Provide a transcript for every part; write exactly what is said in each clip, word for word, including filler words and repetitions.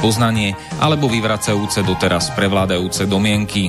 poznanie alebo vyvracajúce doteraz prevládajúce domienky.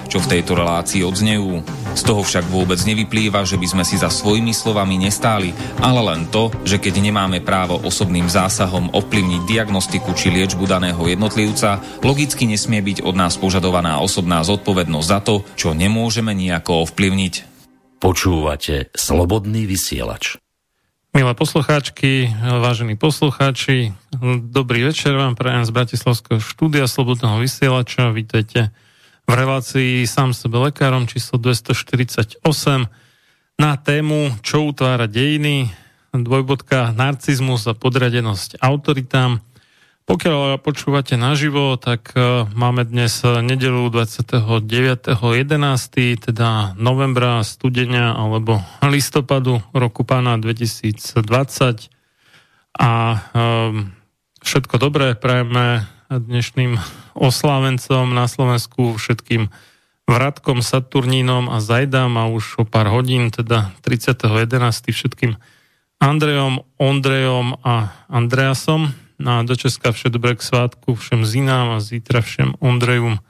čo v tejto relácii odznejú. Z toho však vôbec nevyplýva, že by sme si za svojimi slovami nestáli, ale len to, že keď nemáme právo osobným zásahom ovplyvniť diagnostiku či liečbu daného jednotlivca, logicky nesmie byť od nás požadovaná osobná zodpovednosť za to, čo nemôžeme nejako ovplyvniť. Počúvate Slobodný vysielač. Milé poslucháčky, vážení poslucháči, dobrý večer vám prajem z Bratislavského štúdia Slobodného vysielača. Vítajte v relácii Sám sebe lekárom číslo dvestoštyridsaťosem na tému Čo utvára dejiny? Dvojbodka narcizmus a podriadenosť autoritám. Pokiaľ počúvate naživo, tak máme dnes nedeľu dvadsiateho deviateho jedenásteho teda novembra, studenia alebo listopadu roku pána dvetisícdvadsať a všetko dobré prajeme dnešným oslávencom na Slovensku, všetkým Vratkom, Saturnínom a Zajdám a už o pár hodín, teda tridsiateho jedenásteho všetkým Andrejom, Ondrejom a Andreasom. A do Česka vše dobré k svátku všem Zinám a zítra všem Ondrejum.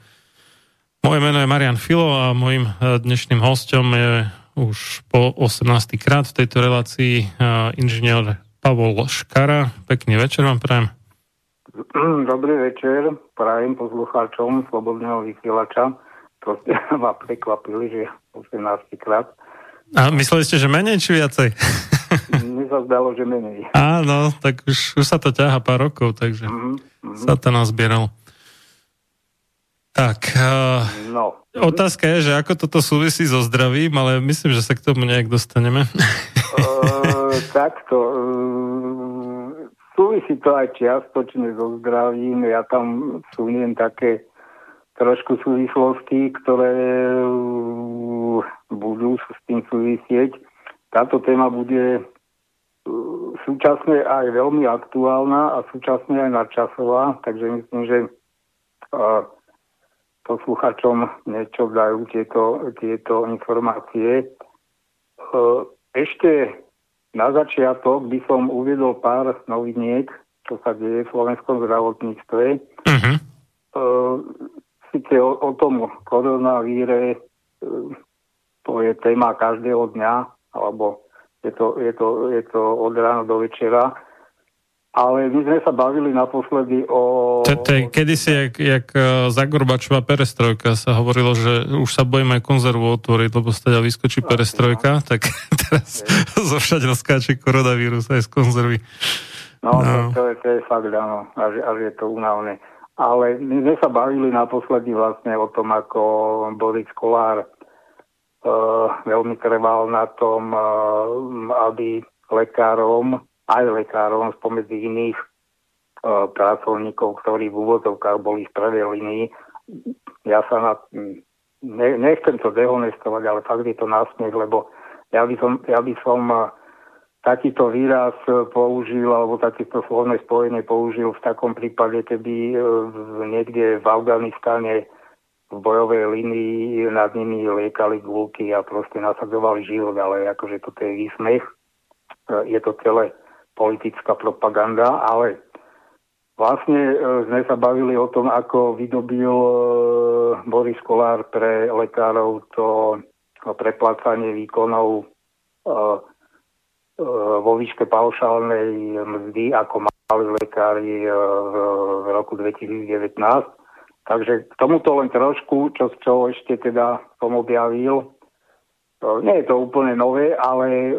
Moje meno je Marián Fillo a mojim dnešným hostom je už po osemnásteho krát v tejto relácii inžinier Pavol Škara. Pekný večer vám prajem. Dobrý večer, prajem poslucháčom Slobodného vysielača. To ste ma prekvapili, že osemnásteho krát. A mysleli ste, že menej či viacej? Mne sa zdalo, že menej. Áno, tak už, už sa to ťaha pár rokov, takže mm-hmm. sa to nazbieralo. Tak, uh, no. Otázka je, že ako toto súvisí so zdravím, ale myslím, že sa k tomu nejak dostaneme. uh, takto... Uh... Súvisí to aj čiastočne so zdravím. Ja tam súviem také trošku súvislosti, ktoré budú s tým súvisieť. Táto téma bude súčasne aj veľmi aktuálna a súčasne aj nadčasová, takže myslím, že posluchačom niečo dajú tieto, tieto informácie. Ešte na začiatok by som uviedol pár noviniek, čo sa deje v slovenskom zdravotníctve. Uh-huh. E, Sice o, o tom koronavíre, e, to je téma každého dňa, alebo je to, je to, je to od rána do večera. Ale my sme sa bavili naposledy o... Kedysi, jak, jak za Gorbačova perestrojka sa hovorilo, že už sa bojím aj konzervu otvoriť, lebo stále vyskočí perestrojka, tak teraz zo všade skáče koronavírus aj z konzervy. No, no. To, je, to je fakt, áno, až, až je to únavné. Ale my sme sa bavili naposledy vlastne o tom, ako Boris Kollár uh, veľmi trval na tom, uh, aby lekárom aj lekárom spomedzi iných e, pracovníkov, ktorí v úvodzovkách boli v prvej linii. Ja sa na... Ne, nechcem to dehonestovať, ale fakt je to násmiech, lebo ja by som, ja by som takýto výraz použil, alebo takéto slovné spojenie použil v takom prípade, keby niekde v Afganistane v bojovej linii nad nimi liekali gulky a proste nasadzovali život, ale akože toto je výsmech. Je to celé politická propaganda, ale vlastne sme sa bavili o tom, ako vydobil Boris Kollár pre lekárov to preplácanie výkonov vo výške paušálnej mzdy, ako mali lekári v roku dvetisícdevätnásť. Takže k tomuto len trošku, čo, čo ešte teda som objavil. Nie je to úplne nové, ale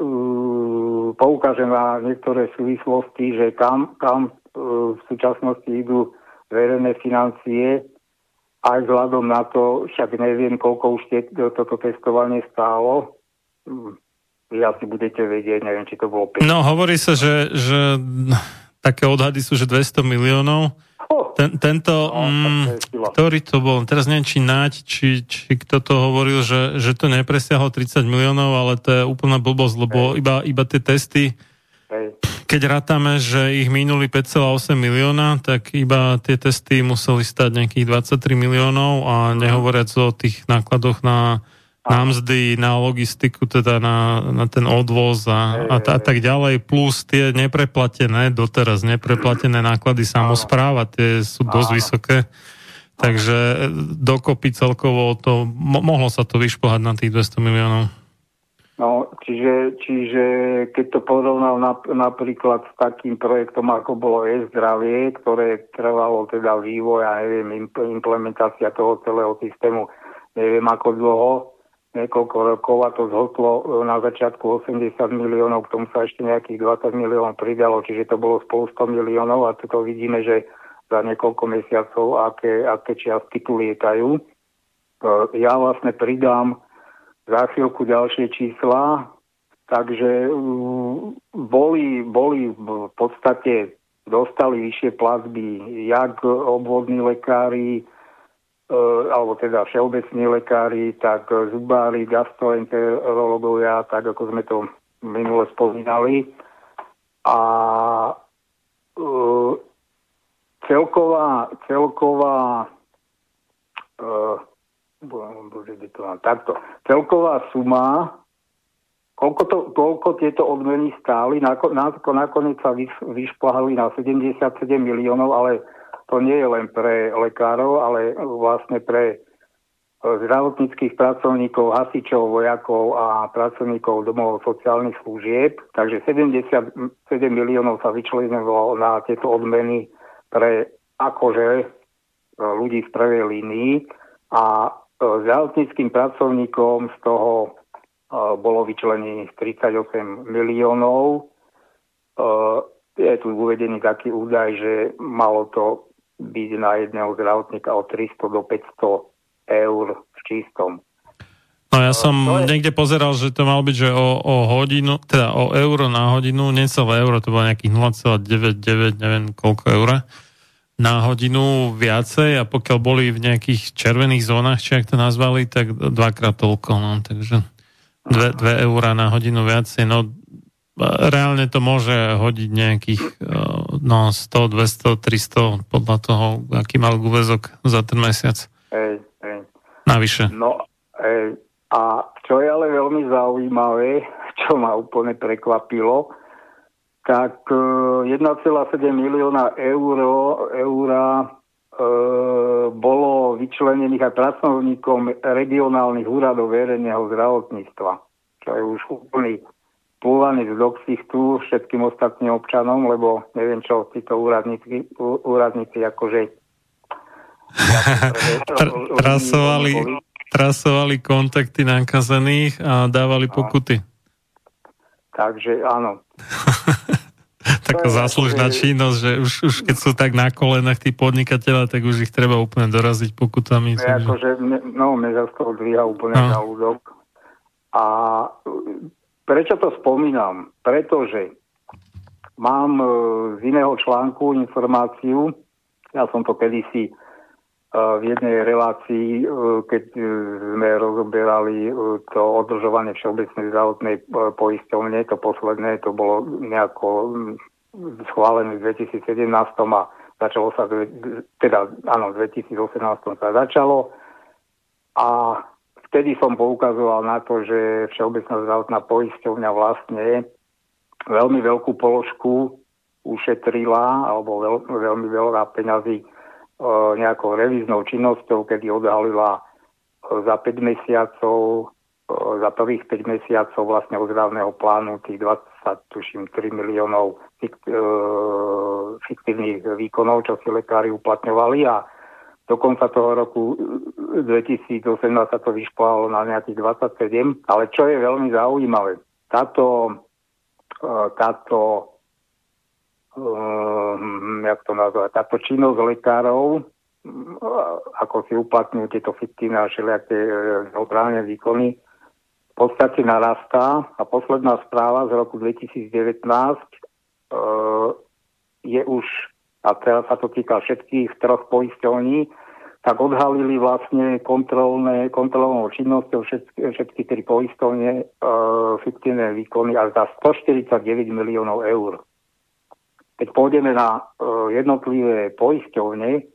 poukážem na niektoré súvislosti, že kam, kam v súčasnosti idú verejné financie, aj vzhľadom na to, však neviem, koľko už te, toto testovanie stálo. Vy asi budete vedieť, neviem, či to bolo päť. No, hovorí sa, že, že také odhady sú, že dvesto miliónov. Oh. Ten, tento, oh, m, ktorý to bol, teraz neviem, či Naď, či, či kto to hovoril, že, že to nepresiahlo tridsať miliónov, ale to je úplná blbosť, lebo hey. iba, iba tie testy, hey. keď rátame, že ich minuli päť celá osem milióna, tak iba tie testy museli stať nejakých dvadsaťtri miliónov a nehovoriac o tých nákladoch na, na mzdy, na logistiku, teda na, na ten odvoz a, hey, a, a tak ďalej, plus tie nepreplatené, doteraz nepreplatené náklady samospráva, tie sú dosť vysoké, takže dokopy celkovo to, mo- mohlo sa to vyšplhať na tých dvesto miliónov. No, čiže, čiže keď to porovnal nap- napríklad s takým projektom, ako bolo e-zdravie, ktoré trvalo teda vývoj a neviem, implementácia toho celého systému, neviem ako dlho, niekoľko rokov a to zhotlo na začiatku osemdesiat miliónov, k tomu sa ešte nejakých dvadsať miliónov pridalo, čiže to bolo spolu sto miliónov a tu to vidíme, že za niekoľko mesiacov aké, aké čiastky tu lietajú. Ja vlastne pridám za chvíľku ďalšie čísla, takže boli, boli v podstate, dostali vyššie platby, jak obvodní lekári, alebo teda všeobecní lekári, tak zubári, gastroenterológovia, tak ako sme to minule spomínali. A e, celková, celková, e, bože, by to mám, takto, celková suma, koľko, to, koľko tieto odmeny stáli, nakoniec sa vyšplhali na sedemdesiatsedem miliónov, ale to nie je len pre lekárov, ale vlastne pre zdravotníckych pracovníkov, hasičov, vojakov a pracovníkov domov sociálnych služieb. Takže sedemdesiatsedem miliónov sa vyčlenilo na tieto odmeny pre akože ľudí v prvej línii a zdravotníckym pracovníkom z toho bolo vyčlenených tridsaťosem miliónov. Je tu uvedený taký údaj, že malo to byť na jedného zdravotníka od tristo do päťsto eur v čistom. No ja som no, niekde pozeral, že to malo byť, že o, o hodinu, teda o euro na hodinu, necelé euro, to bolo nejakých nula celá deväťdesiatdeväť, neviem koľko eura, na hodinu viacej a pokiaľ boli v nejakých červených zónach, či ak to nazvali, tak dvakrát toľko, no, takže dve eurá na hodinu viacej, no reálne to môže hodiť nejakých no, sto, dvesto, tristo podľa toho, aký mal úväzok za ten mesiac. Hej, hej. Navyše. No, hej. A čo je ale veľmi zaujímavé, čo ma úplne prekvapilo, tak jeden celá sedem milióna eur eura e, bolo vyčlenených aj pracovníkom regionálnych úradov verejného zdravotníctva. Čo je už úplný mluvaný vzdok týchto všetkým ostatným občanom, lebo neviem, čo títo úradníci, úradníci akože trasovali, trasovali kontakty nakazených a dávali pokuty. A, takže áno. Taká záslužná činnosť, že už, už keď sú tak na kolenách tí podnikatelia, tak už ich treba úplne doraziť pokutami. Ja takže... akože, no, mne za toho dvíha úplne na údok. A prečo to spomínam? Pretože mám z iného článku informáciu, ja som to kedysi v jednej relácii, keď sme rozoberali to održovanie Všeobecnej zdravotnej poisťovne, to posledné, to bolo nejako schválené v dvetisícsedemnásť a začalo sa, teda áno, v dvetisícosemnásť sa začalo a vtedy som poukazoval na to, že Všeobecná zdravotná poisťovňa vlastne veľmi veľkú položku ušetrila, alebo veľ, veľmi veľa peňazí nejakou revíznou činnosťou, kedy odhalila za päť mesiacov, za prvých päť mesiacov vlastne ozdravného plánu tých dvadsaťtri miliónov fiktívnych výkonov, čo si lekári uplatňovali a do konca toho roku dvetisícosemnásť sa to vyšplhalo na nejakých dvadsaťsedem, ale čo je veľmi zaujímavé, táto táto Um, jak to nazvať, táto činnosť lekárov, ako si uplatňujú tieto fiktívne a všelijaké neutrálne výkony, v podstate narastá a posledná správa z roku dvetisícdevätnásť uh, je už, a teraz sa to týka všetkých troch poisťovní, tak odhalili vlastne kontrolné, kontrolnou činnosťou všetky, všetky tri poisťovne uh, fiktívne výkony až za stoštyridsaťdeväť miliónov eur. Keď pôjdeme na jednotlivé poisťovne,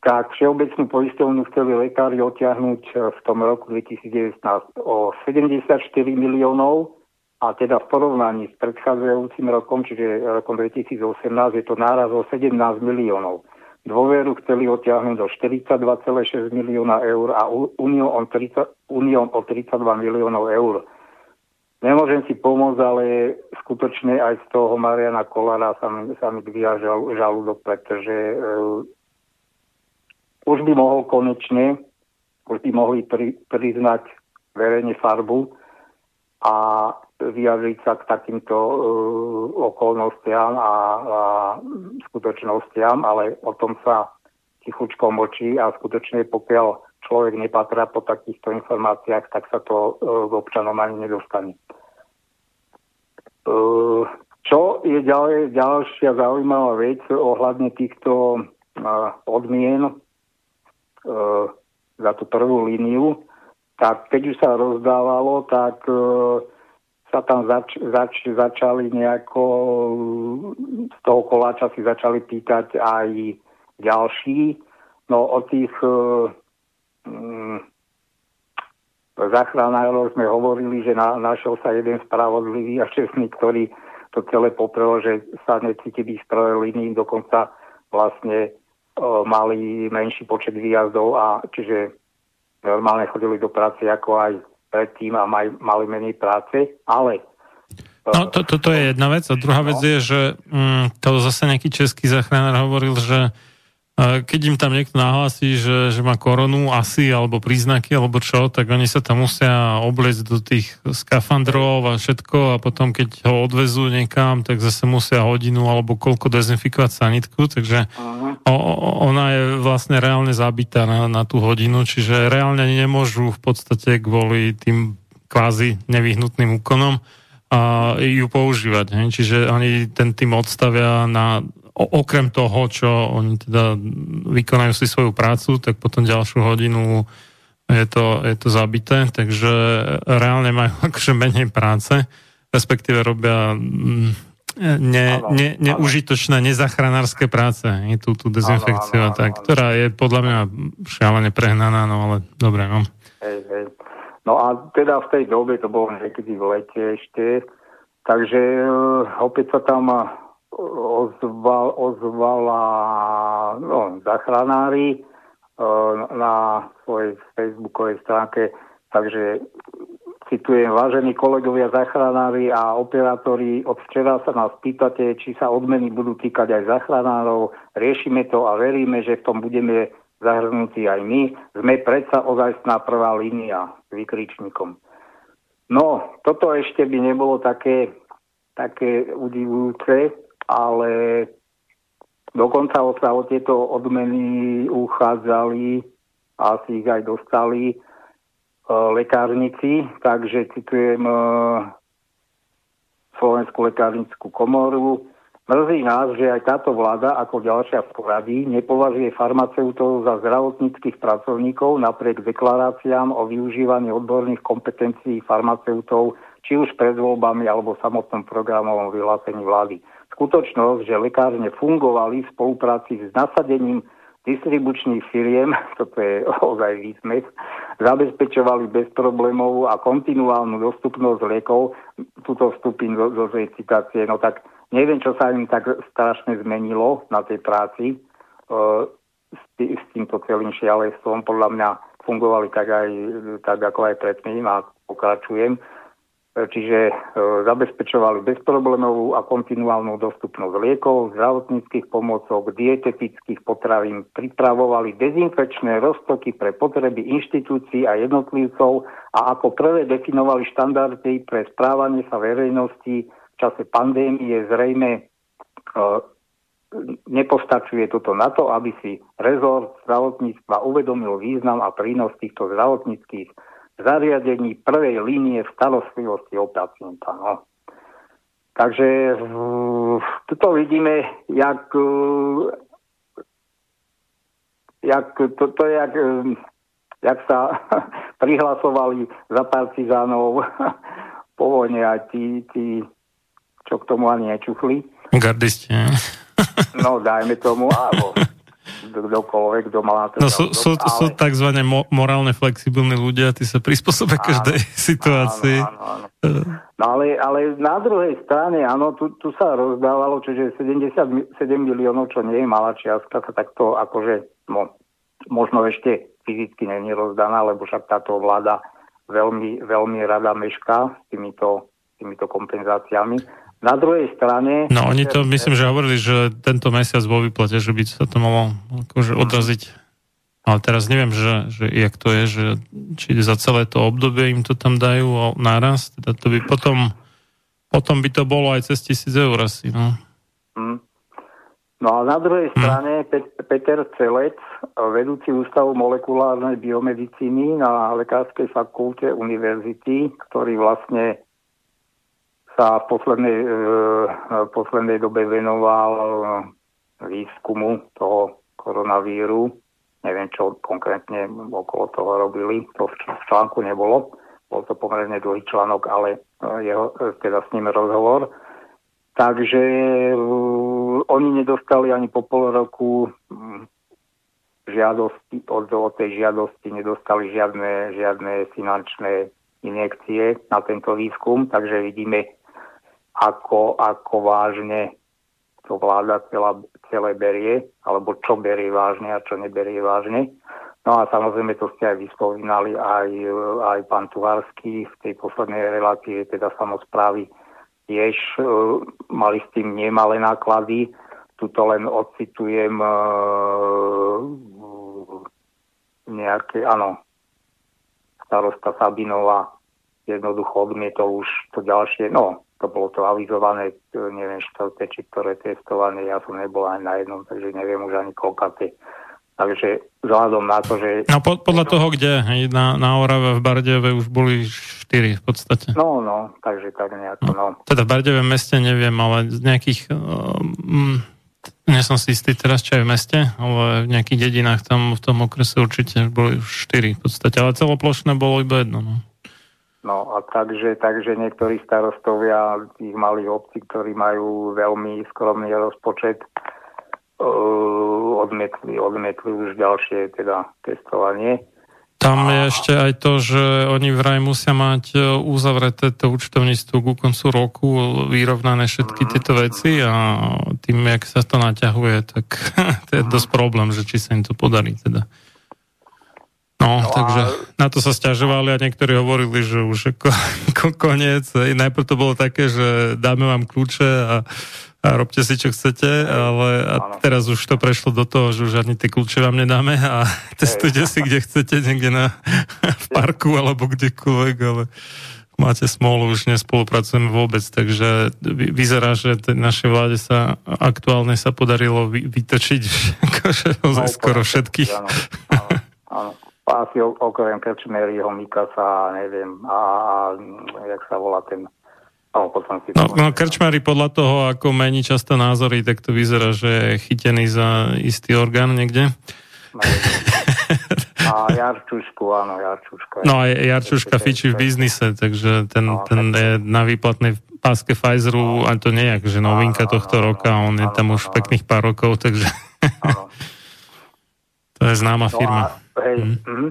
tak Všeobecnú poisťovňu chceli lekári odtiahnuť v tom roku dvetisícdevätnásť o sedemdesiatštyri miliónov a teda v porovnaní s predchádzajúcim rokom, čiže rokom dvetisícosemnásť, je to náraz o sedemnásť miliónov. Dôveru chceli odtiahnuť do štyridsaťdva celé šesť milióna eur a Unión o tridsaťdva miliónov eur. Nemôžem si pomôcť, ale skutočne aj z toho Mariána Kollára sa mi, sa mi dvíha žal, žalúdok, pretože uh, už by mohol konečne, už by mohli pri, priznať verejne farbu a vyjadriť sa k takýmto uh, okolnostiam a, a skutočnostiam, ale o tom sa tichučko močí a skutočne pokiaľ človek nepatrá po takýchto informáciách, tak sa to k občanom ani nedostane. Čo je ďalej, ďalšia zaujímavá vec ohľadne týchto odmien za tú prvú líniu, tak keď už sa rozdávalo, tak sa tam zač, zač, začali nejako z toho koláča si začali pýtať aj ďalší. No o tých záchranárov sme hovorili, že na, našiel sa jeden spravodlivý a čestný, ktorý to celé poprel, že sa necíti byť strojlíny, dokonca vlastne e, mali menší počet výjazdov a čiže normálne chodili do práce ako aj predtým a maj, mali menej práce, ale no, to, toto je jedna vec a druhá vec je, že mm, to zase nejaký český záchranár hovoril, že keď im tam niekto nahlási, že, že má koronu asi, alebo príznaky, alebo čo, tak oni sa tam musia obliecť do tých skafandrov a všetko a potom, keď ho odvezú niekam, tak zase musia hodinu alebo koľko dezinfikovať sanitku, takže o, ona je vlastne reálne zabitá na, na tú hodinu, čiže reálne nemôžu v podstate kvôli tým kvázi nevyhnutným úkonom a ju používať. Ne? Čiže oni ten tým odstavia na O, okrem toho, čo oni teda vykonajú si svoju prácu, tak potom ďalšiu hodinu je to, je to zabité, takže reálne majú akože menej práce, respektíve robia ne, ne, neužitočné, nezachranárske práce, nie tú, tú dezinfekciu a tak, ktorá je podľa mňa šialene prehnaná, no ale dobre, no. Hej, hej. No a teda v tej dobe to bolo niekedy v lete ešte, takže opäť sa tam Ozval, ozvala no, záchranári e, na svojej facebookovej stránke, takže si Citujem, vážení kolegovia záchranári a operátori, od včera sa nás pýtate, či sa odmeny budú týkať aj záchranárov. Riešime to a veríme, že v tom budeme zahrnutí aj my. Sme predsa ozajstná prvá línia s vykričníkom. No, toto ešte by nebolo také, také udivujúce, ale dokonca sa o tieto odmeny uchádzali a si ich aj dostali lekárnici, takže citujem Slovenskú lekárnickú komoru. Mrzí nás, že aj táto vláda, ako ďalšia v poradí, nepovažuje farmaceutov za zdravotníckych pracovníkov napriek deklaráciám o využívaní odborných kompetencií farmaceutov, či už pred voľbami alebo v samotnom programovom vyhlásení vlády. Skutočnosť, že lekárne fungovali v spolupráci s nasadením distribučných firiem, toto je ozaj výsmech, zabezpečovali bezproblémovú a kontinuálnu dostupnosť liekov, tuto vstupím do, do tej citácie, no tak neviem, čo sa im tak strašne zmenilo na tej práci e, s, tý, s týmto celým šialenstvom, podľa mňa fungovali tak, aj, tak ako aj predtým a pokračujem, čiže e, zabezpečovali bezproblémovú a kontinuálnu dostupnosť liekov, zdravotníckych pomôcok, dietetických potravín, pripravovali dezinfekčné roztoky pre potreby inštitúcií a jednotlivcov a ako prvé definovali štandardy pre správanie sa verejnosti v čase pandémie. Zrejme e, nepostačuje toto na to, aby si rezort zdravotníctva uvedomil význam a prínos týchto zdravotníckych zariadení prvej línie v starostlivosti o pacienta. No. Takže toto vidíme, jak, jak to, to je, jak, jak sa prihlasovali za partizánov po vojne a tí, tí, čo k tomu ani nečuchli. Gardisti. No, dajme tomu, alebo kdokoľvek, kdo má... No sú, sú, ale... sú takzvané mo- morálne flexibilní ľudia, tí sa prispôsobia každej situácii. Áno, áno, áno. No ale, ale na druhej strane, áno, tu, tu sa rozdávalo, čiže sedemdesiatsedem miliónov, čo nie je malá čiastka, sa takto akože, no, možno ešte fyzicky nie je rozdaná, lebo však táto vláda veľmi, veľmi rada mešká s týmito, týmito kompenzáciami. Na druhej strane... No oni to, myslím, že hovorili, že tento mesiac vo výplate, že by sa to malo akože odraziť. Ale teraz neviem, že, že jak to je, že či za celé to obdobie im to tam dajú naraz. Teda to by potom, potom by to bolo aj cez tisíc eur asi. No, no a na druhej strane hmm. Peter Celec, vedúci ústavu molekulárnej biomedicíny na Lekárskej fakulte univerzity, ktorý vlastne sa v poslednej, v poslednej dobe venoval výskumu toho koronavíru. Neviem, čo konkrétne okolo toho robili. To v článku nebolo. Bol to pomerne dlhý článok, ale jeho, teda s ním rozhovor. Takže oni nedostali ani po pol roku žiadosti, od, od tej žiadosti nedostali žiadne, žiadne finančné injekcie na tento výskum. Takže vidíme, Ako, ako vážne to vláda celá, celé berie, alebo čo berie vážne a čo neberie vážne. No a samozrejme to ste aj vyspomínali aj, aj pán Tuvarský v tej poslednej relácii, teda samosprávy tiež e, mali s tým nemalé náklady. Tuto len odcitujem e, nejaké, áno, starosta Sabinová jednoducho odmietol už to ďalšie, no, to bolo to avizované, neviem, štvrté, či ktoré testovanie, ja som nebol aj na jednom, takže neviem už ani koľkaté. Takže vzhľadom na to, že... No pod, podľa toho, kde, na, na Orave, v Bardejove už boli štyri v podstate. No, no, takže tak nejako, no. no. Teda v Bardejove meste neviem, ale z nejakých... Um, nie som si istý teraz, čo je v meste, ale v nejakých dedinách tam v tom okrese určite boli už štyri v podstate, ale celoplošné bolo iba jedno, no. No a takže, takže niektorí starostovia tých malých obcí, ktorí majú veľmi skromný rozpočet, uh, odmietli, odmietli už ďalšie teda testovanie. Tam je a... ešte aj to, že oni vraj musia mať uzavreté to účtovníctvo ku koncu roku, vyrovnané všetky mm-hmm. tieto veci a tým, jak sa to naťahuje, tak to je mm-hmm. dosť problém, že či sa im to podarí teda. No, no takže a... Na to sa sťažovali a niektorí hovorili, že už ako, ako koniec. Najprv to bolo také, že dáme vám kľúče a, a robte si, čo chcete, ale a teraz už to prešlo do toho, že už ani tie kľúče vám nedáme a testujte si, kde chcete, niekde na, v parku alebo kdekoľvek, ale máte smolu, už nespolupracujeme vôbec, takže vyzerá, že našej vláde sa aktuálne sa podarilo vy, vytočiť akože no, skoro všetkých. Áno, áno. Asi okrem Krčmeryho, Mikasa, neviem, a, a jak sa volá ten... No, no Krčmery podľa toho, ako mení často názory, tak to vyzerá, že je chytený za istý orgán niekde. A Jarčušku, áno, Jarčuška. No a Jarčuška fičí v biznise, takže ten, no, ten je na výplatnej páske Pfizeru, no, a to nejak, že novinka no, tohto no, roka, on no, je tam no, už no, pekných pár rokov, takže... No. To je známa firma. No a, hej, mm.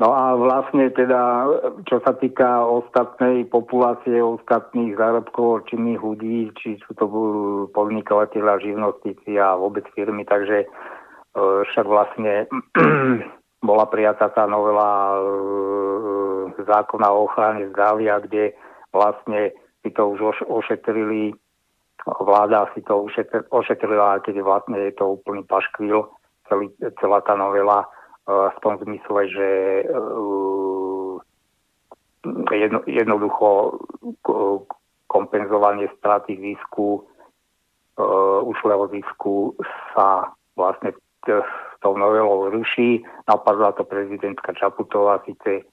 no a vlastne teda, čo sa týka ostatnej populácie, ostatných zárobkov činných ľudí, či sú to podnikatelia, živnostníci a vôbec firmy, takže však vlastne bola prijatá tá novela zákona o ochrane zdravia, kde vlastne si to už ošetrili, vláda si to ošetrila, keď vlastne je to úplný paškvíl, celá tá novela v tom zmysle, že jedno, jednoducho kompenzovanie straty zisku, ušlého zisku sa vlastne s tou novelou ruší. Napadla to prezidentka Čaputová síce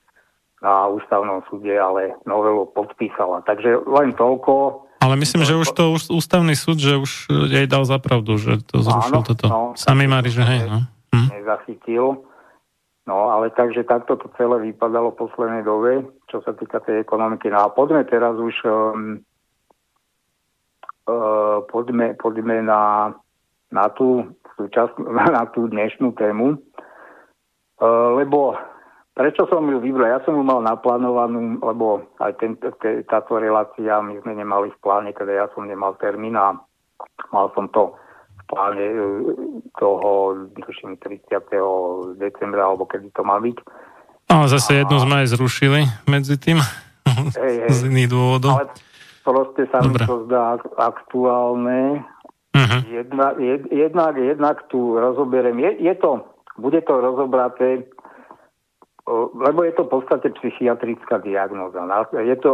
na ústavnom súde, ale novelu podpísala. Takže len toľko. Ale myslím, že už to už ústavný súd, že už jej dal za pravdu, že to zrušil. Áno, toto. No, Sami Maríš, že hej, no. Hm. Nezachytil. No, ale takže takto to celé vypadalo v poslednej dobe, čo sa týka tej ekonomiky. No a poďme teraz už um, uh, poďme, poďme na, na, tú súčasnú, na tú dnešnú tému. Uh, lebo prečo som ju vybral? Ja som ju mal naplánovanú, lebo aj ten, te, táto relácia, my sme nemali v pláne, teda ja som nemal termín a mal som to v pláne toho tuším, tridsiateho decembra, alebo kedy to má byť. No, zase a... jednu sme aj zrušili medzi tým, hey, hey. Z iných dôvodov. Ale proste sa mi to zdá aktuálne. Uh-huh. Jedna, jed, jednak, jednak tu rozoberiem. Je, je to, bude to rozobraté, lebo je to v podstate psychiatrická diagnóza. Je to,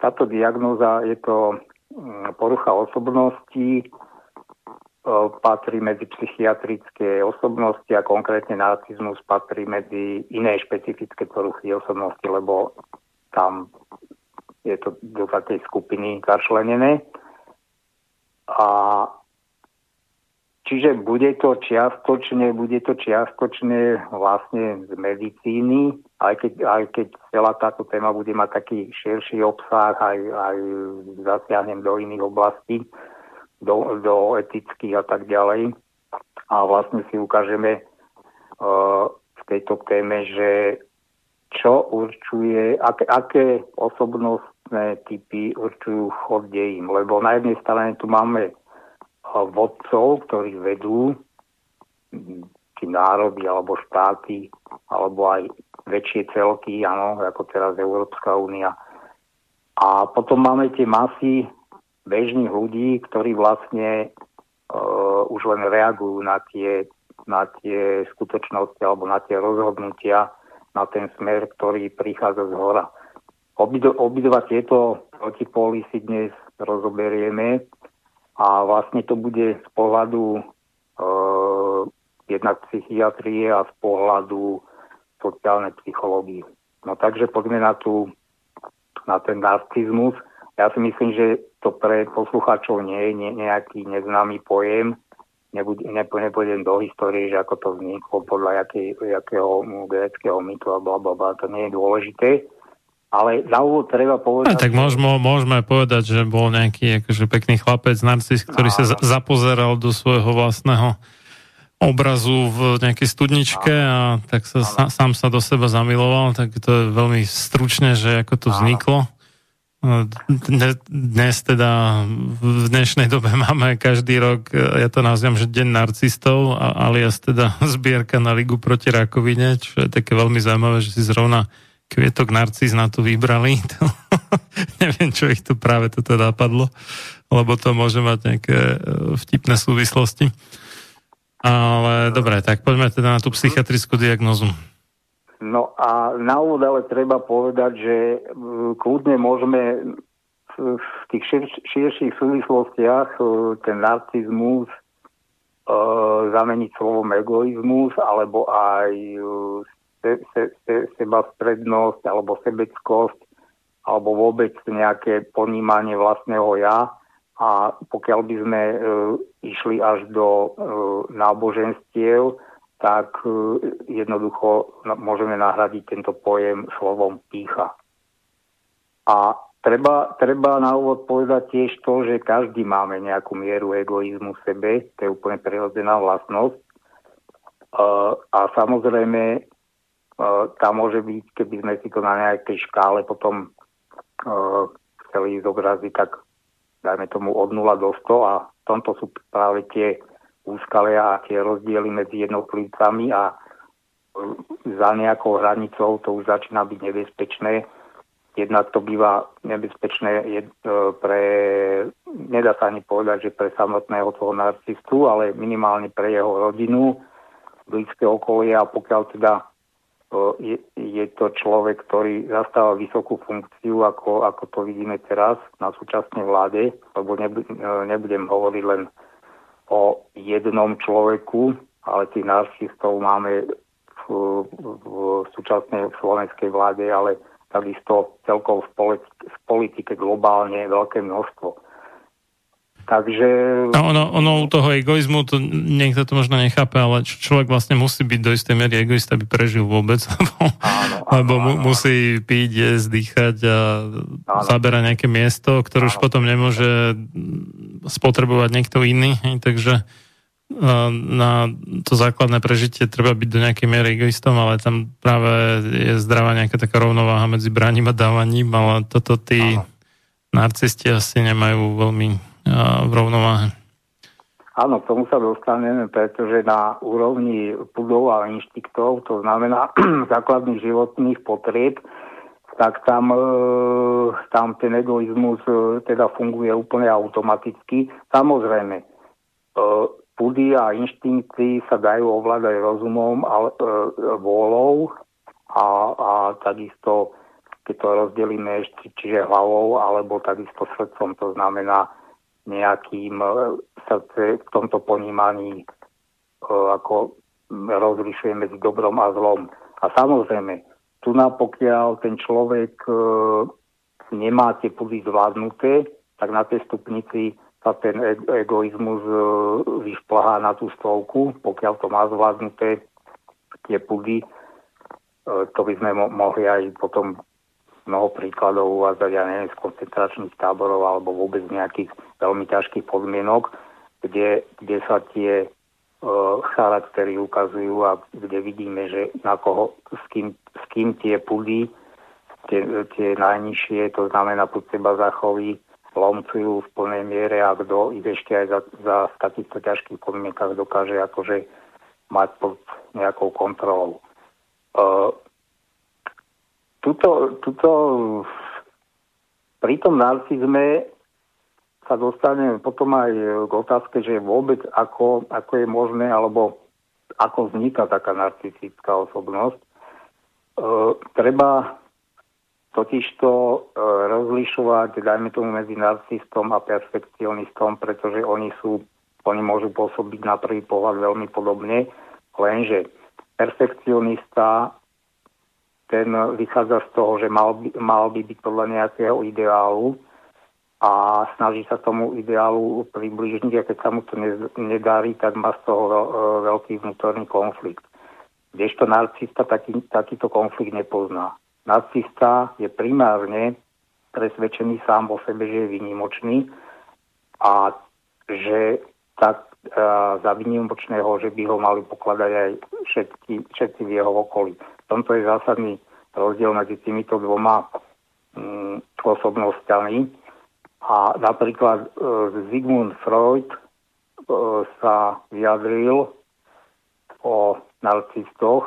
táto diagnóza je to porucha osobnosti, patrí medzi psychiatrické osobnosti a konkrétne narcizmus patrí medzi iné špecifické poruchy osobnosti, lebo tam je to do takej skupiny začlenené. A čiže bude to čiastočne, bude to čiastočne vlastne z medicíny, aj keď, aj keď celá táto téma bude mať taký širší obsah, aj, aj zasiahnem do iných oblastí, do, do etických a tak ďalej. A vlastne si ukážeme uh, v tejto téme, že čo určuje, ak, aké osobnostné typy určujú chod dejín. Lebo na jednej strane tu máme vodcov, ktorí vedú či národy, alebo štáty, alebo aj väčšie celky, áno, ako teraz Európska únia. A potom máme tie masy bežných ľudí, ktorí vlastne e, už len reagujú na tie, na tie skutočnosti, alebo na tie rozhodnutia, na ten smer, ktorý prichádza z hora. Obidva, obidva tieto protipóly si dnes rozoberieme. A vlastne to bude z pohľadu e, jednak psychiatrie a z pohľadu sociálnej psychológie. No takže poďme na, tú, na ten narcizmus. Ja si myslím, že to pre poslucháčov nie je ne, nejaký neznámy pojem. Nebud, ne, nepôjdem do histórie, že ako to vzniklo, podľa jakej, jakého gréckeho mytu a blablabla. To nie je dôležité. Ale na úvod treba povedať... No, tak môžeme, môžeme povedať, že bol nejaký akože pekný chlapec, narcis, ktorý no, sa zapozeral do svojho vlastného obrazu v nejakej studničke no, a tak sa no, sám sa do seba zamiloval, tak to je veľmi stručne, že ako to no, vzniklo. Dnes teda, v dnešnej dobe máme každý rok, ja to nazviem, že Deň narcistov, alias teda zbierka na ligu proti rakovine, čo je také veľmi zaujímavé, že si zrovna kvietok narcis na to vybrali. Neviem, čo ich tu práve to teda napadlo, lebo to môže mať nejaké vtipné súvislosti. Ale dobre, tak poďme teda na tú psychiatrickú diagnózu. No a na úvod ale treba povedať, že kľudne môžeme v tých šir- širších súvislostiach ten narcizmus e, zameniť slovom egoizmus, alebo aj se- se- se- sebastrednosť, alebo sebeckosť, alebo vôbec nejaké ponímanie vlastného ja. A pokiaľ by sme e, išli až do e, náboženstiev, tak jednoducho môžeme nahradiť tento pojem slovom pýcha. A treba, treba na úvod povedať tiež to, že každý máme nejakú mieru egoizmu v sebe, to je úplne prirodzená vlastnosť. A samozrejme, tá môže byť, keby sme si to na nejakej škále potom chceli zobraziť, tak dajme tomu od nula do sto a v tomto sú práve tie úskalia a tie rozdiely medzi jednotlivcami a za nejakou hranicou to už začína byť nebezpečné. Jednak to býva nebezpečné pre, nedá sa ani povedať, že pre samotného toho narcistu, ale minimálne pre jeho rodinu, blízke okolie a pokiaľ teda je, je to človek, ktorý zastáva vysokú funkciu, ako, ako to vidíme teraz na súčasnej vláde, lebo nebudem hovoriť len o jednom človeku, ale tých narcistov máme v, v súčasnej slovenskej vláde, ale takisto celkovo v politike globálne veľké množstvo. Takže... No, ono, ono u toho egoizmu, to niekto to možno nechápe, ale človek vlastne musí byť do istej miery egoista, aby prežil vôbec, lebo, áno, áno, lebo mu, áno. musí piť, jesť, dýchať a áno. zabera nejaké miesto, ktoré áno. už potom nemôže spotrebovať niekto iný, takže na to základné prežitie treba byť do nejakej miery egoistom, ale tam práve je zdravá nejaká taká rovnováha medzi braním a dávaním, ale toto tí áno. narcisti asi nemajú veľmi v rovnováhe. Áno, k tomu sa dostaneme, pretože na úrovni pudov a inštinktov, to znamená základných životných potrieb, tak tam, tam ten egoizmus teda funguje úplne automaticky. Samozrejme, pudy a inštinkty sa dajú ovládať rozumom a vôľou a, a takisto, keď to rozdelíme ešte, čiže hlavou alebo takisto srdcom, to znamená nejakým srdce v tomto ponímaní ako rozlišuje medzi dobrom a zlom. A samozrejme, tu napokiaľ ten človek nemá tie pudy zvládnuté, tak na tej stupnici sa ten egoizmus vyšplhá na tú stovku, pokiaľ to má zvládnuté tie pudy, to by sme mo- mohli aj potom mnoho príkladov uvádzať, ja neviem, z koncentračných táborov alebo vôbec nejakých veľmi ťažkých podmienok, kde, kde sa tie e, charaktery ukazujú a kde vidíme, že na koho, s kým, s kým tie pudy, tie, tie najnižšie, to znamená pod seba zachoví, lomcujú v plnej miere a kto ich ešte aj za, za takýchto ťažkých podmienkach dokáže akože mať pod nejakou kontrolou. E, Tuto, tuto, pri tom narcizme sa dostaneme potom aj k otázke, že vôbec ako, ako je možné, alebo ako vzniká taká narcistická osobnosť. E, treba totižto e, rozlišovať, dajme tomu, medzi narcistom a perfekcionistom, pretože oni sú, oni môžu pôsobiť na prvý pohľad veľmi podobne, lenže perfekcionista ten vychádza z toho, že mal by, mal by byť podľa nejakého ideálu a snaží sa tomu ideálu približniť a keď sa mu to nedarí, tak má z toho veľký vnútorný konflikt. Kdežto narcista taký, takýto konflikt nepozná. Narcista je primárne presvedčený sám o sebe, že je výnimočný a že tak za výnimočného, že by ho mali pokladať aj všetky, všetci v jeho okolí. V tomto je zásadný rozdiel medzi týmito dvoma osobnostiami. A napríklad e, Sigmund Freud e, sa vyjadril o narcistoch,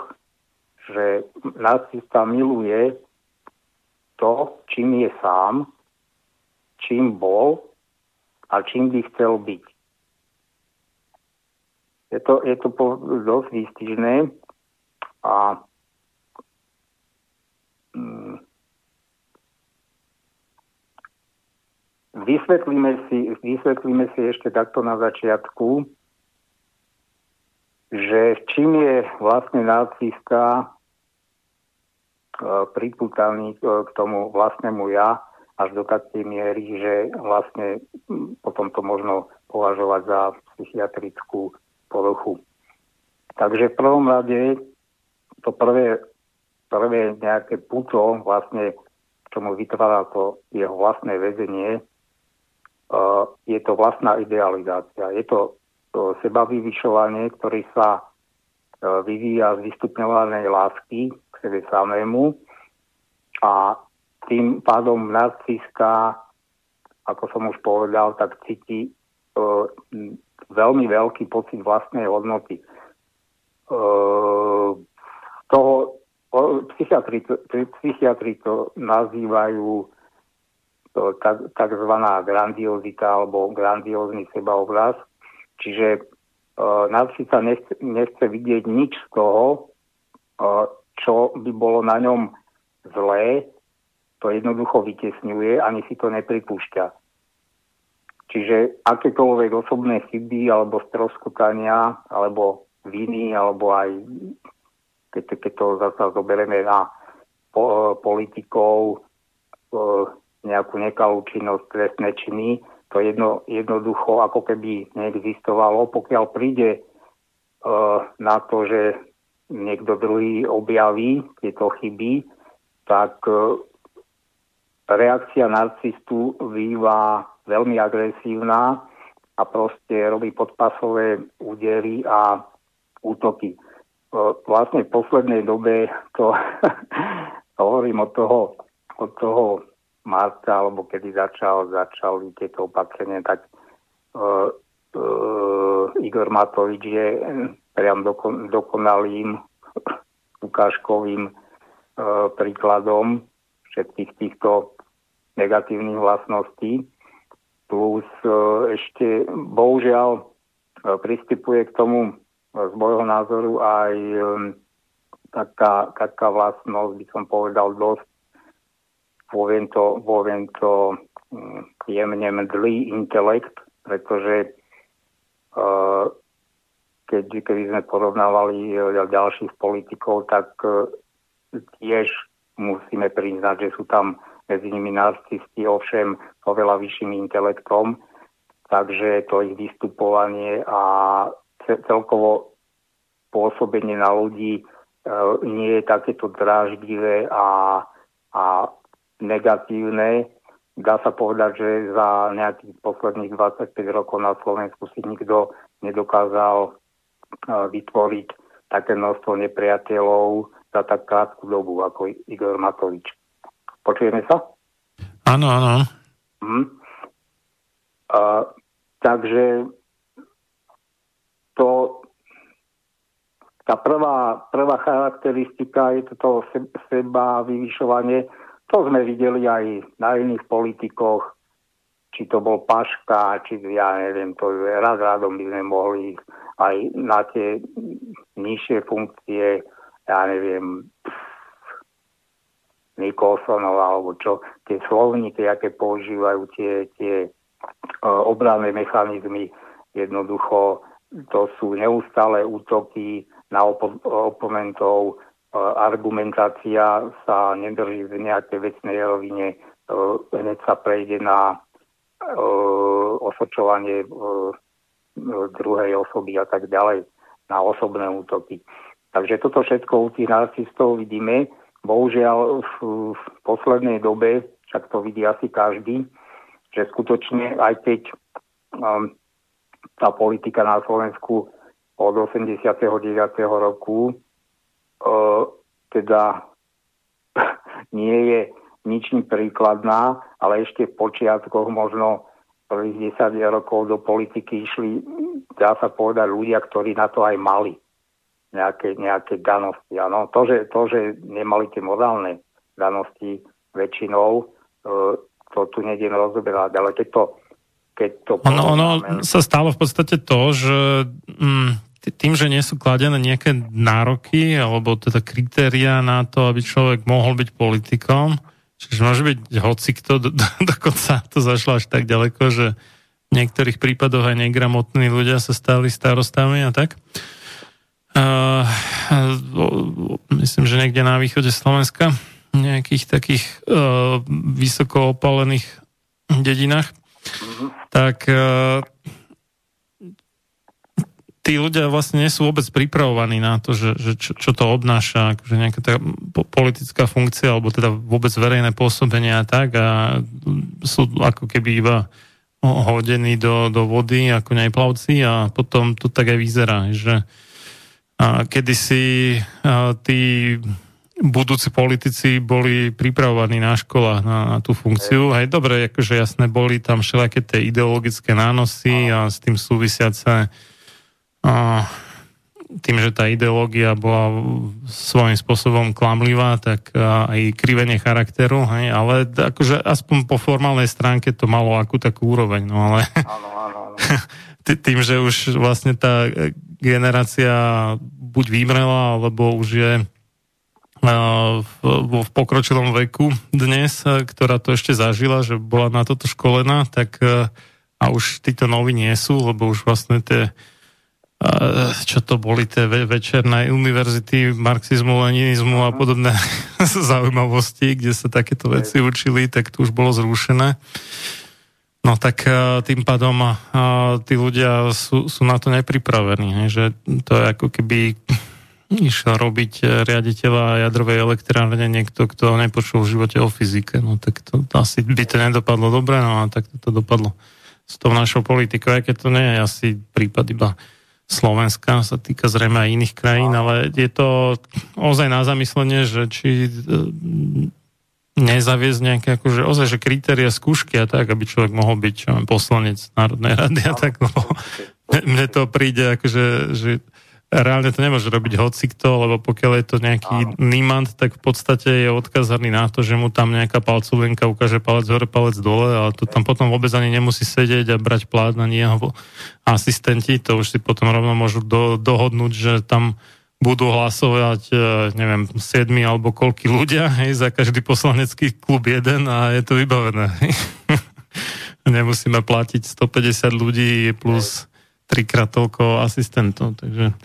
že narcista miluje to, čím je sám, čím bol a čím by chcel byť. Je to, je to po, dosť výstižné a mm, vysvetlíme, si, vysvetlíme si ešte takto na začiatku, že čím je vlastne narcista pripútaný k tomu vlastnému ja až do takej miery, že vlastne potom to možno považovať za psychiatrickú poruchu. Takže v prvom rade to prvé, prvé nejaké puto, vlastne, čo mu vytvára to jeho vlastné väzenie, je to vlastná idealizácia. Je to sebavyvyšovanie, ktoré sa vyvíja z vystupňovanej lásky k sebe samému a tým pádom narcista, ako som už povedal, tak cíti e, veľmi veľký pocit vlastnej hodnoty. E, toho, o, psychiatri, psychiatri to nazývajú to, tak, takzvaná grandiozita alebo grandiózny sebaobraz. Čiže e, narcista nechce, nechce vidieť nič z toho, e, čo by bolo na ňom zlé, to jednoducho vytesňuje, ani si to nepripúšťa. Čiže akékoľvek osobné chyby, alebo stroskotania, alebo viny, alebo aj, keď, keď to zasa zoberieme na po, politikov, po, nejakú nekalú činnosť, trestné činy, to jedno, jednoducho ako keby neexistovalo. Pokiaľ príde uh, na to, že niekto druhý objaví tieto chyby, tak uh, reakcia narcistu býva veľmi agresívna a proste robí podpasové údery a útoky. Vlastne v poslednej dobe to hovorím od toho, od toho marca, alebo kedy začal, začali tieto opatrenia, tak uh, uh, Igor Matovič je priam dokon, dokonalým ukážkovým uh, príkladom všetkých týchto negatívnych vlastností, plus ešte bohužiaľ pristupuje k tomu z môjho názoru aj taká, taká vlastnosť, by som povedal dosť, poviem to, poviem to jemne mdlý intelekt, pretože keď, keď sme porovnávali ďalších politikov, tak tiež musíme priznať, že sú tam medzi nimi narcisti, ovšem oveľa vyšším intelektom, takže to ich vystupovanie a celkovo pôsobenie na ľudí nie je takéto dráždivé a, a negatívne. Dá sa povedať, že za nejakých posledných dvadsaťpäť rokov na Slovensku si nikto nedokázal vytvoriť také množstvo nepriateľov za tak krátku dobu, ako Igor Matovič. Počujeme sa? Áno, áno. Hm. Uh, takže to tá prvá, prvá charakteristika je toto seba vyvyšovanie. To sme videli aj na iných politikoch, či to bol Paška, či ja neviem, to je rád rádom by sme mohli aj na tie nižšie funkcie, ja neviem, Nikosonova, alebo čo, tie slovníky, aké používajú tie, tie obranné mechanizmy, jednoducho to sú neustále útoky na opo- oponentov, argumentácia sa nedrží v nejakej vecnej rovine, hneď sa prejde na osočovanie druhej osoby a tak ďalej, na osobné útoky. Takže toto všetko u tých narcistov vidíme. Bohužiaľ v, v poslednej dobe, však to vidí asi každý, že skutočne aj keď um, tá politika na Slovensku od osemdesiateho deviateho roku uh, teda nie je ničný príkladná, ale ešte v počiatkoch možno prvých desať rokov do politiky išli, dá sa povedať, ľudia, ktorí na to aj mali nejaké, nejaké danosti. Ano, to, že, to, že nemali tie morálne danosti väčšinou, to tu nedem rozoberať, ale keď to... Keď to ono, ono sa stalo v podstate to, že tým, že nie sú kladené nejaké nároky alebo teda kritériá na to, aby človek mohol byť politikom, čiže môže byť hocikto, do, do, dokonca to zašlo až tak ďaleko, že v niektorých prípadoch aj negramotní ľudia sa stali starostami a tak. Uh, myslím, že niekde na východe Slovenska, nejakých takých uh, vysoko opálených dedinách, mm-hmm. tak uh, tí ľudia vlastne nie sú vôbec pripravovaní na to, že, že čo, čo to obnáša, akože nejaká tá politická funkcia, alebo teda vôbec verejné pôsobenie a tak, a sú ako keby iba hodení do, do vody ako nejplavci a potom to tak aj vyzerá, že a kedysi a tí budúci politici boli pripravovaní na školách na, na tú funkciu. Hej, dobre, akože jasné, boli tam všelijaké tie ideologické nánosy a s tým súvisiace a tým, že tá ideológia bola svojím spôsobom klamlivá, tak aj krivenie charakteru, hej, ale akože aspoň po formálnej stránke to malo akú takú úroveň, no ale áno, áno, áno. tým, že už vlastne tá generácia buď vymrela, alebo už je v pokročilom veku dnes, ktorá to ešte zažila, že bola na toto školená, tak a už títo noví nie sú, lebo už vlastne tie, čo to boli tie večerné univerzity marxizmu, leninizmu a podobné zaujímavosti, kde sa takéto veci učili, tak to už bolo zrušené. No tak tým pádom tí ľudia sú, sú na to nepripravení, že to je ako keby išiel robiť riaditeľa jadrovej elektrárne niekto, kto nepočul v živote o fyzike. No tak to asi by to nedopadlo dobre, no a tak to, to dopadlo s tou našou politikou, aj keď to nie je asi prípad iba Slovenska, sa týka zrejme aj iných krajín, ale je to ozaj na zamyslenie, že či nezaviesť nejaké, akože ozaj, že kritéria, skúšky a tak, aby človek mohol byť čo, poslanec Národnej rady a tak, lebo mne to príde, akože, že reálne to nemôže robiť hocikto, lebo pokiaľ je to nejaký nímant, tak v podstate je odkazaný na to, že mu tam nejaká palcovenka ukáže palec hore, palec dole, ale to tam potom vôbec ani nemusí sedieť a brať plát na jeho asistenti, to už si potom rovno môžu do, dohodnúť, že tam budú hlasovať, neviem, siedmi alebo koľkí ľudia, hej, za každý poslanecký klub jeden a je to vybavené. Nemusíme platiť stopäťdesiat ľudí plus trikrát toľko asistentov, takže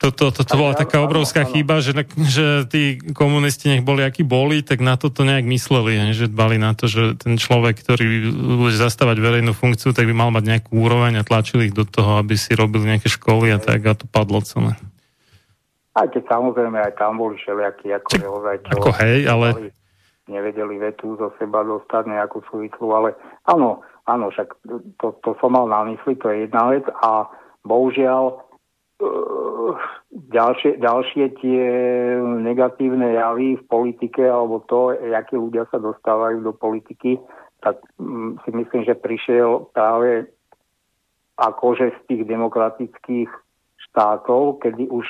toto to, to, to bola taká obrovská chyba, že, že tí komunisti, nech boli akí boli, tak na to to nejak mysleli, že dbali na to, že ten človek, ktorý bude zastávať verejnú funkciu, tak by mal mať nejakú úroveň a tlačili ich do toho, aby si robili nejaké školy a tak, a to padlo celé. Aj keď samozrejme, aj tam boli všelijakí, ako Či, neozaj, čo ako hej, ale... nevedeli vetu zo seba dostať nejakú súvislu, ale áno, áno, však to, to som mal na mysli, to je jedna vec a bohužiaľ uh, ďalšie, ďalšie tie negatívne javy v politike alebo to, akí ľudia sa dostávajú do politiky, tak um, si myslím, že prišiel práve akože z tých demokratických štátov, kedy už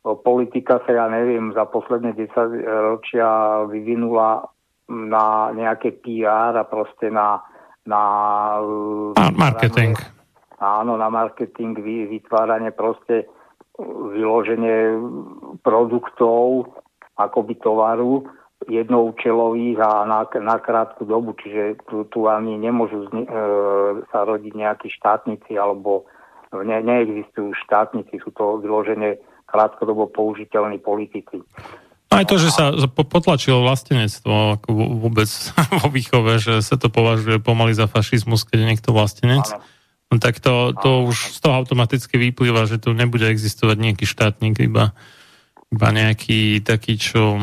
politika sa, ja neviem, za posledné desaťročia vyvinula na nejaké pé er a proste na... na marketing. Áno, na marketing, vytváranie proste vyloženie produktov, akoby tovaru, jednoučelových a na, na krátku dobu. Čiže tu, tu ani nemôžu zni- e, sa rodiť nejakí štátnici, alebo ne- neexistujú štátnici, sú to vyloženie krátkodobo použiteľní politici. Aj to, že sa potlačilo vlastenectvo ako vôbec vo výchove, že sa to považuje pomaly za fašizmus, keď je niekto vlastenec, no, tak to, to už z toho automaticky vyplýva, že tu nebude existovať nejaký štátnik, iba, iba nejaký taký, čo o,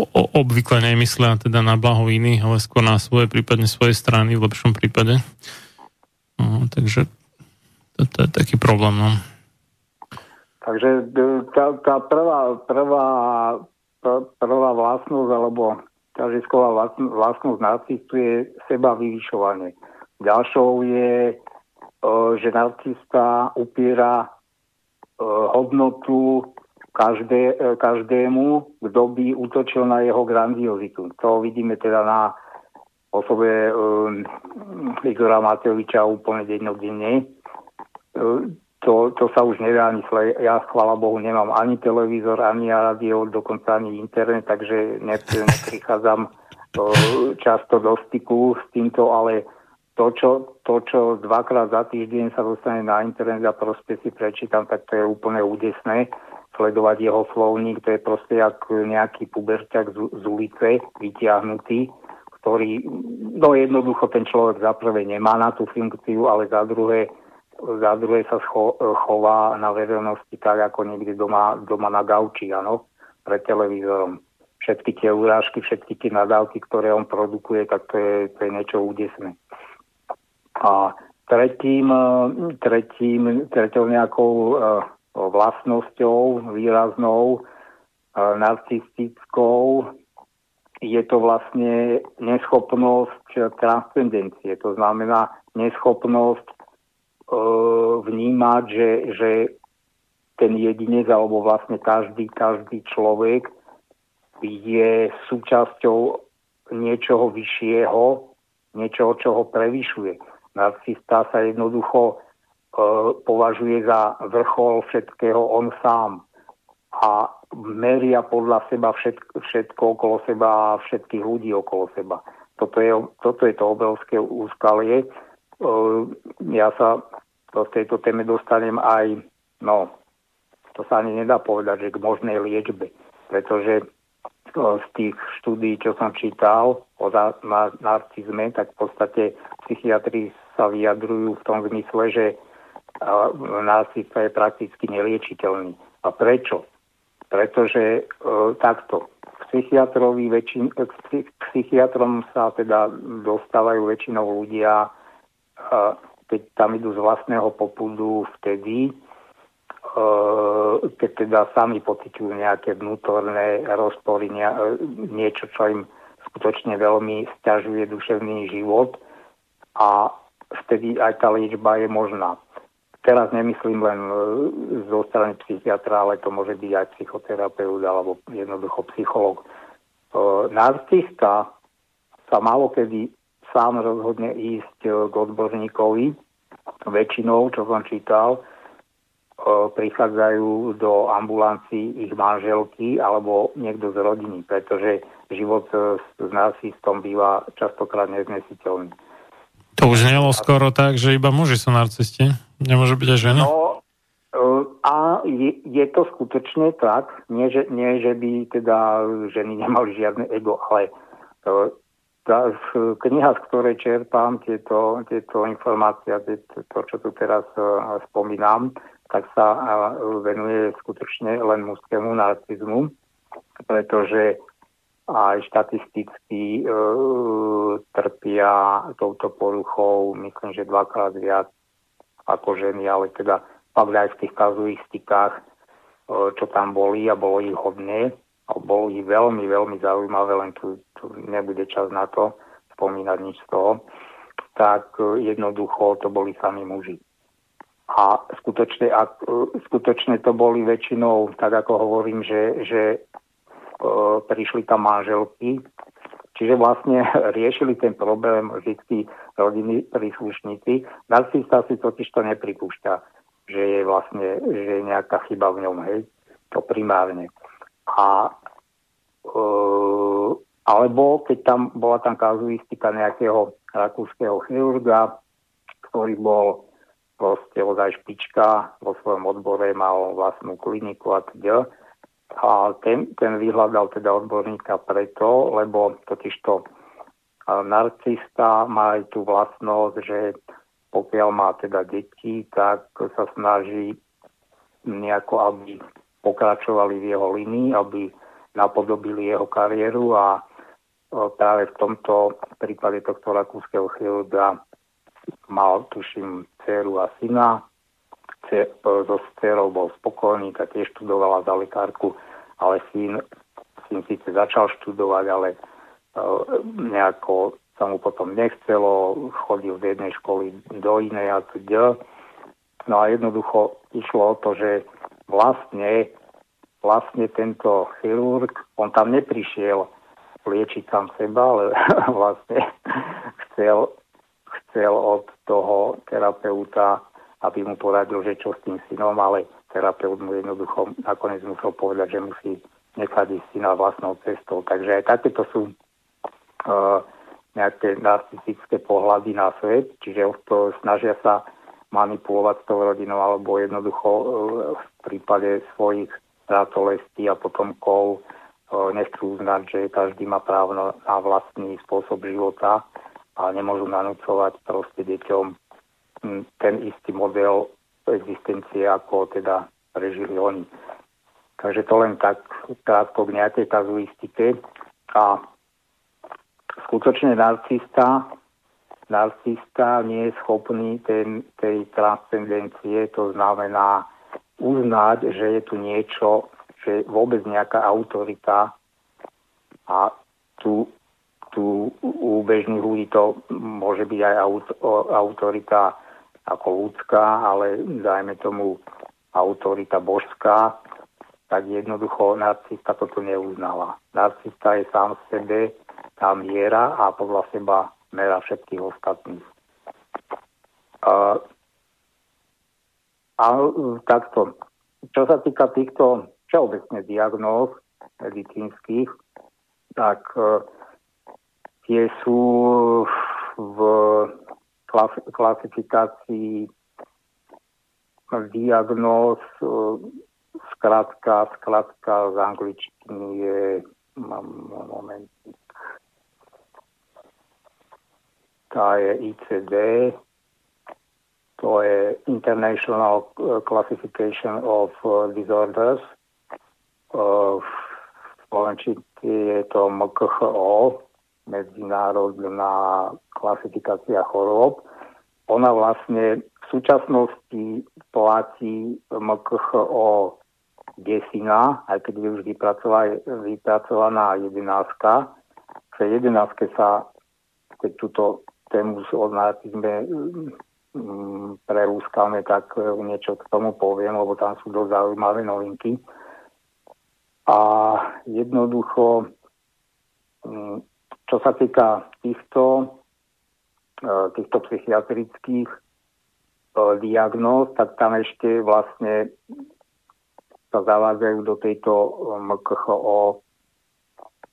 o, obvykle nemyslia teda na blaho iných, ale skôr na svoje, prípadne svojej strany v lepšom prípade. No, takže to, to je taký problém, no. Takže tá, tá prvá, prvá, prvá vlastnosť alebo ťažisková vlastnosť narcistu je seba vyvyšovanie. Ďalšou je, že narcista upiera hodnotu každé, každému, kto by útočil na jeho grandiozitu. To vidíme teda na osobe Igora Matoviča úplne dennodenne. To, to sa už nedá ani sledovať. Ja, chvála Bohu, nemám ani televízor, ani rádio, dokonca ani internet, takže neprichádzam často do styku s týmto, ale to, čo, to, čo dvakrát za týždeň sa dostane na internet a proste si prečítam, tak to je úplne údesné. Sledovať jeho slovník, to je proste ako nejaký puberťak z, z ulice vytiahnutý, ktorý, no jednoducho ten človek za prvé nemá na tú funkciu, ale za druhé, za druhé sa scho, chová na verejnosti tak, ako niekde doma, doma na gauči, áno, pred televízorom. Všetky tie urážky, všetky tie nadávky, ktoré on produkuje, tak to je, to je niečo údesné. A tretím, tretím, tretou nejakou vlastnosťou výraznou, narcistickou, je to vlastne neschopnosť transcendencie. To znamená neschopnosť e, vnímať, že, že ten jedinec, alebo vlastne každý, každý človek je súčasťou niečoho vyššieho, niečoho, čo ho prevyšuje. Narcista sa jednoducho e, považuje za vrchol všetkého on sám a meria podľa seba všetko, všetko okolo seba a všetkých ľudí okolo seba. Toto je, toto je to obrovské úskalie. E, ja sa do tejto téme dostanem aj, no, to sa ani nedá povedať, že k možnej liečbe, pretože z tých štúdií, čo som čítal o narcizme, tak v podstate psychiatri sa vyjadrujú v tom zmysle, že narcista je prakticky neliečiteľný. A prečo? Pretože e, takto. Psychiatrovi väčšin, psychiatrom sa teda dostávajú väčšinou ľudia, e, keď tam idú z vlastného popudu vtedy, keď teda sami pociťujú nejaké vnútorné rozpory, niečo, čo im skutočne veľmi sťažuje duševný život, a vtedy aj tá liečba je možná. Teraz nemyslím len zo strany psychiatra, ale to môže byť aj psychoterapeut alebo jednoducho psychológ. Narcista sa malokedy sám rozhodne ísť k odborníkovi. Väčšinou, čo som čítal, prichádzajú do ambulancií ich manželky alebo niekto z rodiny, pretože život s narcistom býva častokrát neznesiteľný. To už znelo skoro tak, že iba muži sú narcisti. Nemôže byť aj ženy? No, a je, je to skutočne tak. Nie, že, nie, že by teda ženy nemali žiadne ego, ale tá kniha, z ktorej čerpám tieto, tieto informácie, to, čo tu teraz spomínam, tak sa venuje skutočne len mužskému narcizmu, pretože aj štatisticky e, trpia touto poruchou, myslím, že dvakrát viac ako ženy, ale teda pak aj v tých kazuistikách, e, čo tam boli, a bolo ich hodne, a bolo ich veľmi, veľmi zaujímavé, len tu, tu nebude čas na to spomínať nič z toho, tak e, jednoducho to boli sami muži. A skutočne, a skutočne to boli väčšinou, tak ako hovorím, že, že e, prišli tam manželky, čiže vlastne riešili ten problém vždy rodinní príslušníci. Narcista si totiž to nepripúšťa, že je vlastne že je nejaká chyba v ňom, hej, to primárne. A, e, alebo keď tam bola tam kazuistika nejakého rakúskeho chirurga, ktorý bol proste ozaj špička, vo svojom odbore mal vlastnú kliniku a teda. A ten, ten vyhľadal teda odborníka preto, lebo totižto narcista má aj tú vlastnosť, že pokiaľ má teda deti, tak sa snaží nejako, aby pokračovali v jeho linii, aby napodobili jeho kariéru, a práve v tomto prípade tohto rakúskeho chirurga mal, tuším, dceru a syna. Ce, so dcerou bol spokojný, tak tiež študovala za lekárku, ale syn, syn síce začal študovať, ale nejako sa mu potom nechcelo, chodil z jednej školy do inej a teda. No a jednoducho išlo o to, že vlastne, vlastne tento chirurg, on tam neprišiel liečiť sám seba, ale vlastne chcel, chcel od toho terapeuta, aby mu poradil, že čo s tým synom, ale terapeut mu jednoducho nakoniec musel povedať, že musí nechať ísť syna vlastnou cestou. Takže aj takéto sú uh, nejaké narcistické pohľady na svet, čiže to snažia sa manipulovať s tou rodinou alebo jednoducho uh, v prípade svojich zátolestí a potomkov uh, nechcú uznať, že každý má právo na vlastný spôsob života a nemôžu nanúcovať proste deťom ten istý model existencie, ako teda prežili oni. Takže to len tak krátko k nejakej kazuistike. A skutočne narcista, narcista nie je schopný ten, tej transcendencie, to znamená uznať, že je tu niečo, že vôbec nejaká autorita a tu tu u bežných ľudí to môže byť aj aut- autorita ako ľudská, ale dajme tomu autorita božská, tak jednoducho narcista toto neuznala. Narcista je sám v sebe, tá miera a podľa seba mera všetkých ostatných. A, a takto, čo sa týka týchto všeobecne diagnóz medicínskych, tak tie sú v klasifikácii diagnóz, skratka, skratka z angličtiny je, mám momentík, tá je I C D, to je International Classification of Disorders, v slovenčine je to M K H O, medzinárodná klasifikácia chorôb. Ona vlastne v súčasnosti platí M K H O desina, aj keď je už vypracovaná jedenástka. V jedenástke sa, keď túto tému o narcizme prerúskame, tak niečo k tomu poviem, lebo tam sú dosť zaujímavé novinky. A jednoducho čo sa týka týchto, týchto psychiatrických diagnóz, tak tam ešte vlastne sa zavádzajú do tejto M K H O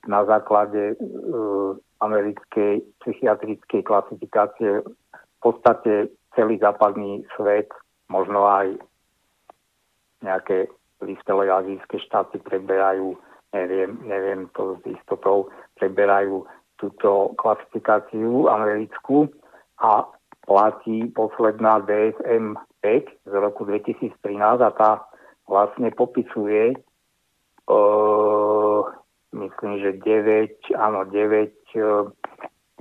na základe americkej psychiatrickej klasifikácie. V podstate celý západný svet, možno aj nejaké vyspelé azijské štáty preberajú, neviem, neviem to s istotou, preberajú túto klasifikáciu americkú a platí posledná D S M päť z roku dvetisíctrinásť a tá vlastne popisuje uh, myslím, že deväť, áno, deväť,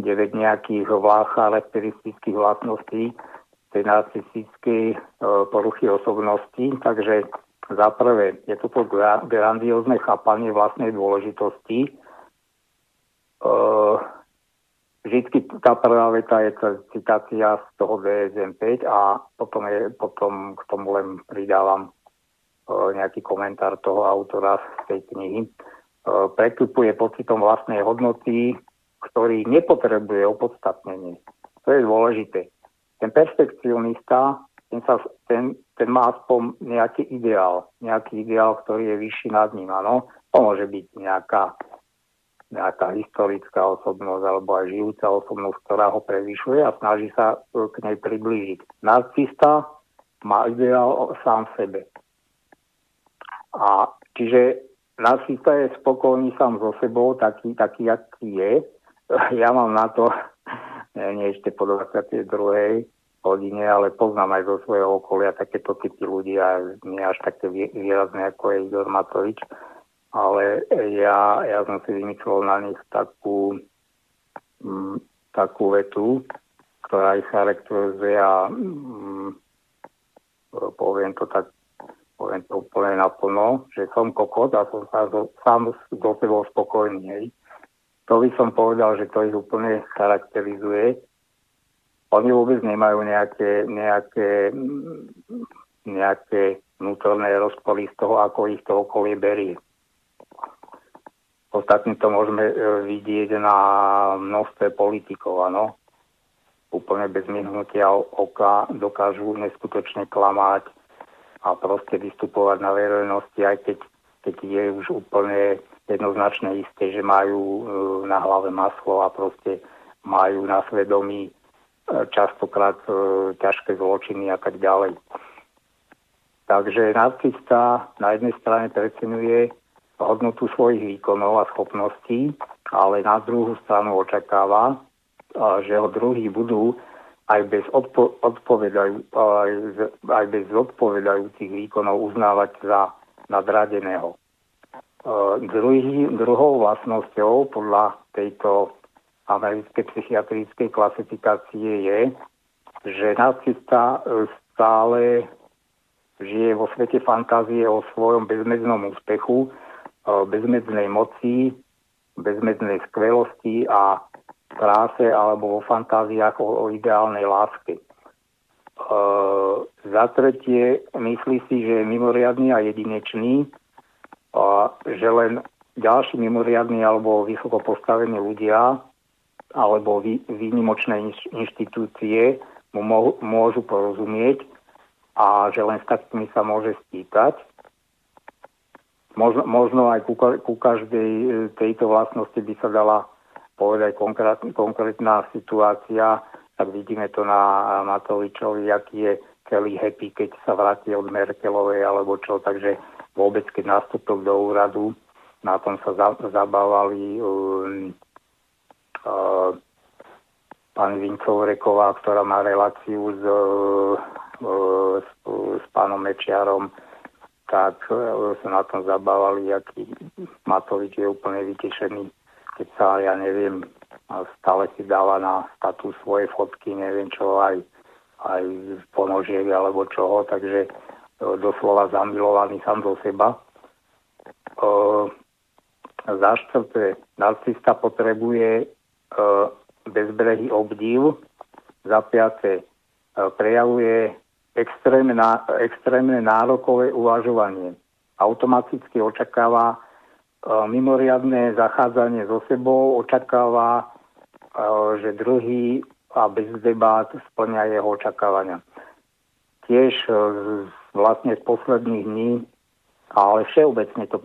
deväť nejakých charakteristických vlastností tej narcistickej uh, poruchy osobnosti. Takže za prvé je toto grandiózne chápanie vlastnej dôležitosti. Uh, vždycky tá prvá veta je citácia z toho D S M päť a potom, je, potom k tomu len pridávam uh, nejaký komentár toho autora z tej knihy. Uh, prekvapuje pocitom vlastnej hodnoty, ktorý nepotrebuje opodstatnenie. To je dôležité. Ten perfekcionista, ten, sa, ten, ten má aspoň nejaký ideál. Nejaký ideál, ktorý je vyšší nad ním. Áno? To môže byť nejaká nejaká historická osobnosť alebo aj žijúca osobnosť, ktorá ho prevýšuje a snaží sa k nej priblížiť. Narcista má ideál sám v sebe. A čiže narcista je spokojný sám so sebou, taký, taký, aký je. Ja mám na to, nie ešte po dvadsiatej druhej hodine, ale poznám aj zo svojho okolia takéto typy ľudí a nie až také výrazné, ako je Igor Matovič. Ale ja, ja som si vymyslel na nich takú, m, takú vetu, ktorá ich charakterizuje a m, poviem to tak, poviem to úplne naplno, že som kokot a som sa do, sám do sebou spokojný. Hej. To by som povedal, že to ich úplne charakterizuje. Oni vôbec nemajú nejaké, nejaké, nejaké vnútorné rozpory z toho, ako ich to okolie berie. Ostatne to môžeme vidieť na množstve politikov, áno. Úplne bez mihnutia oka dokážu neskutočne klamať a proste vystupovať na verejnosti, aj keď, keď je už úplne jednoznačne isté, že majú na hlave maslo a proste majú na svedomí častokrát ťažké zločiny a tak ďalej. Takže narcista na jednej strane precenuje hodnotu svojich výkonov a schopností, ale na druhú stranu očakáva, že ho druhí budú aj bez, odpo- odpovedajú, aj, z- aj bez odpovedajúcich výkonov uznávať za nadradeného. E, druhý, druhou vlastnosťou podľa tejto americkej psychiatrickej klasifikácie je, že narcista stále žije vo svete fantázie o svojom bezmedznom úspechu, e, bezmedznej moci, bezmedznej skvelosti a kráse alebo vo fantáziách o, o ideálnej láske. E, za tretie, myslí si, že je mimoriadny a jedinečný, a že len ďalší mimoriadni alebo vysoko postavení ľudia alebo vý, výnimočné inštitúcie mu môžu porozumieť a že len s takými sa môže stýkať. Možno, možno aj ku, ku každej tejto vlastnosti by sa dala povedať konkrétna situácia, tak vidíme to na Matovičovi, aký je celý happy, keď sa vráti od Merkelovej alebo čo, takže vôbec, keď nastúpil do úradu, na tom sa za, zabávali um, uh, pani Vincovereková, ktorá má reláciu s, uh, uh, s, uh, s pánom Mečiarom, tak uh, sa na tom zabávali, aký Matovič je úplne vytešený. Keď sa, ja neviem, stále si dáva na status svoje fotky, neviem čo, aj, aj ponožiek alebo čoho, takže doslova zamilovaný sám do seba. E, za štvrté, narcista potrebuje e, bezbrehý obdiv. Za piaté, e, prejavuje extrémne, extrémne nárokové uvažovanie. Automaticky očakáva mimoriadne zachádzanie so sebou, očakáva, že druhý a bez debát splňa jeho očakávania. Tiež vlastne z posledných dní, ale všeobecne to,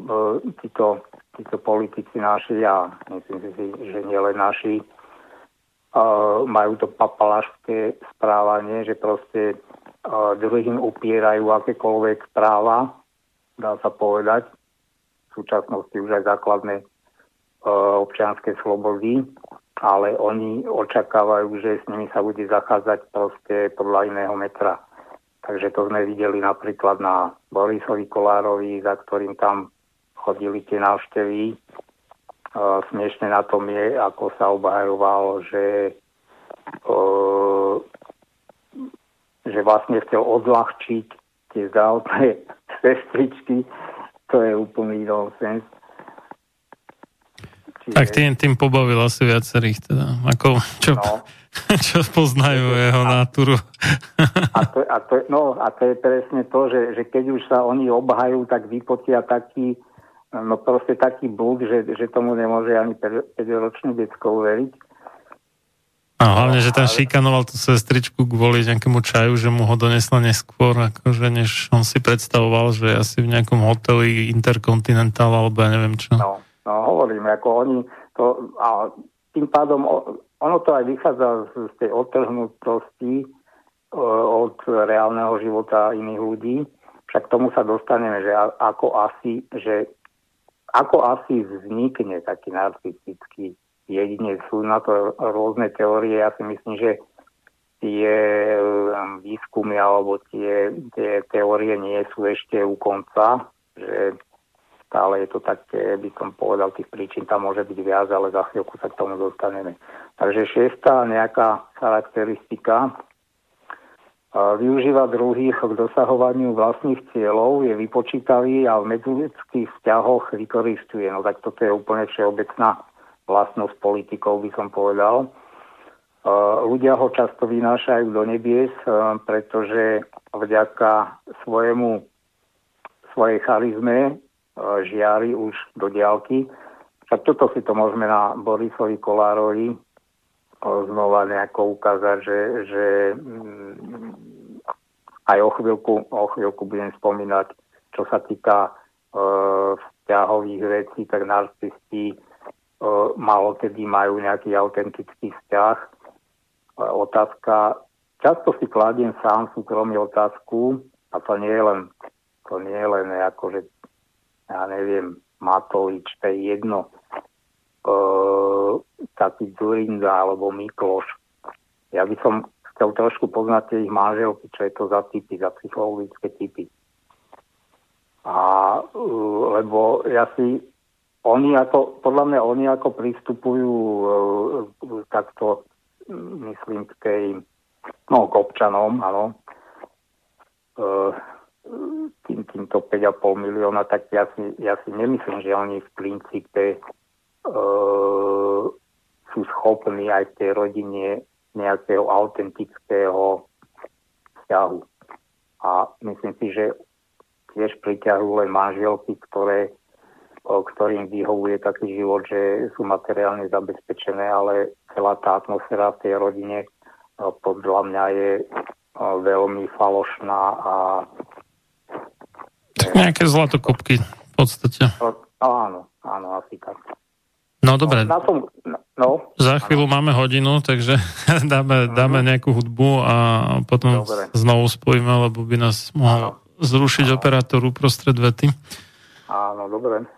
títo, títo politici naši, a myslím si, že nielen naši, majú to papalášské správanie, že proste druhým upierajú akékoľvek práva, dá sa povedať, v súčasnosti už aj základné e, občianske slobody, ale oni očakávajú, že s nimi sa bude zachádzať proste podľa iného metra. Takže to sme videli napríklad na Borisovi Kollárovi, za ktorým tam chodili tie návštevy. E, smiešne na tom je, ako sa obhajoval, že, e, že vlastne chcel odľahčiť tie zdravotné sestričky. To je úplný nonsens. Čiže... Tak tým, tým pobavil asi viacerých, teda. Ako, čo, no. čo poznajú jeho a, natúru. A to, a, to, no, a to je presne to, že, že keď už sa oni obhajú, tak vypotia taký, no proste taký blúd, že, že tomu nemôže ani päťročné decko uveriť. A hlavne, že tam šikanoval tú sestričku kvôli nejakému čaju, že mu ho donesla neskôr, akože než on si predstavoval, že asi v nejakom hoteli Intercontinental, alebo ja neviem čo. No, no hovorím, ako oni to, a tým pádom ono to aj vychádza z tej odtrhnutosti od reálneho života iných ľudí. Však tomu sa dostaneme, že ako asi, že ako asi vznikne taký narcistický. Jedine sú na to rôzne teórie. Ja si myslím, že tie výskumy alebo tie, tie teórie nie sú ešte u konca, že stále je to také, by som povedal, tých príčin tam môže byť viac, ale za chvíľku sa k tomu dostaneme. Takže šiesta nejaká charakteristika. Využíva druhých k dosahovaniu vlastných cieľov, je vypočítavý a v medziludských vzťahoch vykoristuje. No tak toto je úplne všeobecná vlastnosť politikov, by som povedal. Ľudia ho často vynášajú do nebies, pretože vďaka svojemu, svojej charizme žiari už do diaľky. Tak toto si to môžeme na Borisovi Kollárovi znova nejako ukázať, že, že aj o chvíľku, o chvíľku budem spomínať, čo sa týka vzťahových vecí, tak narcisti málo kedy majú nejaký autentický vzťah. Otázka, často si kladiem sám súkromne otázku, a to nie je len, to nie je len ako, že ja neviem, Matovič, to je jedno, e, taký Dzurinda alebo Mikloš. Ja by som chcel trošku poznať ich manželky, čo je to za typy, za psychologické typy. A, lebo ja si, oni ako, podľa mňa oni ako pristupujú e, takto, myslím, k tej, no, k občanom, áno, e, tým, týmto päť a pol milióna, tak ja si, ja si nemyslím, že oni v princípe e, sú schopní aj v tej rodine nejakého autentického vzťahu. A myslím si, že tiež priťahujú len manželky, ktoré, ktorým vyhovuje taký život, že sú materiálne zabezpečené, ale celá tá atmosféra v tej rodine podľa mňa je veľmi falošná a tak nejaké zlatokopky v podstate. Áno, áno, asi tak. No dobre, no, tom, no, za chvíľu áno. Máme hodinu, takže dáme, dáme nejakú hudbu a potom dobre. Znovu spojíme, lebo by nás mohol zrušiť áno. Operátor uprostred vety. Áno, dobre.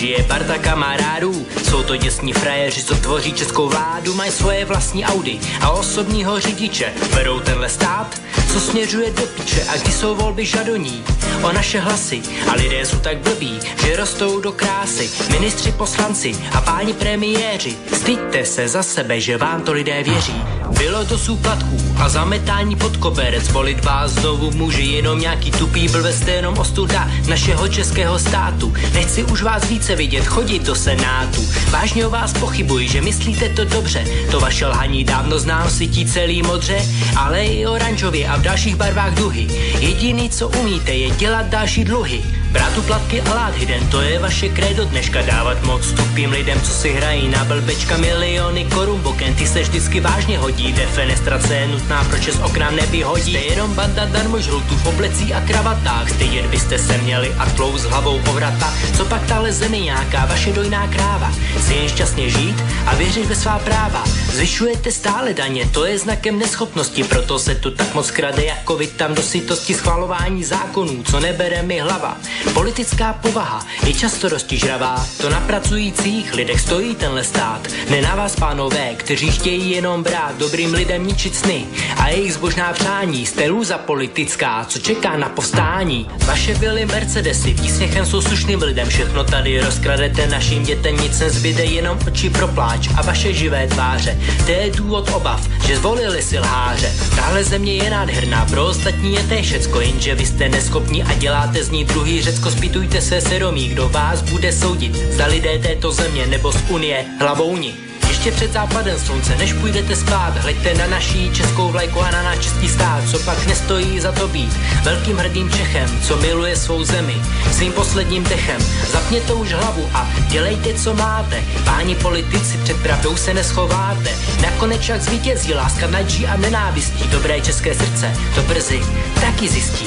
Žije parta kamarádů, jsou to děsní frajeři, co tvoří českou vládu, mají svoje vlastní Audi a osobního řidiče. Vedou tenhle stát, co směřuje do piče, a když jsou volby žadoní o naše hlasy. A lidé jsou tak blbí, že rostou do krásy, ministři, poslanci a páni premiéři. Styďte se za sebe, že vám to lidé věří. Bylo to súplatků a zametání pod koberec, volit vás znovu může jenom nějaký tupý blbec, to jenom ostuda našeho českého státu. Nechci už vás více vidět chodit do senátu. Vážně o vás pochybuji, že myslíte to dobře. To vaše lhaní dávno znám, svítí celý modře, ale i oranžově a v dalších barvách duhy. Jediný, co umíte, je dělat další dluhy. Brát uplatky a lát hidden, to je vaše krédo dneška. Dávat moc tupým lidem, co si hrají na blbečka, miliony korun bokem, ty se vždycky vážně hodí. Defenestrace je nutná, proč je z okna nevyhodí. Jste jenom banda darmožroutů v oblecích a kravatách. Stydět byste se měli a tlou s hlavou ovrata. Co pak tahle zemi nějaká vaše dojná kráva? Chci jen šťastně žít a věřit ve svá práva. Zvyšujete stále daně, to je znakem neschopnosti, proto se tu tak moc krade jako vy tam do sytosti. Schvalování zákonů, co nebere mi hlava. Politická povaha je často dosti žravá. To na pracujících lidech stojí tenhle stát. Ne na vás, pánové, kteří chtějí jenom brát, dobrým lidem ničit sny a jejich zbožná přání. Jste lůza politická, co čeká na povstání. Vaše byly Mercedesy, výsměchem jsou slušným lidem. Všechno tady rozkradete, našim dětem nic nezbyde, jenom oči pro pláč a vaše živé tváře. To je důvod obav, že zvolili si lháře. Tahle země je nádherná, pro ostatní je té všecko, jenže vy jste neschopní a děláte z ní druhý Řecko. Spýtujte se svědomí, kdo vás bude soudit, za lidé této země nebo z Unie hlavouni. Ještě před západem slunce, než půjdete spát, hleďte na naší českou vlajku a na náš český stát, co pak nestojí za to být velkým hrdým Čechem, co miluje svou zemi svým posledním dechem. Zapněte už hlavu a dělejte, co máte, páni politici, před pravdou se neschováte. Nakonec však zvítězí láska nad lží a nenávistí, dobré české srdce to brzy taky zjistí.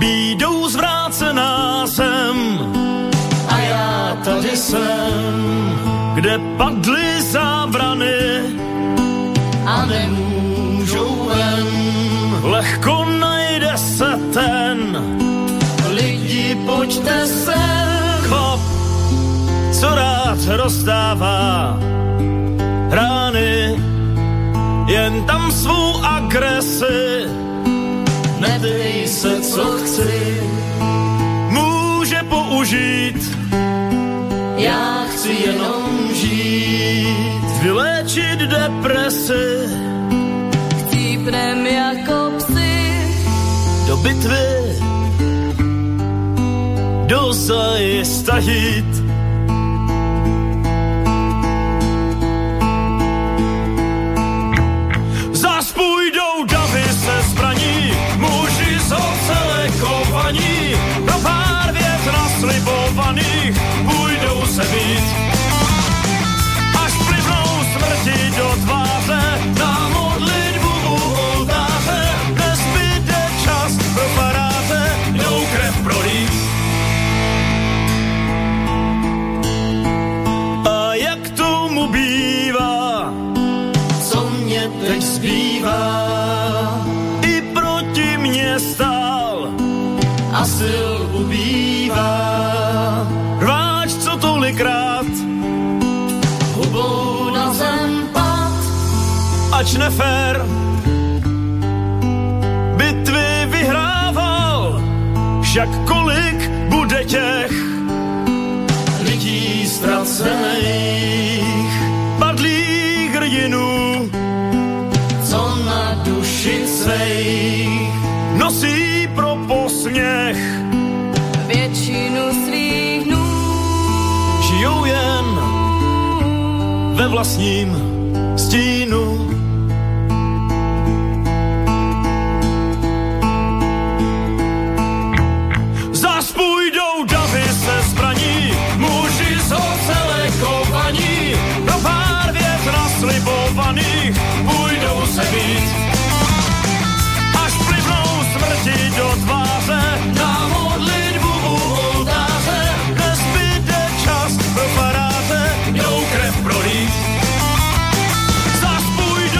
Bídou zvrácená zem a já tady jsem, kde padly zábrany a nemůžou ven. Lehko najde se ten, lidi pojďte sem. Chlap, co rád rozdává rány, jen tam svou agresi nedej se, co chci, může použít. Já chci jenom žít, vyléčit depresi, chcípnem jako psi, do bitvy, do zajista jít. Zas půjdou davy se zbraní, muži z ocelekovaní, na pár věc naslibovaných půjdou se být. Do tváře na modlitbu u oltáře nezbyde čas pro paráře, jdou krev prolít. A jak tomu bývá, co mě teď zbývá, i proti mně stál a sil ubývá. Rváč, co tolikrát hubou na zem, ač nefér, bitvy vyhrával, však kolik bude těch lidí ztracených, padlých hrdinů, co na duši svých nosí pro posměch většinu svých dnů, žijou jen ve vlastním stínu. Půjdou se být, až plivnou smrti do tváře, na modlitbu u oltáře nezbyde čas pro paráře, jdou krev prolít. Zas půjdou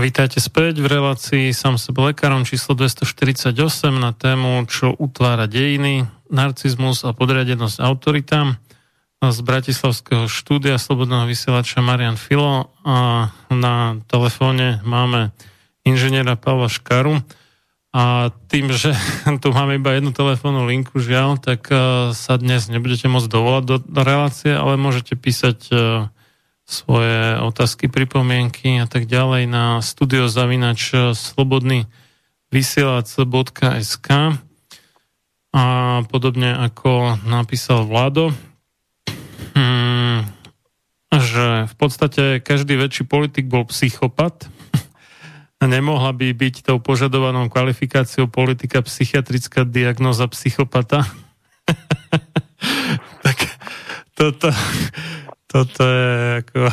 Vítajte späť v relácii Sám sebe lekárom číslo dvestoštyridsaťosem na tému Čo utvára dejiny, narcizmus a podriadenosť autoritám. Z bratislavského štúdia slobodného vysielača Marián Fillo a na telefóne máme inžiniera Pavla Škaru. A tým, že tu máme iba jednu telefónnu linku, žiaľ, tak sa dnes nebudete môcť dovolať do, do relácie, ale môžete písať svoje otázky, pripomienky a tak ďalej na studio zavináč slobodný vysielač bodka es ká a podobne ako napísal Vlado, že v podstate každý väčší politik bol psychopat a nemohla by byť tou požadovanou kvalifikáciou politika psychiatrická diagnóza psychopata. Tak toto... Toto je ako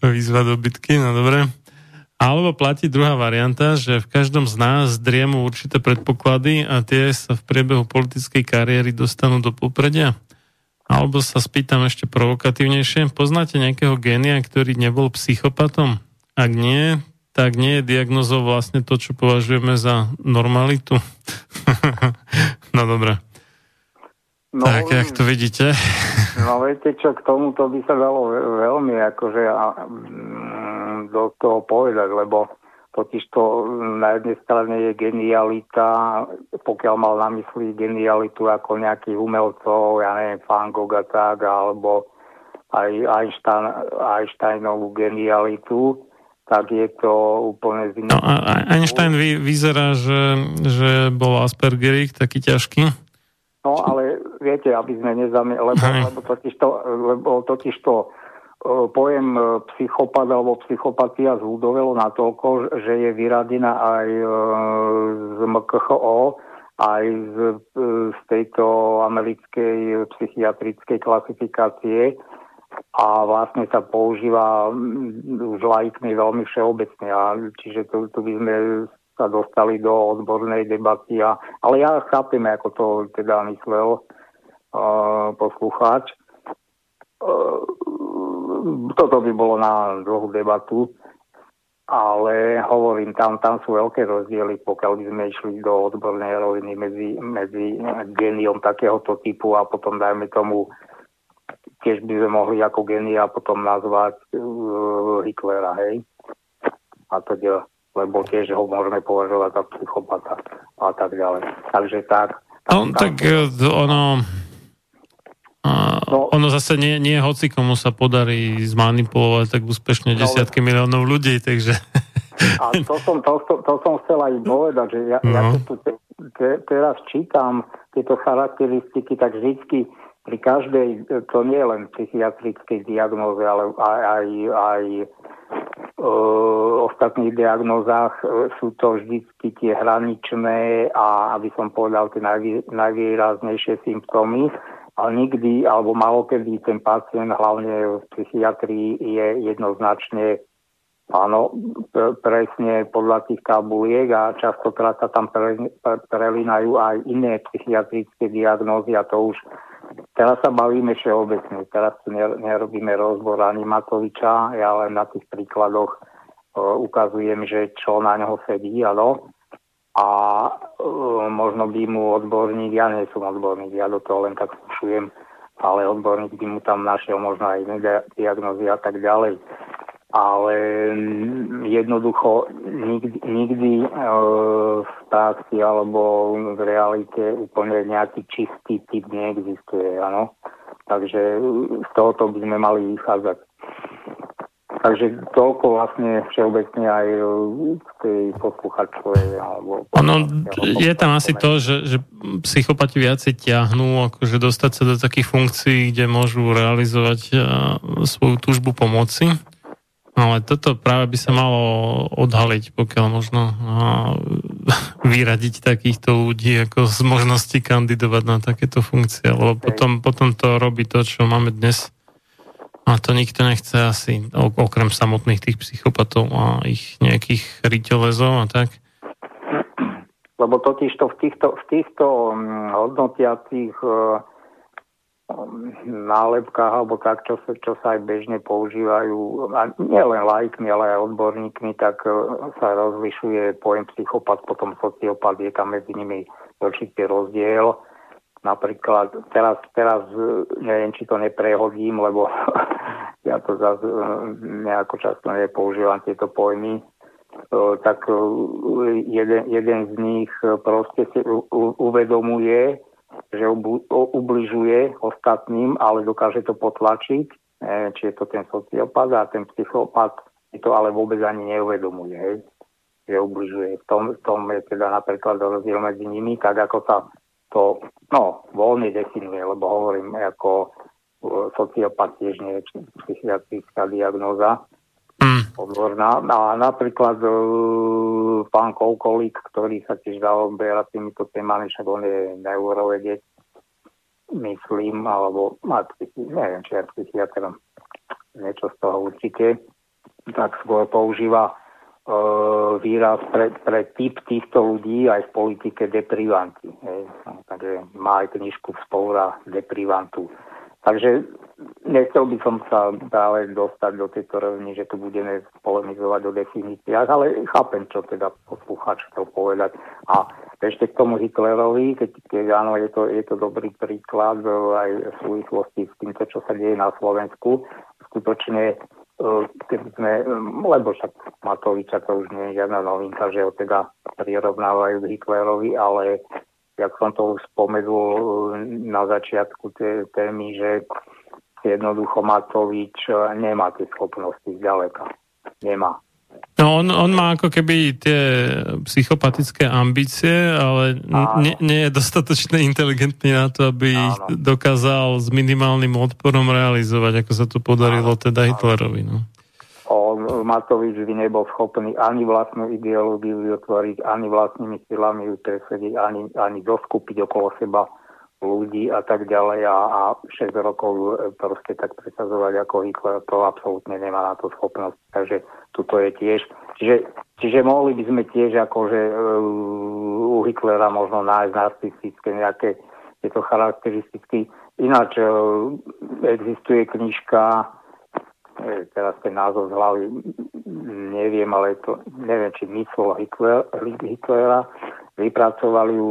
výzva do bitky, no dobre. Alebo platí druhá varianta, že v každom z nás driemu určité predpoklady a tie sa v priebehu politickej kariéry dostanú do popredia. Alebo sa spýtam ešte provokatívnejšie, poznáte nejakého génia, ktorý nebol psychopatom? Ak nie, tak nie je diagnózou vlastne to, čo považujeme za normalitu. No dobre. No, tak, jak to vidíte? No viete čo, k tomuto by sa dalo veľmi akože do toho povedať, lebo totiž to na jednej strane je genialita, pokiaľ mal na mysli genialitu ako nejakých umelcov, ja neviem, Van Gogha tak, alebo aj Einstein, Einsteinovú genialitu, tak je to úplne z iného. No, Einstein vy, vyzerá, že, že bol Aspergerik, taký ťažký. No, ale viete, aby sme nezamieli, lebo, lebo totiž to, lebo totiž to pojem psychopat alebo psychopatia zhudovelo natoľko, že je vyradená aj z em ká há ó, aj z, z tejto americkej psychiatrickej klasifikácie a vlastne sa používa už laikmi veľmi všeobecne. A čiže tu, tu by sme sa dostali do odbornej debaty. A, ale ja chápem, ako to teda myslel uh, poslucháč. Uh, toto by bolo na dlhú debatu, ale hovorím, tam, tam sú veľké rozdiely, pokiaľ by sme išli do odbornej roviny medzi, medzi géniom takéhoto typu a potom dajme tomu, tiež by sme mohli ako génia potom nazvať uh, Hitlera, hej? A to je... lebo tiež ho môžeme považovať za psychopata a tak ďalej. Takže tak. Tam, no, tam, tak tam. ono... No, ono zase nie, nie hoci komu sa podarí zmanipulovať tak úspešne desiatky no, miliónov ľudí, takže... A to som, to, to, to som chcel aj povedať, že ja, no. ja tu te, te, teraz čítam tieto charakteristiky, tak vždycky pri každej, to nie len psychiatrickej diagnóze, ale aj... aj, aj o ostatných diagnózach sú to vždycky tie hraničné a, aby som povedal, tie najvý, najvýraznejšie symptómy, ale nikdy, alebo malokedy ten pacient, hlavne v psychiatrii, je jednoznačne áno, presne podľa tých tabuliek a častokrát sa tam pre, pre, prelínajú aj iné psychiatrické diagnózy a to už teraz sa bavíme všeobecne, teraz tu nerobíme rozbor ani Matoviča, ja len na tých príkladoch e, ukazujem, že čo na neho sedí, áno. A e, možno by mu odborník, ja nie som odborník, ja do toho len tak skúšujem, ale odborník by mu tam našiel možno aj iné diagnózy a tak ďalej. ale jednoducho nikdy, nikdy e, v práci alebo v realite úplne nejaký čistý typ neexistuje, áno. Takže z tohoto by sme mali vychádzať. Takže toľko vlastne všeobecne aj k tej posluchačovej. Alebo... Ono, je tam asi to, že, že psychopati viacej ťahnú, akože dostať sa do takých funkcií, kde môžu realizovať svoju túžbu pomoci. Ale toto práve by sa malo odhaliť, pokiaľ možno vyradiť takýchto ľudí ako z možnosti kandidovať na takéto funkcie. Lebo potom, potom to robí to, čo máme dnes. A to nikto nechce asi, okrem samotných tých psychopatov a ich nejakých riteľezov a tak. Lebo totiž to v týchto, v týchto hodnotiacich nálepkách alebo tak, čo sa, čo sa aj bežne používajú, a nielen laikmi, ale aj odborníkmi, tak sa rozlišuje pojem psychopat, potom sociopat, je tam medzi nimi určitý rozdiel. Napríklad, teraz, teraz neviem, či to neprehodím, lebo ja to zase nejako často nepoužívam tieto pojmy, tak jeden, jeden z nich proste si uvedomuje, že ubližuje ostatným, ale dokáže to potlačiť, či je to ten sociopat, a ten psychopat si to ale vôbec ani neuvedomuje, že ubližuje. V tom, v tom je teda napríklad rozdiel medzi nimi, tak ako sa to, no, voľne definuje, lebo hovorím ako sociopat, tiež nie je psychiatrická diagnóza odborná. A napríklad uh, pán Koukolík, ktorý sa tiež zaoberá týmito témami, však on je neurovedec, myslím, alebo neviem, či je psychiatr, niečo z toho určite, tak skôr používa výraz pre, pre typ týchto ľudí aj v politike deprivanti. Hej. Takže má aj knižku Spolra deprivantu. Takže nechcel by som sa práve dostať do tejto rovni, že tu budeme polemizovať o definíciách, ale chápem, čo teda poslucháč chcel povedať. A ešte k tomu Hitlerovi, keď, keď áno, je to, je to dobrý príklad aj v súvislosti s týmto, čo sa deje na Slovensku. Skutočne keď sme, lebo však Matoviča to už nie je žiadna novinka, že ho teda prirovnávajú k Hitlerovi, ale jak som to už spomenul na začiatku té, témy, že jednoducho Matovič nemá tie schopnosti zďaleka. Nemá. No on, on má ako keby tie psychopatické ambície, ale nie, nie je dostatočne inteligentný na to, aby Áno. ich dokázal s minimálnym odporom realizovať, ako sa to podarilo Áno. teda Hitlerovi. No. On, Matovič by nebol schopný ani vlastnú ideológiu vytvoriť, ani vlastnými silami ju presediť, ani, ani doskupiť okolo seba ľudí a tak ďalej a, a šesť rokov proste tak presazovať ako Hitler, to absolútne nemá na to schopnosť. Takže tuto je tiež. Čiže, čiže mohli by sme tiež akože u Hitlera možno nájsť narcistické nejaké tieto charakteristiky. Ináč existuje knižka, teraz ten názov z hlavy neviem, ale to neviem, či mysl Hitler, Hitlera. Vypracovali ju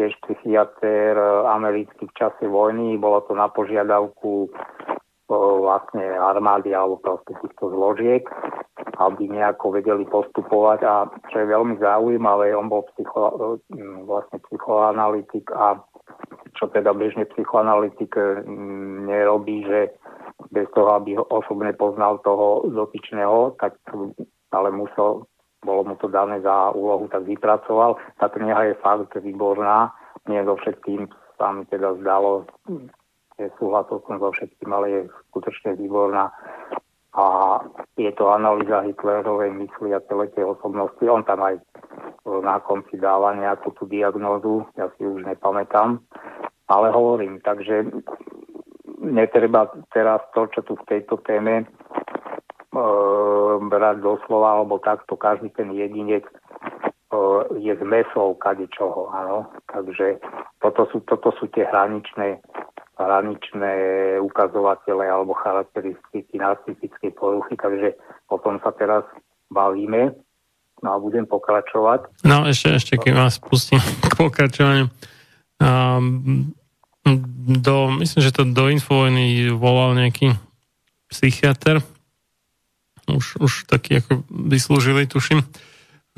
tiež psychiater americký v čase vojny. Bolo to na požiadavku vlastne armády alebo proste týchto zložiek, aby nejako vedeli postupovať. A čo je veľmi zaujímavé, on bol psycho, vlastne psychoanalytik a čo teda bežne psychoanalytik nerobí, že bez toho, aby ho osobne poznal toho dotyčného, tak ale musel... bolo mu to dané za úlohu, tak vypracoval. Tá kniha je fakt výborná. Nie so všetkým, sa mi teda zdalo, že súhlasil som so všetkým, ale je skutočne výborná. A je to analýza Hitlerovej mysli a celej tej osobnosti. On tam aj na konci dáva nejakú tú diagnózu, ja si už nepamätám. Ale hovorím, takže netreba teraz to, čo tu v tejto téme brať doslova, alebo takto každý ten jedinec je z mesov kadečoho, áno. Takže toto sú, toto sú tie hraničné, hraničné ukazovatele alebo charakteristiky narcistickej poruchy, takže o tom sa teraz bavíme. No a budem pokračovať. No ešte, ešte keď vás pustím k pokračovaniu. Um, do, myslím, že to do Infovojny volal nejaký psychiatr, už, už taký ako vyslúžili, tuším.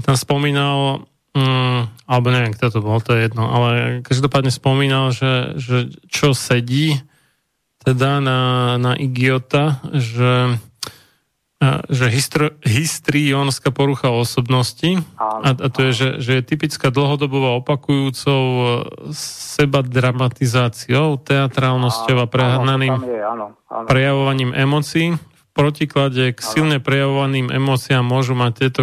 Tam spomínal, um, alebo neviem, kto to bol, to je jedno, ale každopádne spomínal, že, že čo sedí teda na, na idiota, že, že histri, histrionská porucha osobnosti a, a to je, že, že je typická dlhodobová opakujúcou seba dramatizáciou, teatrálnosťou a prehnaným prejavovaním emócií. V protiklade k silne prejavovaným emóciám môžu mať tieto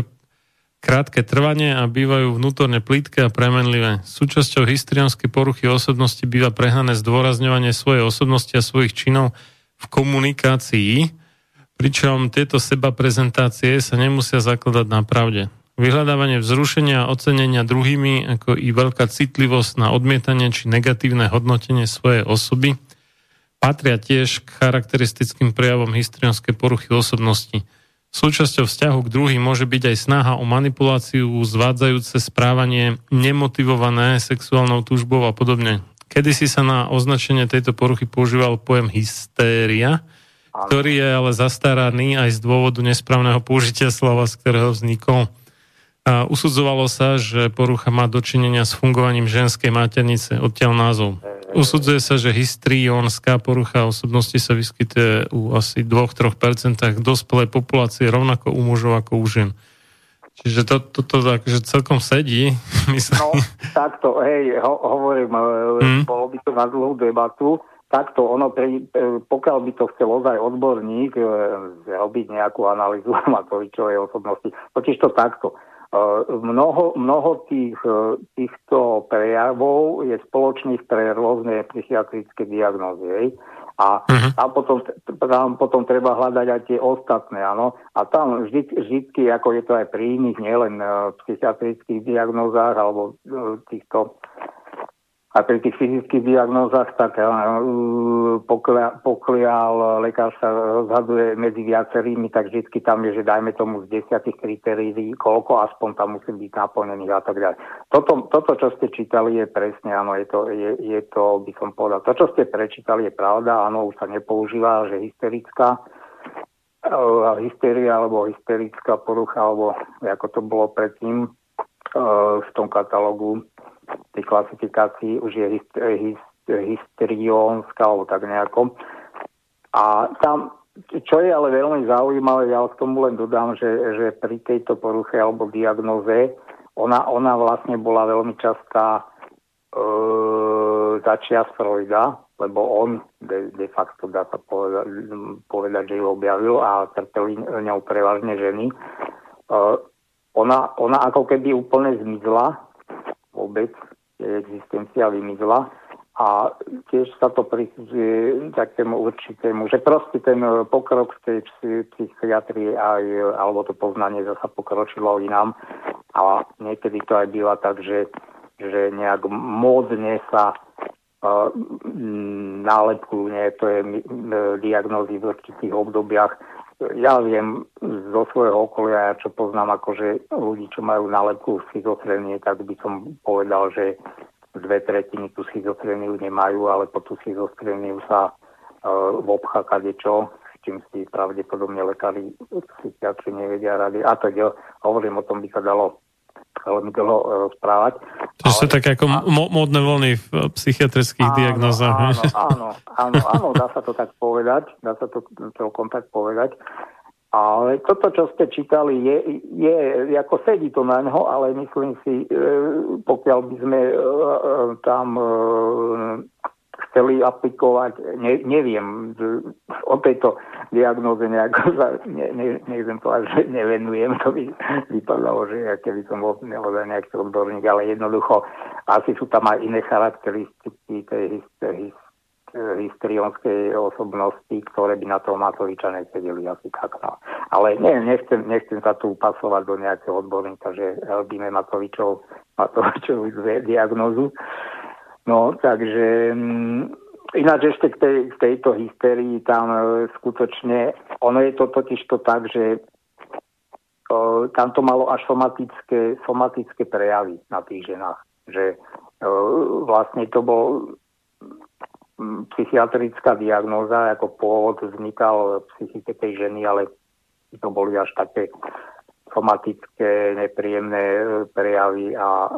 krátke trvanie a bývajú vnútorne plítke a premenlivé. Súčasťou histrionskej poruchy osobnosti býva prehnané zdôrazňovanie svojej osobnosti a svojich činov v komunikácii, pričom tieto sebaprezentácie sa nemusia zakladať na pravde. Vyhľadávanie vzrušenia a ocenenia druhými, ako i veľká citlivosť na odmietanie či negatívne hodnotenie svojej osoby, patria tiež k charakteristickým prejavom histrionskej poruchy osobnosti. Súčasťou vzťahu k druhým môže byť aj snaha o manipuláciu, zvádzajúce správanie, nemotivované sexuálnou túžbou a podobne. Kedysi sa na označenie tejto poruchy používal pojem hystéria, ktorý je ale zastaraný aj z dôvodu nesprávneho použitia slova, z ktorého vznikol. A usudzovalo sa, že porucha má dočinenia s fungovaním ženskej maternice, odtiaľ názov. Usudzuje sa, že histrionská porucha osobnosti sa vyskytuje u asi dva až tri percentá dospelej populácie rovnako u mužov ako u žien. Čiže to, to, to tak, že celkom sedí. Myslím. No, takto, hej, ho, hovorím, hmm? bolo by to na dlhú debatu. Takto, ono, pre, pokiaľ by to chcel ozaj odborník robiť nejakú analýzu Matovičovej osobnosti, totiž to takto. Mnoho, mnoho tých, týchto prejavov je spoločných pre rôzne psychiatrické diagnózy. A, uh-huh. a potom, tam potom treba hľadať aj tie ostatné. Áno? A tam vždy, vždy, ako je to aj pri iných, nielen v psychiatrických diagnózach alebo týchto, a pri tých fyzických diagnózach, tak pokiaľ, pokiaľ lekár sa rozhaduje medzi viacerými, tak vždy tam je, že dajme tomu z desiatich kritérií, koľko aspoň tam musí byť naplnených a tak ďalej. Toto, toto, čo ste čítali, je presne, áno, je to, je, je to, by som povedal, to, čo ste prečítali, je pravda, áno, už sa nepoužíva, že hysterická, uh, hysteria alebo hysterická porucha, alebo ako to bolo predtým uh, v tom katalógu, tej klasifikácii už je histriónska alebo tak nejako. A tam, čo je ale veľmi zaujímavé, ja k tomu len dodám, že, že pri tejto poruche alebo diagnoze, ona, ona vlastne bola veľmi častá e, začias Freuda, lebo on de, de facto dá sa povedať, povedať, že ju objavil a trpeli ňou prevažne ženy. E, ona, ona ako keby úplne zmizla, vôbec jej existencia vymizla a tiež sa to prisudzuje takému určitému, že proste ten pokrok v tej psychiatrii aj, alebo to poznanie zasa pokročilo inám a niekedy to aj býva tak, že, že nejak módne sa uh, nálepkujú, nie, to je uh, diagnózy v určitých obdobiach. Ja viem zo svojho okolia, ja čo poznám, akože ľudí, čo majú nálepku schizofrénie, tak by som povedal, že dve tretiny tú schizofréniu nemajú, ale po tú schizofréniu sa e, vobchá kadečo, s čím si pravdepodobne lekári psychiatri nevedia rady. A to je, hovorím, o tom by sa dalo veľmi dlho rozprávať. To sú také ako mo- módne vlny v psychiatrických áno, diagnózach. Áno, áno, áno, áno, dá sa to tak povedať, dá sa to celkom tak povedať. Ale toto, čo ste čítali, je, je ako sedí to na ňo, ale myslím si, pokiaľ by sme tam chceli aplikovať, ne, neviem, o tejto diagnóze nejako sa, ne, ne, nechcem to až, že nevenujem, to by vypadalo, že ja keby som bol neozaj nejaký odborník, ale jednoducho asi sú tam aj iné charakteristiky tej histrionskej osobnosti, ktoré by na toho Matoviča nesedeli asi tak. No. Ale nie, nechcem, nechcem sa tu upasovať do nejakého odborníka, že robíme Matovičov, Matovičovú diagnózu. No, takže ináč ešte k, tej, k tejto hysterii tam e, skutočne, ono je to totiž to tak, že e, tam to malo až somatické, somatické prejavy na tých ženách. Že e, vlastne to bol psychiatrická diagnóza, ako pôvod vznikal v psychike tej ženy, ale to boli až také somatické, nepríjemné prejavy. A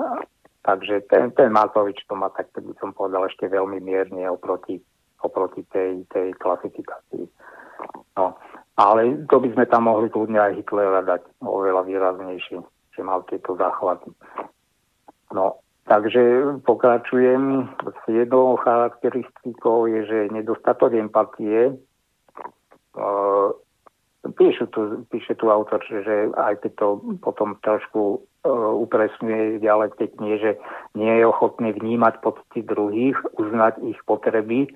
takže ten, ten Matovič to má, tak by som povedal, ešte veľmi mierne oproti, oproti tej, tej klasifikácii. No. Ale to by sme tam mohli kľudne aj Hitlera dať oveľa výraznejšie, že mal tieto záchvaty. No, takže pokračujem. S jednou charakteristikou je, že nedostatok empatie. Píše tu, píše tu autor, že aj keď to potom trošku upresňuje ďalej pekne, že nie je ochotný vnímať pocity druhých, uznať ich potreby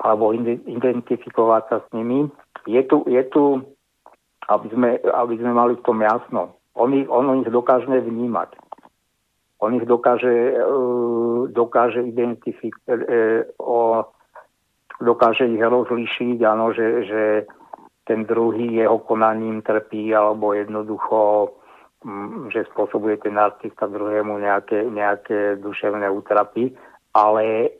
alebo identifikovať sa s nimi. Je tu, je tu aby, sme, aby sme mali v tom jasno. On ich, on ich dokáže vnímať. On ich dokáže, dokáže identifikovať, dokáže ich rozlíšiť, áno, že, že ten druhý jeho konaním trpí alebo jednoducho, že spôsobuje ten narcista druhému nejaké, nejaké duševné útrapy, ale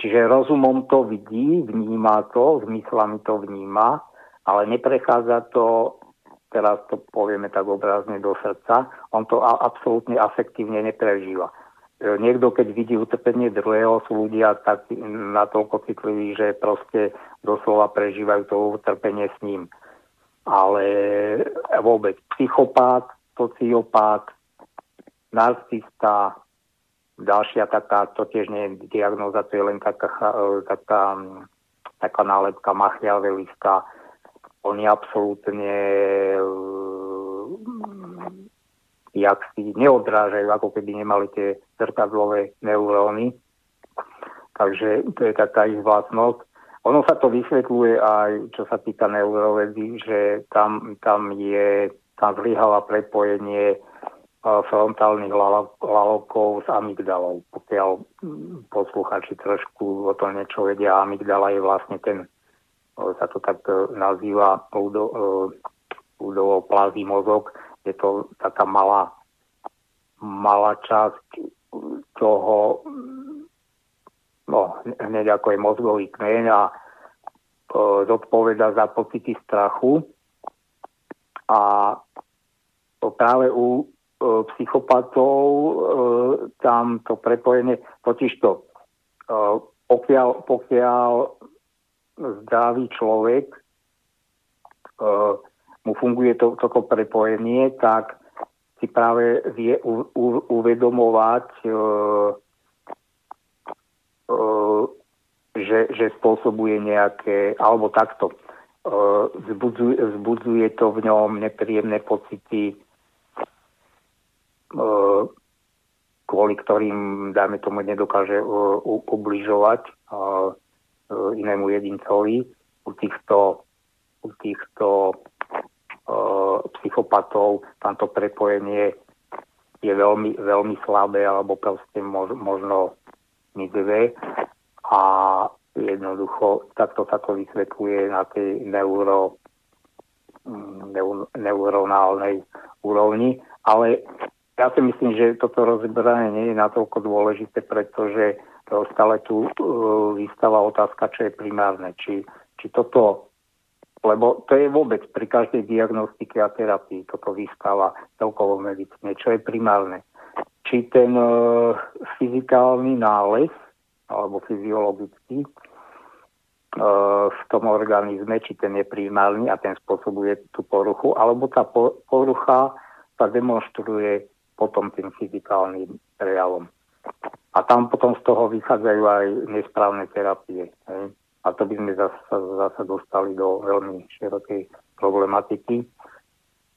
čiže rozumom to vidí, vníma to, zmyslami to vníma, ale neprechádza to, teraz to povieme tak obrazne, do srdca. On to absolútne afektívne neprežíva. Niekto, keď vidí utrpenie druhého, sú ľudia tak natoľko citliví, že proste doslova prežívajú to utrpenie s ním. Ale vôbec psychopát, sociopát, narcista, ďalšia taká, to tiež nie je diagnóza, to je len taká, taká, taká nálepka machiavelista. Oni absolútne jak si neodrážajú, ako keby nemali tie zrkadlové neuróny. Takže to je taká ich vlastnosť. Ono sa to vysvetľuje aj, čo sa týka neurovedy, že tam, tam je, tam zlyháva prepojenie frontálnych lalovkov s amygdalou. Pokiaľ posluchači trošku o tom niečo vedia, amygdala je vlastne ten, sa to tak nazýva, ľudovo plazí mozog. Je to taká malá, malá časť toho, no, hneď ako je mozgový kmeň a zodpoveda za pocity strachu. A práve u psychopatov tam to prepojenie, totižto pokiaľ, pokiaľ zdravý človek mu funguje to, toto prepojenie, tak si práve vie u, u, uvedomovať, e, e, že, že spôsobuje nejaké, alebo takto, e, zbudzuje, zbudzuje to v ňom nepríjemné pocity, e, kvôli ktorým, dajme tomu, nedokáže e, u, ubližovať e, inému jedincovi. U týchto, u týchto psychopatov tamto prepojenie je veľmi, veľmi slabé alebo proste možno mizivé a jednoducho takto sa to vysvetľuje na tej neuro, neu, neuronálnej úrovni, ale ja si myslím, že toto rozberanie nie je natoľko dôležité, pretože stále tu vystáva otázka, čo je primárne, či, či toto. Lebo to je vôbec pri každej diagnostike a terapii, toto vystáva celkovo v medicíne, čo je primárne. Či ten e, fyzikálny nález, alebo fyziologický, e, v tom organizme, či ten je primárny a ten spôsobuje tú poruchu, alebo tá po, porucha sa demonstruje potom tým fyzikálnym prejavom. A tam potom z toho vychádzajú aj nesprávne terapie, hej? A to by sme zasa, zasa dostali do veľmi širokej problematiky.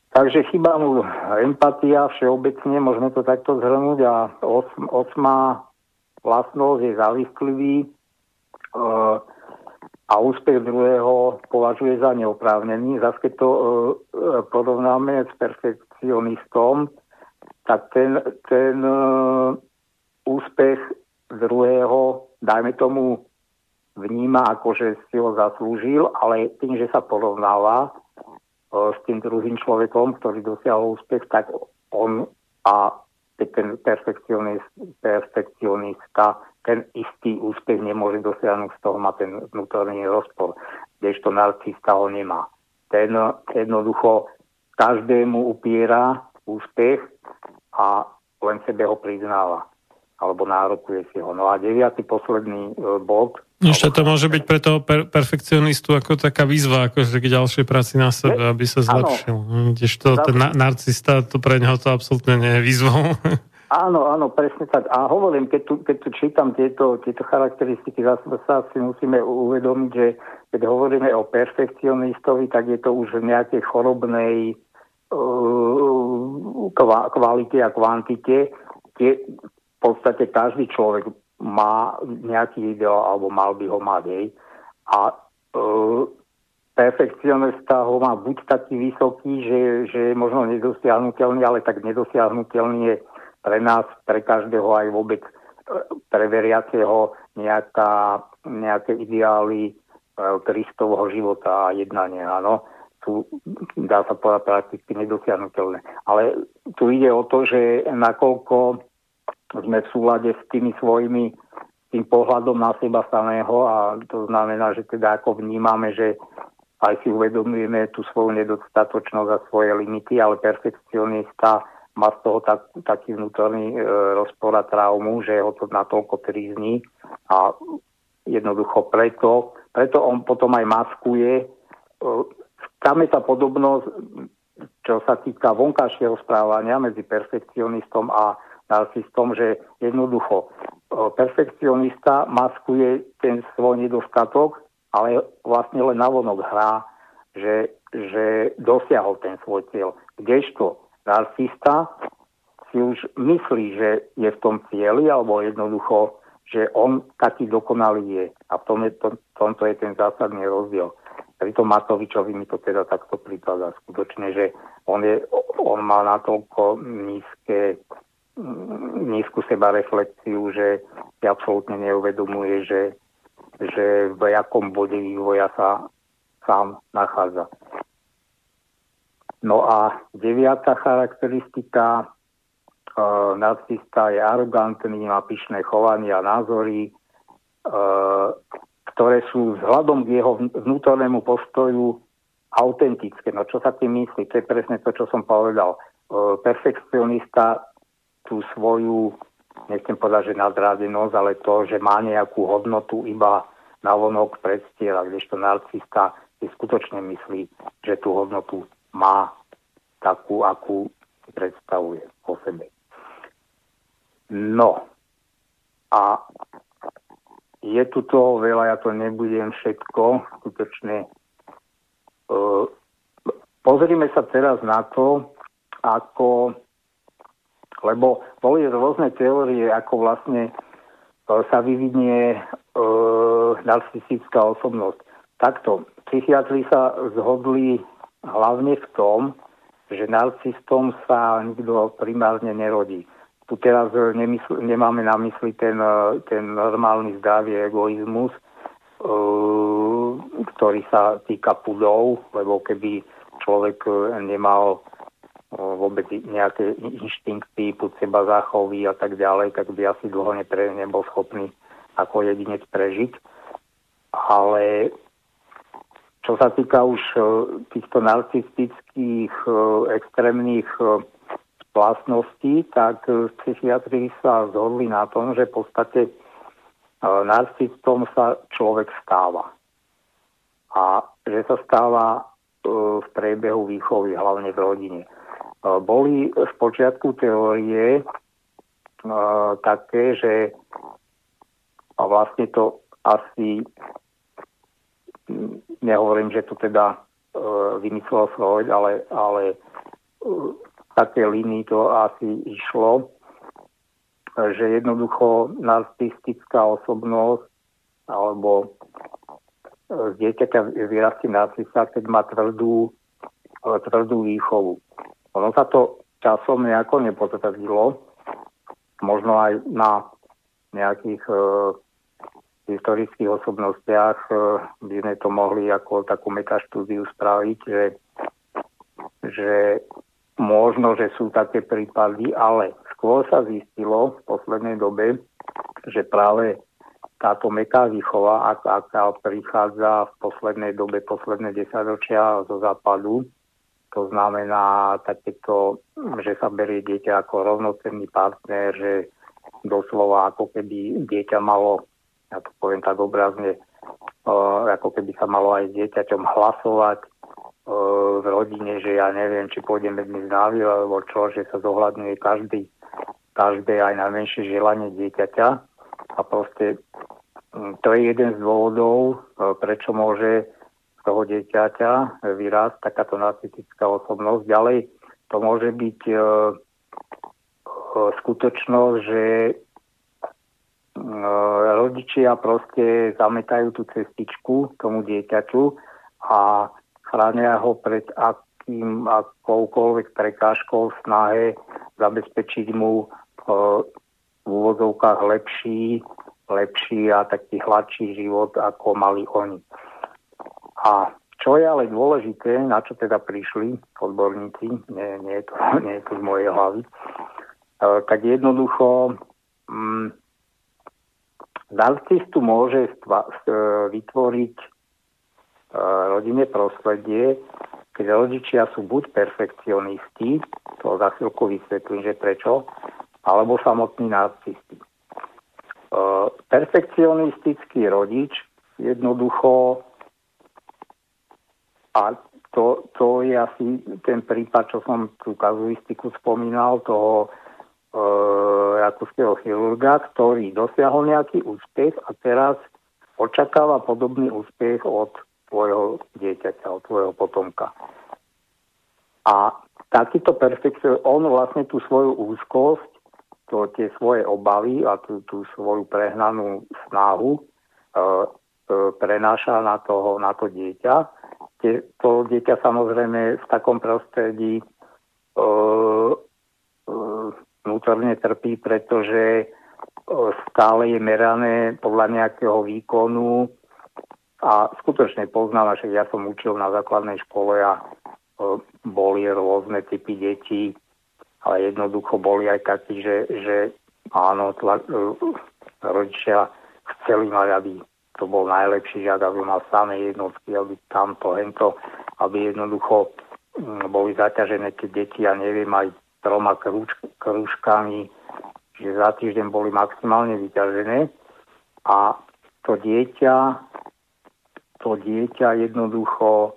Takže chýba mu empatia všeobecne, môžeme to takto zhrnúť. A osm, osmá vlastnosť je závistlivý e, a úspech druhého považuje za neoprávnený. Zas keď to e, porovnáme s perfekcionistom, tak ten, ten e, úspech druhého, dajme tomu, vníma, akože si ho zaslúžil, ale tým, že sa porovnáva s tým druhým človekom, ktorý dosiahol úspech, tak on a ten perfekcionist, perfekcionista ten istý úspech nemôže dosiahnuť, z toho má ten vnútorný rozpor, kdežto narcista ho nemá. ten jednoducho každému upiera úspech a len sebe ho priznáva alebo nárokuje si ho. No a deviaty posledný bod. Ešte to môže byť pre toho per- perfekcionistu ako taká výzva, ako k ďalšej práci na sebe, aby sa zlepšil. Kdežto ten na- narcista, to pre neho to absolútne nie je výzvou. Áno, áno, presne tak. A hovorím, keď tu, keď tu čítam tieto, tieto charakteristiky, zase sa si musíme uvedomiť, že keď hovoríme o perfekcionistovi, tak je to už v nejakej chorobnej uh, kvalite a kvantite. Tie, v podstate každý človek má nejaký ideál, alebo mal by ho mať. Hej. A uh, perfekcionista ho má buď taký vysoký, že, že je možno nedosiahnuteľný, ale tak nedosiahnuteľný je pre nás, pre každého aj vôbec pre veriaceho nejaká, nejaké ideály Kristovho života a jednania, áno. Tu dá sa povedať prakticky nedosiahnuteľné. Ale tu ide o to, že nakoľko sme v súlade s tými svojimi, tým pohľadom na seba samého, a to znamená, že teda ako vnímame, že aj si uvedomujeme tú svoju nedostatočnosť a svoje limity, ale perfekcionista má z toho tak, taký vnútorný e, rozpor a traumu, že ho to natoľko trízni a jednoducho preto, preto on potom aj maskuje. E, tam je tá podobnosť, čo sa týka vonkajšieho správania medzi perfekcionistom a narcistom, že jednoducho e, perfekcionista maskuje ten svoj nedostatok, ale vlastne len navonok hrá, že, že dosiahol ten svoj cieľ. Kdežto narcista si už myslí, že je v tom cieli, alebo jednoducho, že on taký dokonalý je. A v tom je, to, tomto je ten zásadný rozdiel. Pri tom Matovičovi mi to teda takto prikladá skutočne, že on, je, on má natoľko nízke, nízku sebareflexiu, že si absolútne neuvedomuje, že, že v jakom bode vývoja sa sám nachádza. No a deviata charakteristika e, narcista je arogantný, má pyšné chovanie a názory, e, ktoré sú vzhľadom k jeho vnútornému postoju autentické. No čo sa tým myslí? To je presne to, čo som povedal. E, perfekcionista tú svoju, nechcem povedať, že nadrádenosť, ale to, že má nejakú hodnotu, iba navonok predstiera, kdežto narcista si skutočne myslí, že tú hodnotu má takú, akú predstavuje o sebe. No. A je tu toho veľa, ja to nebudem všetko, skutočne. Pozrime sa teraz na to, ako, lebo boli rôzne teórie, ako vlastne sa vyvinie e, narcistická osobnosť. Takto, psychiatri sa zhodli hlavne v tom, že narcistom sa nikto primárne nerodí. Tu teraz nemysl- nemáme na mysli ten, ten normálny zdravý egoizmus, e, ktorý sa týka pudov, lebo keby človek nemal e, vôbec nejaké inštinkty, pud seba záchovy a tak ďalej, tak by asi dlho nepre- nebol schopný ako jedinec prežiť. Ale čo sa týka už týchto narcistických extrémnych vlastností, tak psychiatri sa zhodli na tom, že v podstate narcistom sa človek stáva. A že sa stáva v priebehu výchovy, hlavne v rodine. Boli v počiatku teórie také, že a vlastne to asi nehovorím, že to teda e, vymyslel Freud, ale, ale e, v takej línii to asi išlo, e, že jednoducho narcistická osobnosť alebo e, z dieťaťa vyrastie narcista, keď má tvrdú, e, tvrdú výchovu. Ono sa to časom nejako nepotvrdilo, možno aj na nejakých e, v historických osobnostiach by sme to mohli ako takú metaštúdiu spraviť, že, že možno, že sú také prípady, ale skôr sa zistilo v poslednej dobe, že práve táto metá výchova, aká prichádza v poslednej dobe, posledné desaťročia zo západu, to znamená takéto, že sa berie dieťa ako rovnocenný partner, že doslova ako keby dieťa malo, ja to poviem tak obrazne, ako keby sa malo aj s dieťaťom hlasovať v rodine, že ja neviem, či pôjdeme dnes na výlet, alebo čo, že sa zohľadňuje každý, každé aj najmenšie želanie dieťaťa. A proste to je jeden z dôvodov, prečo môže toho dieťaťa vyrásť takáto narcistická osobnosť. Ďalej to môže byť e, e, skutočnosť, že e, rodičia proste zametajú tú cestičku tomu dieťaťu a chránia ho pred akým, akoukoľvek prekážkou v snahe zabezpečiť mu e, v úvodzovkách lepší, lepší a taký hladší život, ako mali oni. A čo je ale dôležité, na čo teda prišli odborníci, nie, nie, je, to, nie je to z mojej hlavy, tak jednoducho mm, narcistu môže stva, vytvoriť rodinné prostredie, keď rodičia sú buď perfekcionisti, to za chvíľku vysvetlím, že prečo, alebo samotní narcisti. Perfekcionistický rodič jednoducho. A to, to je asi ten prípad, čo som tú kazuistiku spomínal, toho e, rakúskeho chirurga, ktorý dosiahol nejaký úspech a teraz očakáva podobný úspech od tvojho dieťaťa, od tvojho potomka. A takýto perfekcion, on vlastne tú svoju úzkosť, to, tie svoje obavy a tú, tú svoju prehnanú snahu e, e, prenáša na, toho, na to dieťa. To dieťa samozrejme v takom prostredí e, e, vnútorne trpí, pretože e, stále je merané podľa nejakého výkonu a skutočne poznám, že ja som učil na základnej škole a e, boli rôzne typy detí, ale jednoducho boli aj takí, že, že áno, tla, e, rodičia chceli mať, aby to bol najlepší žiak, aby mal samé jednotky, aby tamto, hento, aby jednoducho boli zaťažené tie deti, ja neviem, aj troma krúžkami, že za týždeň boli maximálne vyťažené. A to dieťa, to dieťa jednoducho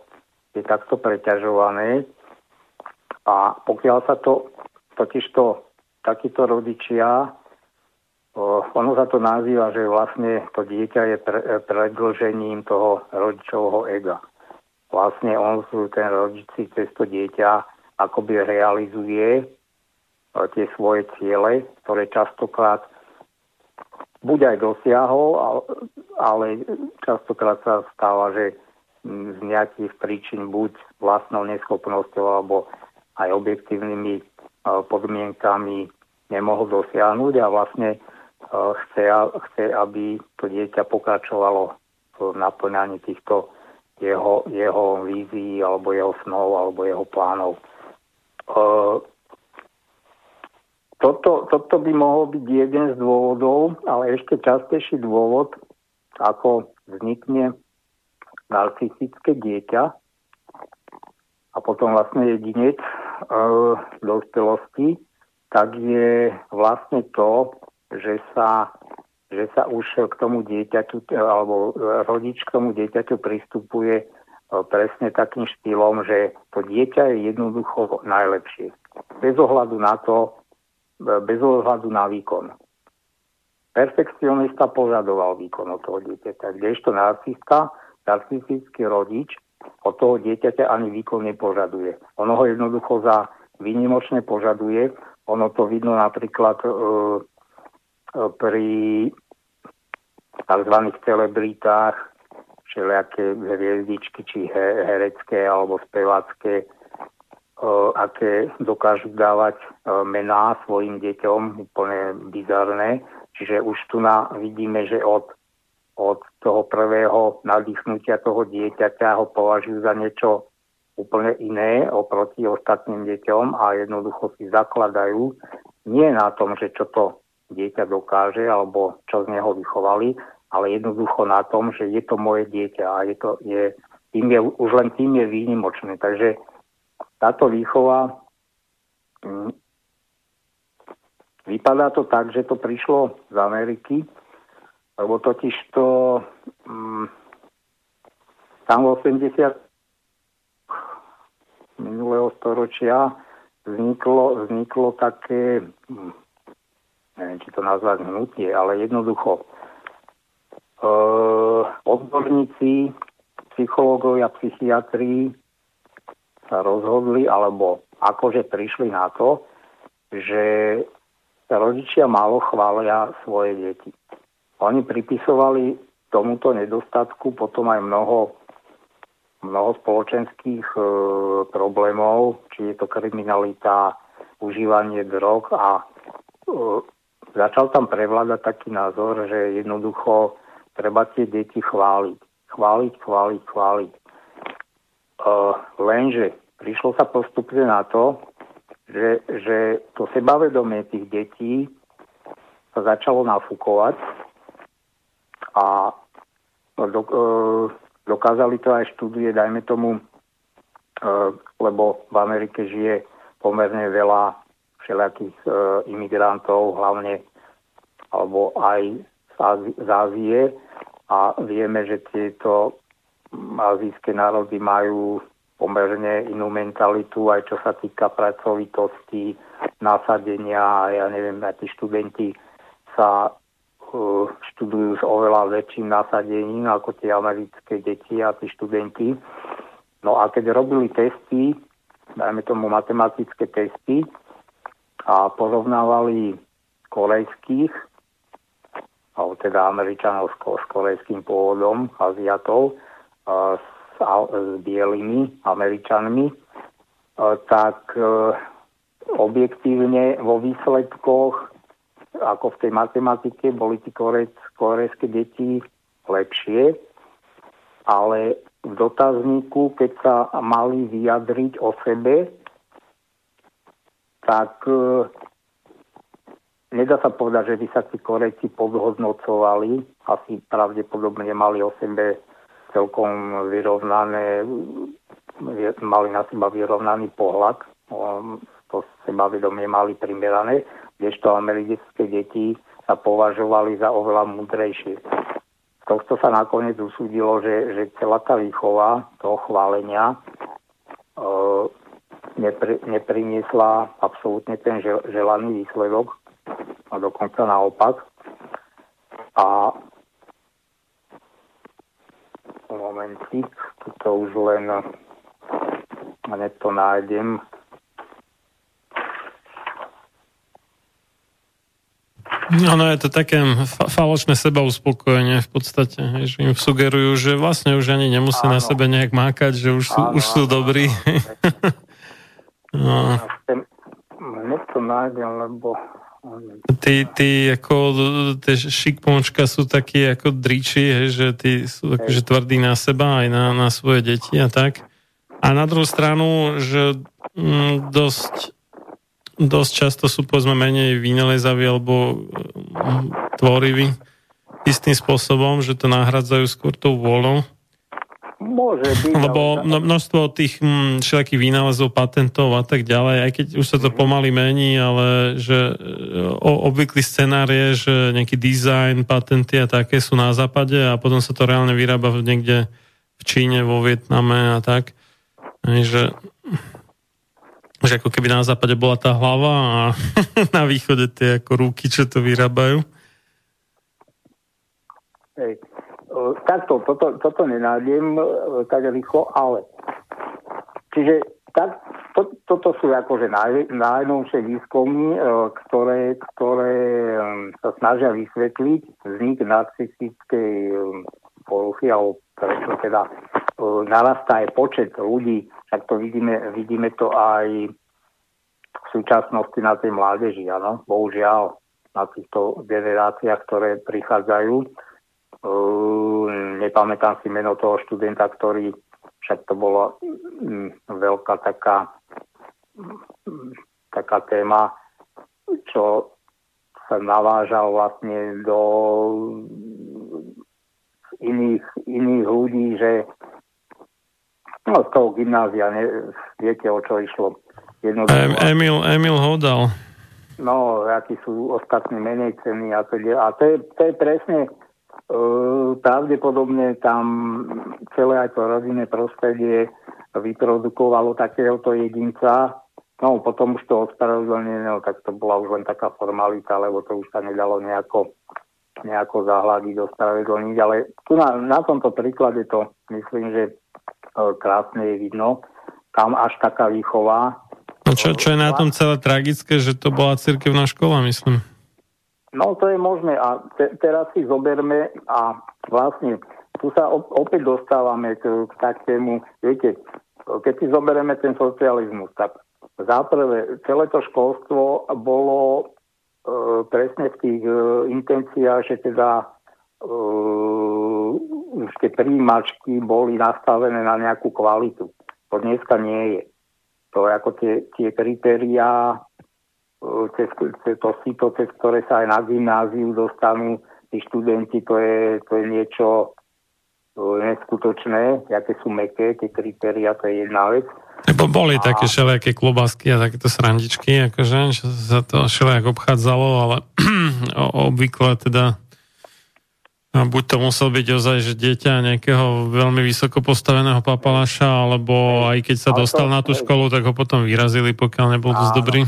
je takto preťažované. A pokiaľ sa to, totižto takíto rodičia, ono sa to nazýva, že vlastne to dieťa je predĺžením toho rodičovho ega. Vlastne on, ten rodič si cez to dieťa akoby realizuje tie svoje ciele, ktoré častokrát buď aj dosiahol, ale častokrát sa stáva, že z nejakých príčin buď vlastnou neschopnosťou alebo aj objektívnymi podmienkami nemohol dosiahnuť a vlastne Chce, chce, aby to dieťa pokračovalo v naplňaní týchto jeho, jeho vízií alebo jeho snov alebo jeho plánov. Uh, toto, toto by mohol byť jeden z dôvodov, ale ešte častejší dôvod, ako vznikne narcistické dieťa a potom vlastne jedinec uh, dospelosti, tak je vlastne to, že sa, že sa už k tomu dieťaťu, alebo rodič k tomu dieťaťu pristupuje presne takým štýlom, že to dieťa je jednoducho najlepšie. Bez ohľadu na to, bez ohľadu na výkon. Perfekcionista požadoval výkon od toho dieťaťa, kdežto narcistka, narcistický rodič od toho dieťaťa ani výkon nepožaduje. Ono ho jednoducho za výnimočne požaduje. Ono to vidno napríklad E, pri tzv. Celebritách, všelijaké hviezdičky, či herecké alebo spevácké, aké dokážu dávať mená svojim deťom, úplne bizarné. Čiže už tu na, vidíme, že od, od toho prvého nadýchnutia toho dieťaťa ho považujú za niečo úplne iné oproti ostatným deťom a jednoducho si zakladajú nie na tom, že čo to dieťa dokáže, alebo čo z neho vychovali, ale jednoducho na tom, že je to moje dieťa a je to, je, tým je, už len tým je výnimočné. Takže táto výchova, hm, vypadá to tak, že to prišlo z Ameriky, lebo totiž to hm, tam v osemdesiatych minulého storočia vzniklo, vzniklo také, neviem, či to nazvať hnutie, ale jednoducho e, odborníci, psychológovia, psychiatri sa rozhodli, alebo akože prišli na to, že rodičia málo chvália svoje deti. Oni pripisovali tomuto nedostatku potom aj mnoho mnoho spoločenských e, problémov, či je to kriminalita, užívanie drog a e, začal tam prevládať taký názor, že jednoducho treba tie deti chváliť. Chváliť, chváliť, chváliť. E, lenže prišlo sa postupne na to, že, že to sebavedomie tých detí sa začalo nafúkovať a do, e, dokázali to aj štúdie, dajme tomu, lebo v Amerike žije pomerne veľa všelijakých imigrantov, hlavne alebo aj z Ázie. A vieme, že tieto azijské národy majú pomerne inú mentalitu, aj čo sa týka pracovitosti, nasadenia. Ja neviem, aj tí študenti sa študujú s oveľa väčším nasadením ako tie americké deti a tí študenti. No a keď robili testy, dajme tomu matematické testy a porovnávali korejských, alebo teda Američanov s korejským pôvodom, Aziatov, s, s bielými Američanmi, tak objektívne vo výsledkoch ako v tej matematike boli tí korejské deti lepšie, ale v dotazníku, keď sa mali vyjadriť o sebe, tak e, nedá sa povedať, že by sa tí Korejci podhodnocovali. Asi pravdepodobne mali o sebe celkom vyrovnané, mali na seba vyrovnaný pohľad, to sebavedomie mali primerané, kdežto americké deti sa považovali za oveľa múdrejšie. Z tohto sa nakoniec usúdilo, že, že celá tá výchova toho chválenia e, nepr- nepriniesla absolútne ten žel- želaný výsledok a dokonca naopak. A momentík, to už len hneď to nájdem. Áno, je to také falošné sebauspokojenie v podstate, že im sugerujú, že vlastne už ani nemusí áno. na sebe nejak mákať, že už sú, áno, už sú áno, dobrí. Áno. No. To nájdem, lebo... Tí, tí ako tie šikpončka sú takí ako driči, že tí sú akože tvrdí na seba aj na, na svoje deti a tak. A na druhú stranu, že mm, dosť Dosť často sú, povedzme, menej vynalezaví alebo tvoriví istým spôsobom, že to nahradzajú skôr tou vôľou. Môže byť. Lebo množstvo tých hm, všelakých vynálezov, patentov a tak ďalej, aj keď už sa to pomaly mení, ale že obvyklý scenár je, že nejaký dizajn, patenty a také sú na západe a potom sa to reálne vyrába niekde v Číne, vo Vietname a tak. Takže... že ako keby na západe bola tá hlava a na východe tie ako ruky, čo to vyrábajú. Hej. Takto, toto, toto nenájdem tak rýchlo, ale čiže tak, to, toto sú akože naj, najnovšie výskumy, ktoré, ktoré sa snažia vysvetliť vznik narcistickej poruchy, alebo prečo teda narastá aj počet ľudí. Tak to vidíme, vidíme to aj v súčasnosti na tej mládeži, áno. Bohužiaľ, na týchto generáciách, ktoré prichádzajú. E, nepamätám si meno toho študenta, ktorý, však to bola mm, veľká taká, mm, taká téma, čo sa navážal vlastne do iných, iných ľudí, že no z toho gymnázia, ne, viete, o čo išlo. Em, Emil, Emil Hodal. No, akí sú ostatní menej cení. A to, a to, je, to je presne uh, pravdepodobne tam celé aj to rodinné prostredie vyprodukovalo takéhoto jedinca. No, potom už to ospravedlnilo, tak to bola už len taká formalita, lebo to už sa nedalo nejako, nejako zahľadiť, ospravedlniť. Ale tu na, na tomto príklade to myslím, že krásne je vidno. Tam až taká výchova. No čo, čo je na tom celé tragické, že to bola cirkevná škola, myslím. No to je možné. A te, teraz si zoberme a vlastne tu sa opäť dostávame k takému, viete, keď si zoberieme ten socializmus, tak záprve celé to školstvo bolo e, presne v tých e, intenciách, že teda už tie príjimačky boli nastavené na nejakú kvalitu. To dneska nie je. To ako tie, tie kritériá, cez, cez to sito, cez ktoré sa aj na gymnáziu dostanú tí študenti, to je, to je niečo neskutočné, aké sú mäkké, tie kritériá, to je jedna vec. Lebo boli a... také šelijaké klobásky a takéto srandičky, akože, čo sa to šelijak obchádzalo, ale obvykle teda a buď to musel byť ozaj, že dieťa nejakého veľmi vysoko postaveného papaláša, alebo aj keď sa dostal na tú školu, tak ho potom vyrazili, pokiaľ nebol dosť dobrý.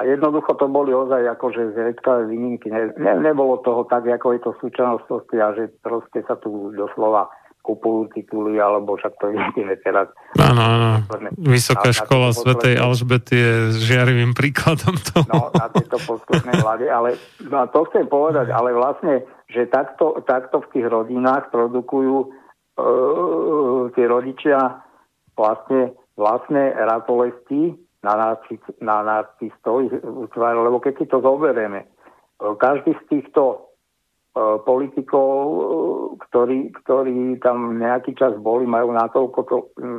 A jednoducho to boli ozaj akože zriedkavé výnimky. Ne, ne, nebolo toho tak, ako je to v súčasnosti, a že proste sa tu doslova kupujú tituly, alebo však to vidíme teraz. Áno, áno. Vysoká škola svätej Alžbety je žiarivým príkladom toho. No, na tejto poskusnej vláde, ale no, to chcem povedať, ale vlastne že takto, takto v tých rodinách produkujú e, tie rodičia vlastne, vlastne ratolesti na, narcis, na narcistov, lebo keď si to zoberieme, každý z týchto e, politikov, ktorí, ktorí tam nejaký čas boli, majú na toľko, to,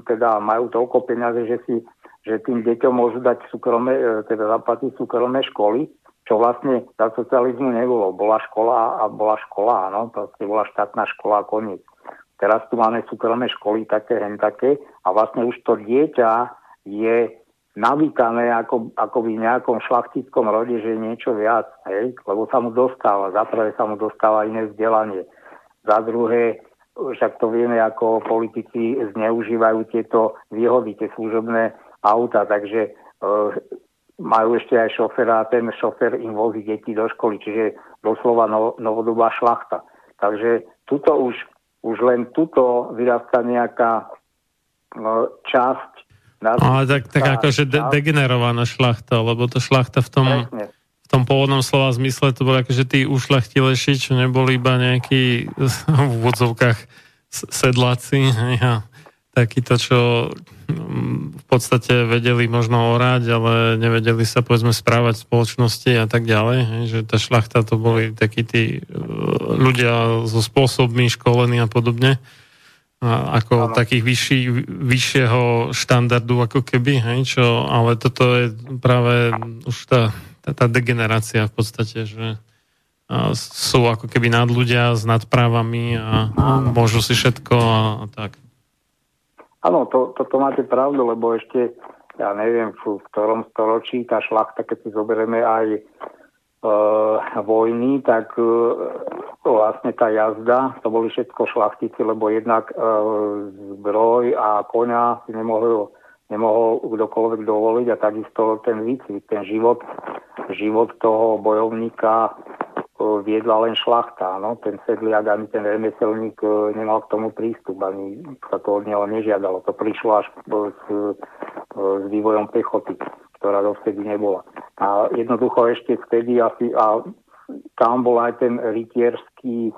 teda majú toľko peniaze, že, si, že tým deťom môžu dať súkromné, teda zaplatiť súkromné školy, čo vlastne za socializmu nebolo. Bola škola a bola škola, áno, proste bola štátna škola a koniec. Teraz tu máme súkromné školy také, hen také a vlastne už to dieťa je navítané ako, ako by v nejakom šlachtickom rode, že je niečo viac, hej? Lebo sa mu dostáva, za prvé sa mu dostáva iné vzdelanie, za druhé, však to vieme, ako politici zneužívajú tieto výhody, tie služobné auta, takže e- majú ešte aj šoféra a ten šofér im vozí deti do školy, čiže doslova no, novodobá šlachta. Takže tuto už, už len tuto vyrastá nejaká no, časť. Ale tak, tak akože de- degenerovaná šlachta, lebo to šlachta v tom, v tom pôvodnom slova zmysle to bolo akože tí ušlachtilejší, čo neboli iba nejakí v úvodzovkách sedláci, ja. Takýto, čo v podstate vedeli možno orať, ale nevedeli sa, povedzme, správať v spoločnosti a tak ďalej. Že tá šlachta to boli takí tí ľudia so spôsobmi školení a podobne. A ako ano. Takých vyšší, vyššieho štandardu ako keby. Hej, čo, ale toto je práve už tá, tá, tá degenerácia v podstate, že sú ako keby nad ľudia s nadprávami a ano. Môžu si všetko a, a tak. Áno, to, to, to máte pravdu, lebo ešte, ja neviem, v ktorom storočí tá šlachta, keď si zoberieme aj e, vojny, tak e, vlastne tá jazda, to boli všetko šlachtici, lebo jednak e, zbroj a koňa si nemohol, nemohol kdokoľvek dovoliť a takisto ten výcvik, ten život, život toho bojovníka e, viedla len šlachta, no? Ten sedliak ani ten remeselník e, nemal k tomu prístup, ani sa to od neho nežiadalo. To prišlo až s, s vývojom pechoty, ktorá dovtedy nebola. A jednoducho ešte vtedy asi, a tam bol aj ten rytierský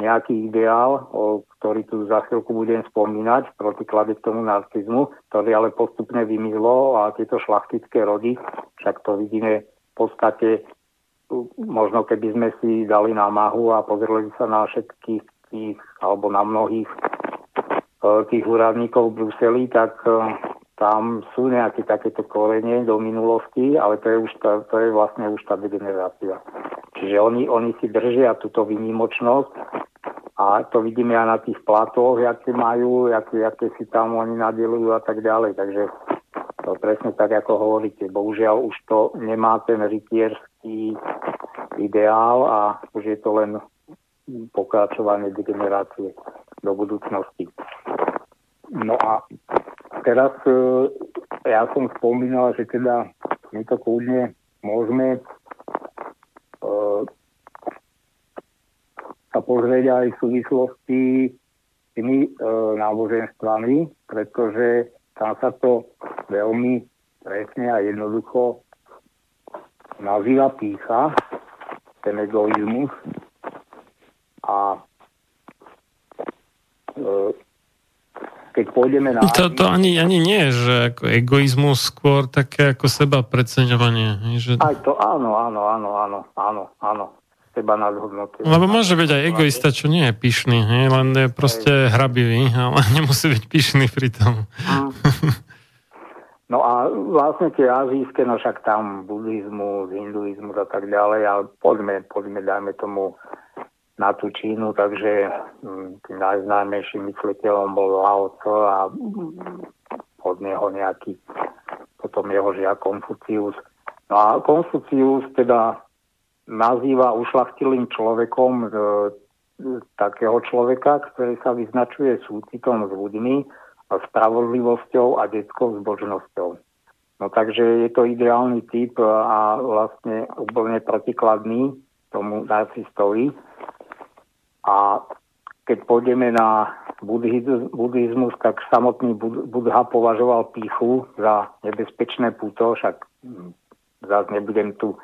nejaký ideál, o, ktorý tu za chvíľku budem spomínať, protiklade k tomu narcizmu, ktorý ale postupne vymizlo a tieto šlachtické rody, však to vidíme v podstate. Možno keby sme si dali námahu a pozreli sa na všetkých tých, alebo na mnohých tých úradníkov v Bruseli, tak tam sú nejaké takéto korene do minulosti, ale to je, už tá, to je vlastne už tá degenerácia. Čiže oni, oni si držia túto výnimočnosť a A to vidíme aj na tých platoch, aké majú, aké, aké si tam oni nadielujú a tak ďalej. Takže to presne tak, ako hovoríte. Bohužiaľ už to nemá ten rytierský ideál a už je to len pokračovanie degenerácie do budúcnosti. No a teraz ja som spomínal, že teda my to kľudne môžeme sa pozrieť aj v súvislosti s tými e, náboženstvami, pretože tam sa to veľmi presne a jednoducho nazýva pýcha, ten egoizmus. A e, keď pôjdeme na... To, to ani, ani nie, že ako egoizmus, skôr také ako seba preceňovanie. Že... Aj to áno, áno, áno, áno, áno, áno. Teba nadhodnotí. Lebo môže byť aj egoista, čo nie je pyšný, hej? Len je proste hej. hrabivý, ale nemusí byť pyšný pri tom. Mm. No a vlastne tie azijské, no však tam buddhizmus, hinduizmus a tak ďalej, ale poďme, poďme, dajme tomu na tú Čínu, takže tým najznámejším mysliteľom bol Lao Tse a od neho nejaký, potom jeho žiak Konfucius. No a Konfucius teda nazýva ušlachtilým človekom e, takého človeka, ktorý sa vyznačuje súcitom s ľuďmi, a spravodlivosťou a detskou zbožnosťou. No takže je to ideálny typ a vlastne úplne protikladný tomu narcistovi. A keď pôjdeme na buddhizmus, tak samotný Budha považoval pýchu za nebezpečné púto, však zás nebudem tu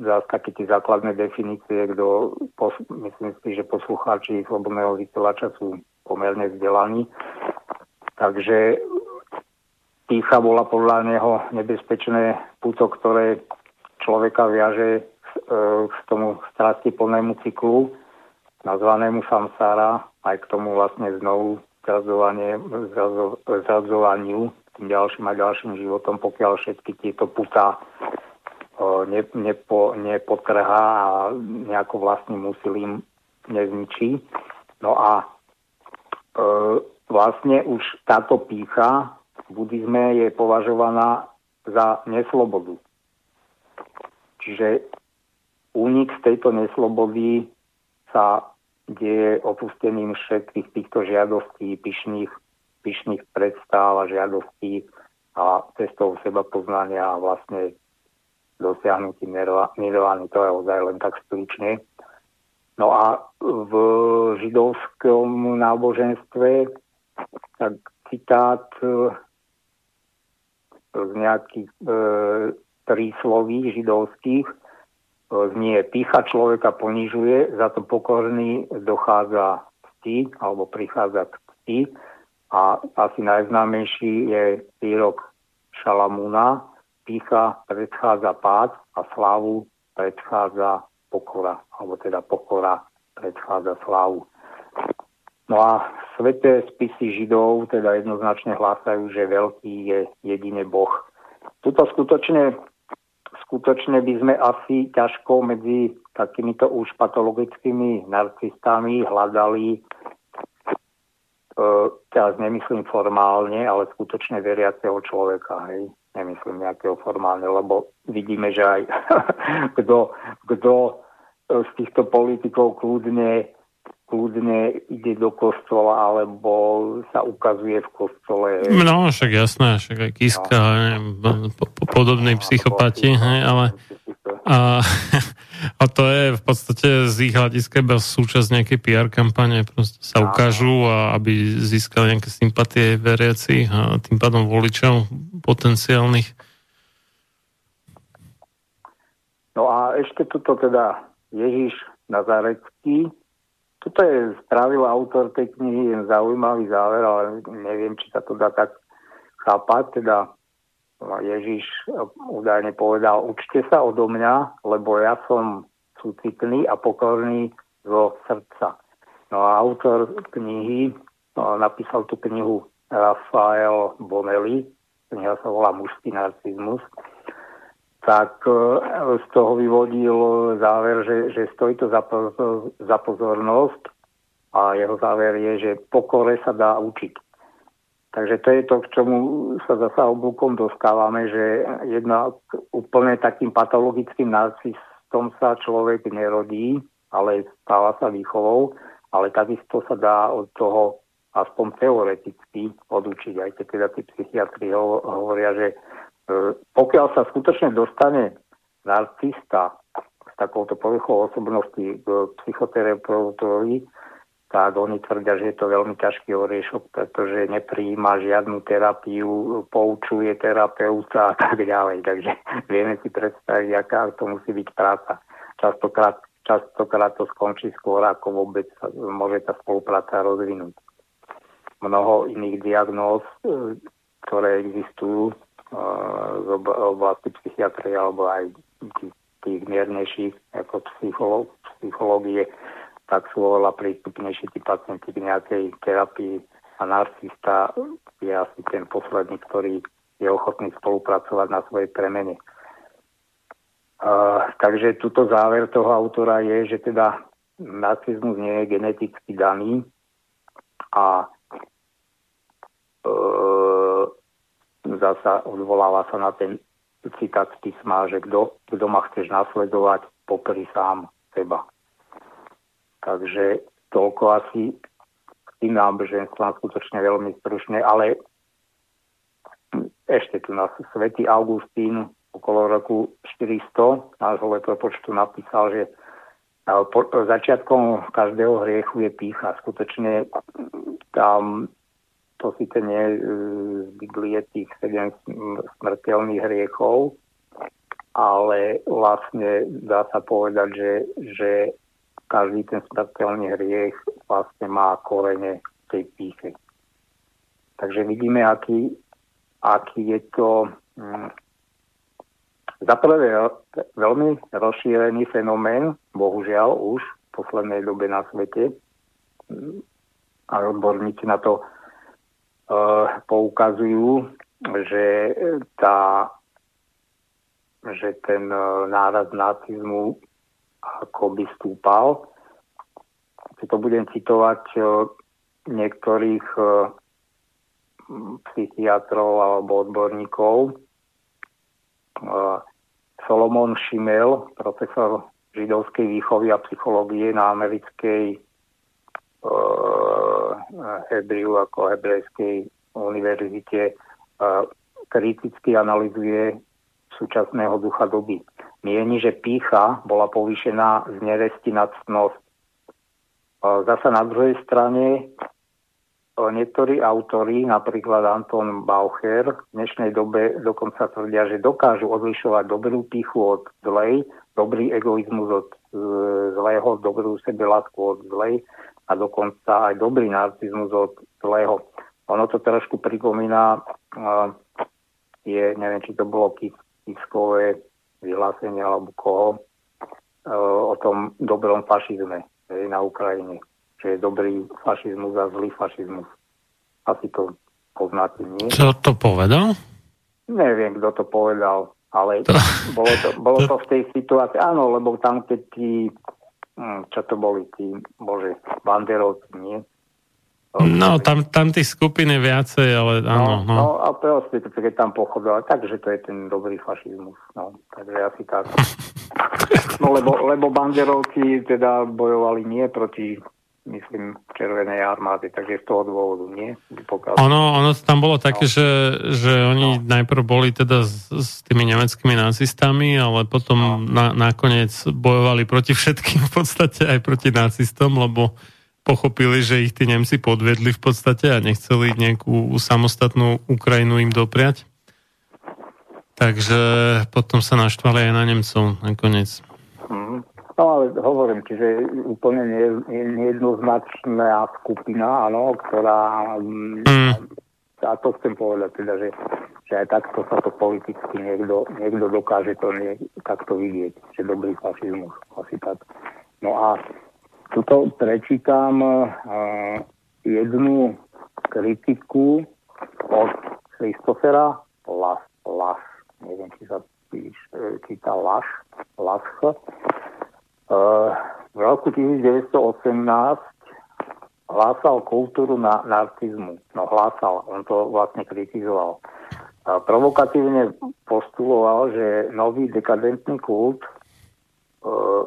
zás také tie základné definície, kto, myslím si, že poslucháči slobodného vysielača sú pomerne vzdelaní. Takže pýcha bola podľa neho nebezpečné puto, ktoré človeka viaže k tomu strasti plnému cyklu, nazvanému samsára, aj k tomu vlastne znovu zradzovaniu, tým ďalším a ďalším životom, pokiaľ všetky tieto putá Nepo, nepotrhá a nejako vlastným úsilím nezničí. No a e, vlastne už táto pýcha v buddhizme je považovaná za neslobodu. Čiže únik z tejto neslobody sa deje opustením všetkých týchto žiadostí, pyšných, pyšných predstáv a žiadostí a cestou seba poznania a vlastne dosiahnutí nirvány, to je ozaj len tak stručne. No a v židovskom náboženstve tak citát z nejakých e, prísloví židovských znie: pýcha človeka ponižuje, za to pokorný dochádza cti, alebo prichádza k cti. A asi najznámejší je výrok Šalamúna: pýcha predchádza pád a slávu predchádza pokora, alebo teda pokora predchádza slávu. No a sveté spisy Židov teda jednoznačne hlásajú, že veľký je jedine Boh. Tuto skutočne, skutočne by sme asi ťažko medzi takýmito už patologickými narcistami hľadali, teraz nemyslím formálne, ale skutočne veriaceho človeka, hej. Nemyslím nejakého formálne, lebo vidíme, že aj kto, kto z týchto politikov kľudne, kľudne ide do kostola, alebo sa ukazuje v kostole. No, však jasné, však aj Kiska, no. po, po, podobnej no, psychopati, no, hej, ale a, a to je v podstate z ich hľadiska iba súčasť nejakej pé er kampane, proste sa no. ukážu, a aby získali nejaké sympatie veriacich a tým pádom voličov potenciálnych. No a ešte tuto teda Ježiš Nazarecký. Tuto je spravil autor tej knihy jen zaujímavý záver, ale neviem, či sa to dá tak chápať. Teda Ježiš údajne povedal: učte sa odo mňa, lebo ja som súcitný a pokorný zo srdca. No a autor knihy no, napísal tú knihu Rafael Bonelli, kniha sa volá Mužský narcizmus, tak z toho vyvodil záver, že, že stojí to za pozornosť, A jeho záver je, že pokore sa dá učiť. Takže to je to, k čomu sa zasa oblúkom dostávame, že jedna úplne takým patologickým narcistom sa človek nerodí, ale stáva sa výchovou, ale takisto sa dá od toho aspoň teoreticky odučiť, aj keď teda tí psychiatri ho- hovoria, že e, pokiaľ sa skutočne dostane narcista s takouto poruchou osobnosti k psychoterapeutovi, tak oni tvrdia, že je to veľmi ťažký oriešok, pretože neprijíma žiadnu terapiu, poučuje terapeuta a tak ďalej. Takže vieme si predstaviť, aká to musí byť práca. Častokrát, častokrát to skončí skôr, ako vôbec môže tá spolupráca rozvinúť. Mnoho iných diagnóz, ktoré existujú z oblasti psychiatrie alebo aj tých miernejších ako psycholo- psychológie, tak sú oveľa prístupnejší tí pacienti k nejakej terapii a narcista je asi ten posledný, ktorý je ochotný spolupracovať na svojej premene. Uh, takže tuto záver toho autora je, že teda narcizmus nie je geneticky daný a uh, zasa odvoláva sa na ten citát písma, že kto, kto ma chceš nasledovať, popri sám seba. Takže toľko asi k tým náboženstvám skutočne veľmi stručne, ale ešte tu nás svätý Augustín okolo roku štyristo nášho letopočtu napísal, že začiatkom každého hriechu je pýcha. Skutočne tam to síce nie z Biblie tých sedem smrteľných hriechov, ale vlastne dá sa povedať, že, že každý ten smrteľný hriech vlastne má korene tej pýchy. Takže vidíme, aký, aký je to hm, za prvé veľmi rozšírený fenomén, bohužiaľ už v poslednej dobe na svete. A odborníci na to e, poukazujú, že, tá, že ten náraz nacizmu ako by stúpal. To budem citovať niektorých psychiatrov alebo odborníkov. Solomon Šimel, profesor židovskej výchovy a psychológie na americkej Hebrew ako hebrejskej univerzite, kriticky analyzuje súčasného ducha doby. Mieni, že pýcha bola povýšená z neresti na ctnosť. Zasa na druhej strane niektorí autori, napríklad Anton Baucher, v dnešnej dobe dokonca tvrdia, že dokážu odlišovať dobrú pýchu od zlej, dobrý egoizmus od zlého, dobrú sebelásku od zlej a dokonca aj dobrý narcizmus od zlého. Ono to trošku pripomína, je, neviem, či to bolo tiskové vyhlásenie alebo koho, o tom dobrom fašizme na Ukrajine. Že je dobrý fašizmus a zlý fašizmus. Asi to poznáte, nie? Čo to povedal? Neviem, kto to povedal, ale to... bolo, to, bolo to v tej situácii. Áno, lebo tam, keď tí, čo to boli, tí, bože, banderovci, nie? No, tam, tam tých skupiny viacej, ale áno. No, no. no a proste, keď tam pochodovali, takže to je ten dobrý fašizmus. No, takže asi tak. No, lebo, lebo banderovci teda bojovali nie proti, myslím, Červenej armády, takže z toho dôvodu, nie? Ono, ono tam bolo také, no. že, že oni no. najprv boli teda s, s tými nemeckými nacistami, ale potom no. na, nakoniec bojovali proti všetkým v podstate, aj proti nacistom, lebo pochopili, že ich tí Nemci podvedli v podstate a nechceli nejakú samostatnú Ukrajinu im dopriať. Takže potom sa naštvali aj na Nemcov nakoniec. Mm. No ale hovorím, čiže úplne nejednoznačná skupina, áno, ktorá... Mm. A to chcem povedať teda, že, že aj takto sa to politicky niekto, niekto dokáže to nie, takto vidieť, že dobrý fašizmus asi tak. No a tuto prečítam uh, jednu kritiku od Christophera Lasch. Lasch. Neviem, či sa číta Lasch. Lasch. Uh, v roku devätnásťstoosemnásť hlásal kultúru na narcizmu. No hlásal, on to vlastne kritizoval. A provokatívne postuloval, že nový dekadentný kult e,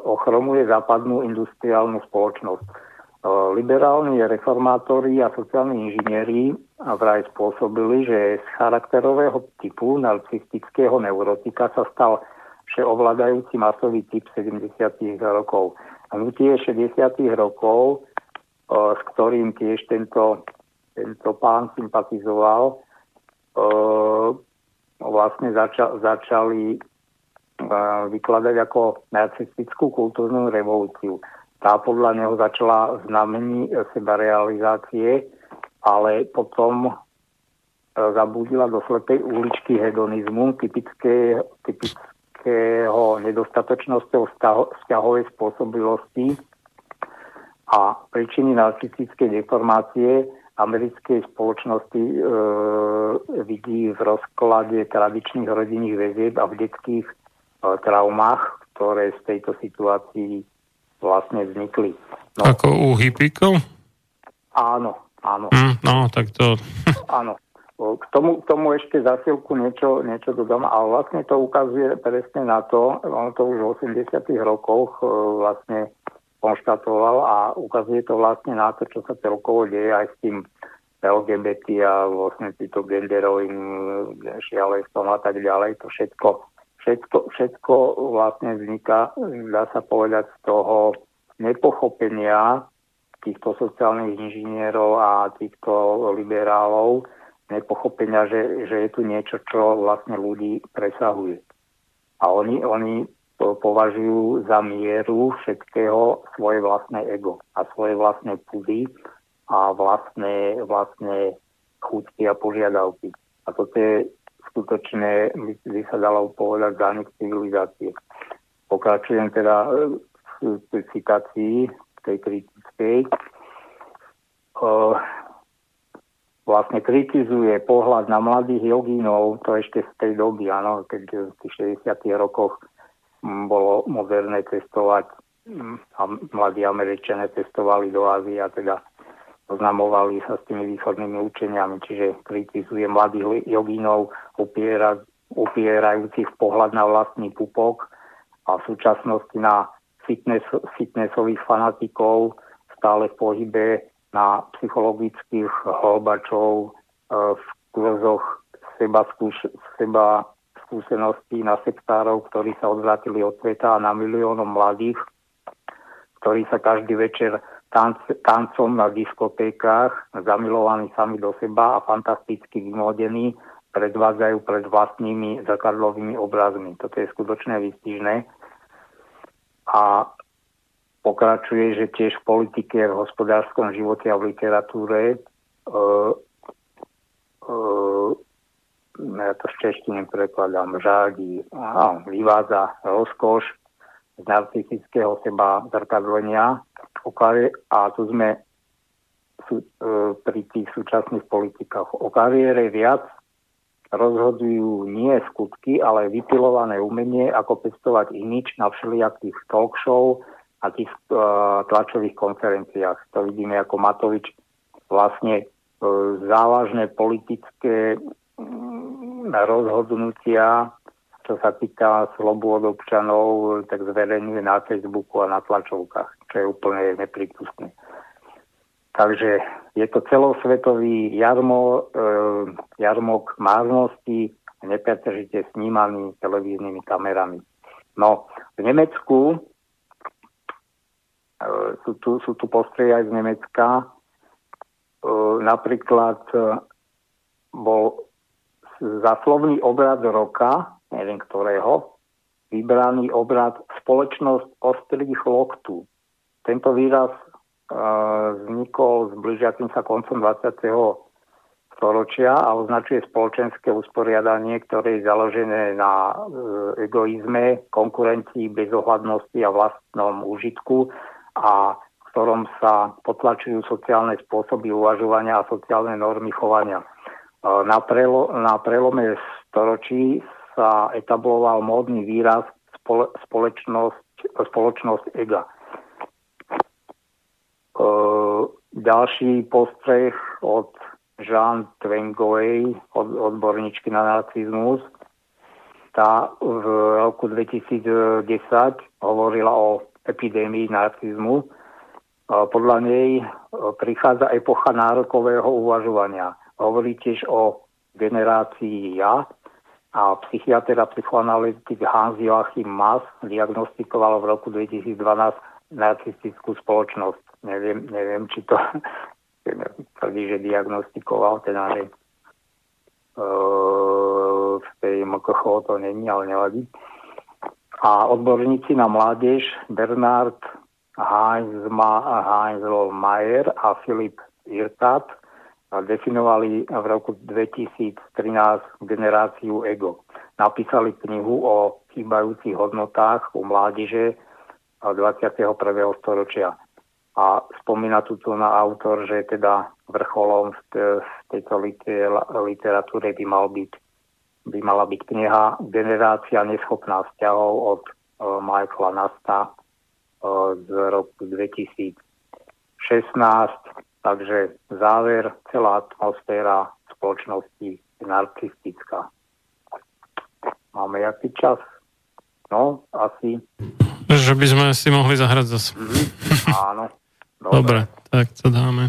ochromuje západnú industriálnu spoločnosť. E, liberálni reformátori a sociálni inžinieri vraj spôsobili, že z charakterového typu narcistického neurotika sa stal všeovládajúci masový typ sedemdesiatych rokov. Hnutie šesťdesiatych rokov, s ktorým tiež tento, tento pán sympatizoval, vlastne zača- začali vykladať ako narcistickú kultúrnu revolúciu. Tá podľa neho začala v znamení sebarealizácie, ale potom zabudila do slepej uličky hedonizmu, typické, typického nedostatočnosťou vzťahovej spôsobilosti a príčiny narcistickej deformácie americkej spoločnosti e, vidí v rozklade tradičných rodinných väzieb a v detských e, traumách, ktoré z tejto situácii vlastne vznikli. No. Ako u hippíkov? Áno, áno. Mm, no, tak to... áno. K tomu, k tomu ešte za chvíľku niečo, niečo dodám, ale vlastne to ukazuje presne na to, on to už v osemdesiatych rokoch e, vlastne konštatoval a ukazuje to vlastne na to, čo sa celkovo deje aj s tým el gé bé té a vlastne týmto genderovým šialenstvom a tak ďalej. To všetko, všetko, všetko vlastne vzniká, dá sa povedať, z toho nepochopenia týchto sociálnych inžinierov a týchto liberálov, nepochopenia, že, že je tu niečo, čo vlastne ľudí presahuje. A oni... oni považujú za mieru všetkého svoje vlastné ego a svoje vlastné pudy a vlastné, vlastné chuťky a požiadavky. A toto je skutočne, by sa dalo povedať, zánik civilizácie. Pokračujem teda v citácii, v tej kritickej. Vlastne kritizuje pohľad na mladých jogínov, to ešte z tej doby, áno, keď v tých šesťdesiatych rokoch bolo moderné cestovať a mladí Američania cestovali do Ázie a teda oznamovali sa s tými východnými učeniami, čiže kritizuje mladých jogínov upiera, upierajúcich pohľad na vlastný pupok a v súčasnosti na fitness, fitnessových fanatikov stále v pohybe na psychologických hlbačov v kurzoch seba skúš- seba skúseností na sektárov, ktorí sa odvrátili od sveta a na miliónom mladých, ktorí sa každý večer tanc, tancom na diskotékách, zamilovaní sami do seba a fantasticky vymodení, predvádzajú pred vlastnými zrkadlovými obrazmi. Toto je skutočne výstižné. A pokračuje, že tiež v politike, v hospodárskom živote a v literatúre uh, uh, ja to z češtiny prekladám, žádi, vyvádza rozkoš z narcistického seba zrkadlenia a tu sme sú, e, pri tých súčasných politikách. O kariére viac rozhodujú nie skutky, ale vypilované umenie, ako pestovať imidž na všelijakých talk show a tých e, tlačových konferenciách. To vidíme ako Matovič vlastne e, závažné politické na rozhodnutia, čo sa týka slobôd občanov, tak zverejňuje na Facebooku a na tlačovkách, čo je úplne neprípustné. Takže je to celosvetový jarmo, e, jarmok márnosti, nepretržite snímaný televíznymi kamerami. No, v Nemecku, e, sú tu, sú tu postrehy aj z Nemecka, e, napríklad e, bol za slovný obrad roka, neviem ktorého, vybraný obrad Spoločnosť ostrých loktu. Tento výraz e, vznikol s blížiacim sa koncom dvadsiateho storočia a označuje spoločenské usporiadanie, ktoré je založené na e, egoizme, konkurencii, bezohľadnosti a vlastnom úžitku a v ktorom sa potlačujú sociálne spôsoby uvažovania a sociálne normy chovania. Na, prelo, na prelome storočí sa etabloval módny výraz spole, spoločnosť, spoločnosť ega. E, Ďalší postreh od Jean Tvengovej, od odborníčky na nacizmus. Tá v roku dvetisícdesať hovorila o epidémii nacizmu. Podľa nej prichádza epocha nárokového uvažovania. Hovorí tiež o generácii ja a psychiatr a psychoanalytik Hans Joachim Maas diagnostikoval v roku dvetisícdvanásť nacistickú spoločnosť. Neviem, neviem či to tvrdí, že diagnostikoval, teda že v tej em ká há to není, ale nevadí. A odborníci na mládež Bernard Heinzelmeier a Philip Zimbardo definovali v roku dvetisíctrinásť generáciu ego. Napísali knihu o chýbajúcich hodnotách u mládeže dvadsiateho prvého storočia. A spomína tu na autor, že teda vrcholom v tejto literatúre by, mal byť, by mala byť kniha Generácia neschopná vzťahov od Michaela Nasta z roku dvetisícšestnásť. Takže záver, celá atmosféra spoločnosti je narcistická. Máme jaký čas? No, asi. Že by sme si mohli zahrať zase. Mm-hmm. Áno. Dobre. Dobre, tak to dáme.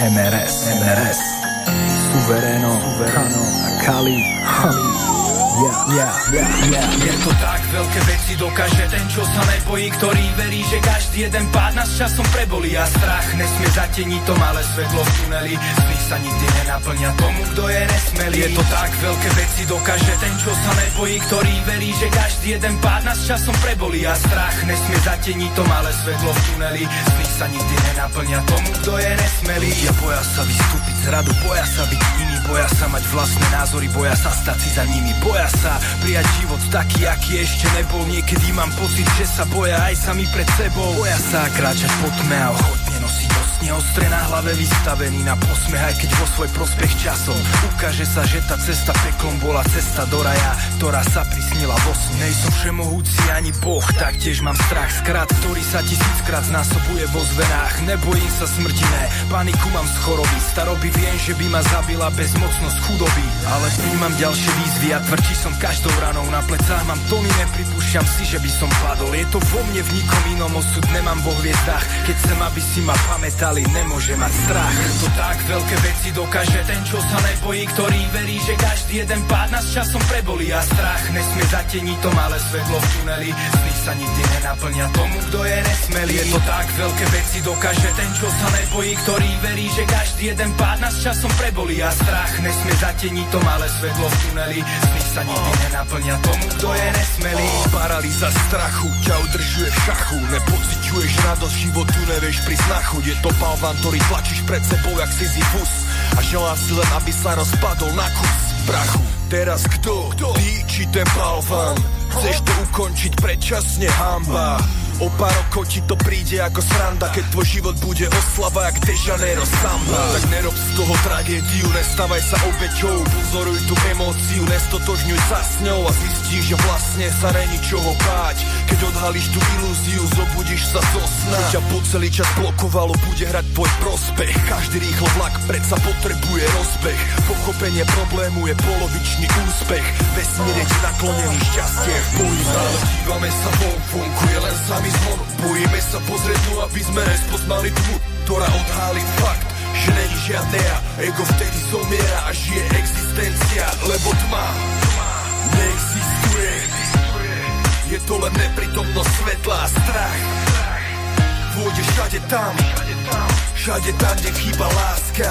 em er es, em er es, Suvereno, Suvereno, Kali, ja, ja, ja, ja. Je to tak, veľké veci dokáže ten, čo sa nebojí, ktorý verí, že každý jeden pád nás časom prebolí a strach nesmie zateniť to malé svetlo v tuneli. Sny sa nikdy nenaplňa tomu, kto je nesmelý. Je to tak, veľké veci dokáže ten, čo sa nebojí, ktorý verí, že každý jeden pád nás časom prebolí a strach nesmie zateniť to malé svetlo v tuneli. Sny sa nikdy nenaplňa tomu, kto je nesmelý. Ja boja sa vystúpiť z radu, boja sa byť iný, boja sa mať vlastné názory, boja sa stať si za nimi, boja sa prijať život taký, aký ešte nebol. Niekedy mám pocit, že sa boja aj sami pred sebou. Boja sa kráčať po tme a ochotne nosiť osne ostré na hlave, vystavený na posmech, aj keď vo svoj prospech časom ukáže sa, že tá cesta peklom bola cesta do raja, ktorá sa prisnila vo sne. Nejsom všemohúci ani Boh, taktiež mám strach z krát, ktorý sa tisíckrát znásobuje vo zvenách. Nebojím sa smrti, ne, paniku mám z choroby, staroby viem, že by ma zabila bezmocnosť chudoby, ale príjmam ďalšie výzvy a tvrdí som každou ranou, na plecách mám tony, nepripúšťam si, že by som padol. Je to vo mne, v nikom inom, osud nemám vo hviezdách, keď chcem, aby si ma pamätali, nemôže mať strach. Je to tak, veľké veci dokáže ten, čo sa nebojí, ktorý verí, že každý jeden pád nás časom prebolí a strach nesmie zateniť to malé svetlo v tuneli. Sny sa nikdy nenaplňa tomu, kto je nesmelý. Je to tak, veľké veci dokáže ten, čo sa nebojí, ktorý verí, že každý jeden pád nás časom prebolí a strach nesmie zateniť to malé svetlo v tuneli. Sny sa nikdy nenaplňa tomu, kto je nesmelý. Paralýza strachu ťa udržuje v šachu, nepociťuješ radosť životu, nevieš priznať chuť. Je to balvan, ktorý tlačíš pred sebou jak Sisyfus a želá si len, aby sa rozpadol na kus prachu. Teraz kto? Kto? Ty či ten balvan? Chceš to ukončiť predčasne, hanba. O pár rokov ti to príde ako sranda, keď tvoj život bude oslava jak De Janeiro samba. Tak nerob z toho tragédiu, nestávaj sa obeťou, pozoruj tú emóciu, nestotožňuj sa s ňou a zistíš, že vlastne sa není čoho báť. Keď odhalíš tú ilúziu, zobudíš sa zo sna. Ťa po celý čas blokovalo, bude hrať tvoj prospech. Každý rýchlo vlak predsa potrebuje rozbeh. Pochopenie problému je polovičný úspech. Vesmír je ti naklonený, šťastie v boji. Ale dívame sa von, vonku je len sami zlom. Bojíme sa pozrieť, no aby sme nespoznali tmu, ktorá odháli fakt, že není žiadne ja. Ego vtedy zomiera a žije existencia, lebo tma neexistuje. Je to len neprítomnosť svetla a strach. Vôjde všade tam, všade tam, kde chýba láska.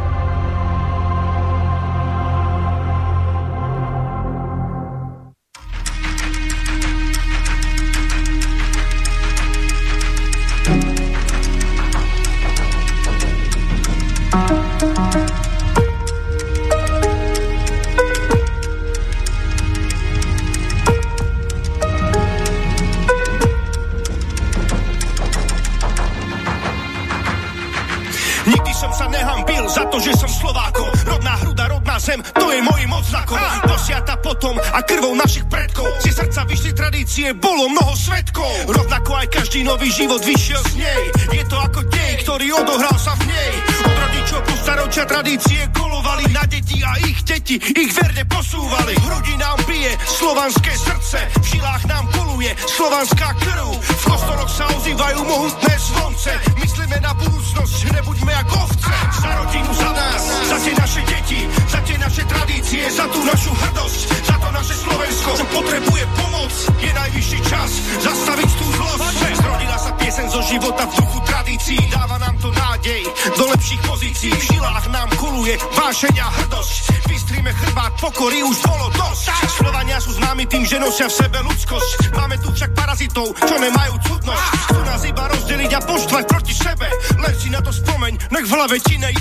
Bolo mnoho svedkov, rovnako aj každý nový život vyšiel z nej. Je to ako dej, ktorý odohral sa v nej. Od rodičov po staročia tradície kolovali na deti a ich deti ich verne posúvali. V hrudi nám bije slovanské srdce, v žilách nám koluje slovanská krv. V kostoloch sa ozývajú mohutné zvonce, myslíme na budúcnosť, nebuďme ako ovce. Za rodinu, za nás, za tie naše deti, za tie naše tradície, za tú našu hrdosť, za to naše Slovensko, čo potrebuje pomoc. Je najvyšší čas zastaviť tú zlosť. Zrodila sa pieseň zo života v duchu tradícií, dáva nám to nádej do lepších pozícií. V žilách nám koluje vášeň a hrdosť, vystríme chrbát pokory, už bolo dosť. Slovania sú známi tým, že nosia v sebe ľudskosť, máme tu však parazitov, čo nemajú cudnosť. Chcú nás iba rozdeliť a poštvať proti sebe, len si na to spomeň, nech v hlave ti nej.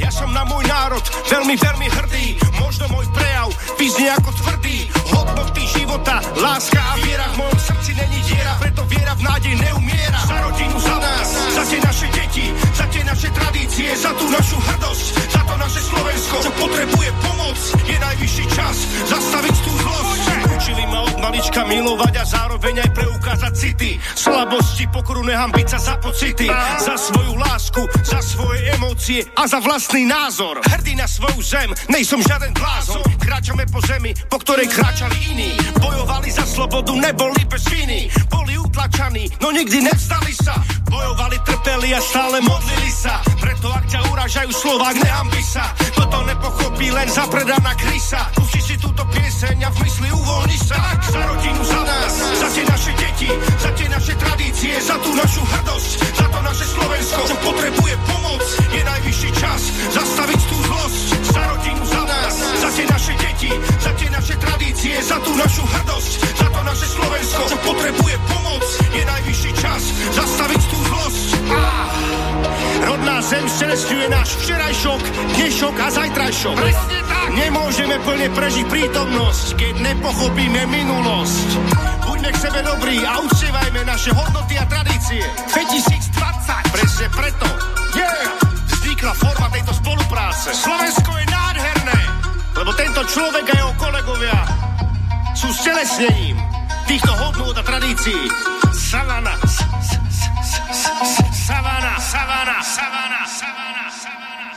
Ja som na môj národ veľmi, veľmi hrdý. Možno môj prejav vyznie ako tvrdý. Hodnoty života, láska a viera, v mojom srdci není diera, preto viera v nádej neumiera. Za rodinu, za nás, za tie naše deti, za tie naše tradície, za tú našu hrdosť, za to naše Slovensko, čo potrebuje pomoc. Je najvyšší čas zastaviť tú zlosť. Učili ma od malička milovať a zároveň aj preukázať city, slabosti, pokoru, nehambiť sa za pocity, za svoju lásku, za svoje emócie a za vlastnú názor. Hrdý na svoju zem, nejsom žiaden blázon. Kráčame po zemi, po ktorej kráčali iní. Bojovali za slobodu, neboli bez viny. Boli utlačaní, no nikdy nevstali sa. Bojovali, trpeli a stále modlili sa. Preto ak ťa uražajú slová, nehambi sa. Toto nepochopí len zapredaná krysa. Pusti si túto pieseň a v mysli uvoľni sa. Za rodinu, za nás, za tie naše deti, za tie naše tradície, za tú našu hrdosť, za to naše Slovensko, čo potrebuje pomoc. Je najvyšší čas zastaviť tú zlosť. Za rodinu, za nás, za tie naše deti, za tie naše tradície, za tú našu hrdosť, za to naše Slovensko, čo potrebuje pomoc. Je najvyšší čas zastaviť tú zlosť. Ah, rodná zem stelesňuje náš včerajšok, dnešok a zajtrajšok. Presne tak. Nemôžeme plne prežiť prítomnosť, keď nepochopíme minulosť. Buďme k sebe dobrí a uctievajme naše hodnoty a tradície. dvetisícdvadsať. Presne preto. Yeah. Vznikla forma tejto spolupráce. Slovensko je nádherné, lebo tento človek a jeho kolegovia sú stelesnením týchto hodnôt a tradícií. Savana, savana, savana, savana, savana, savana.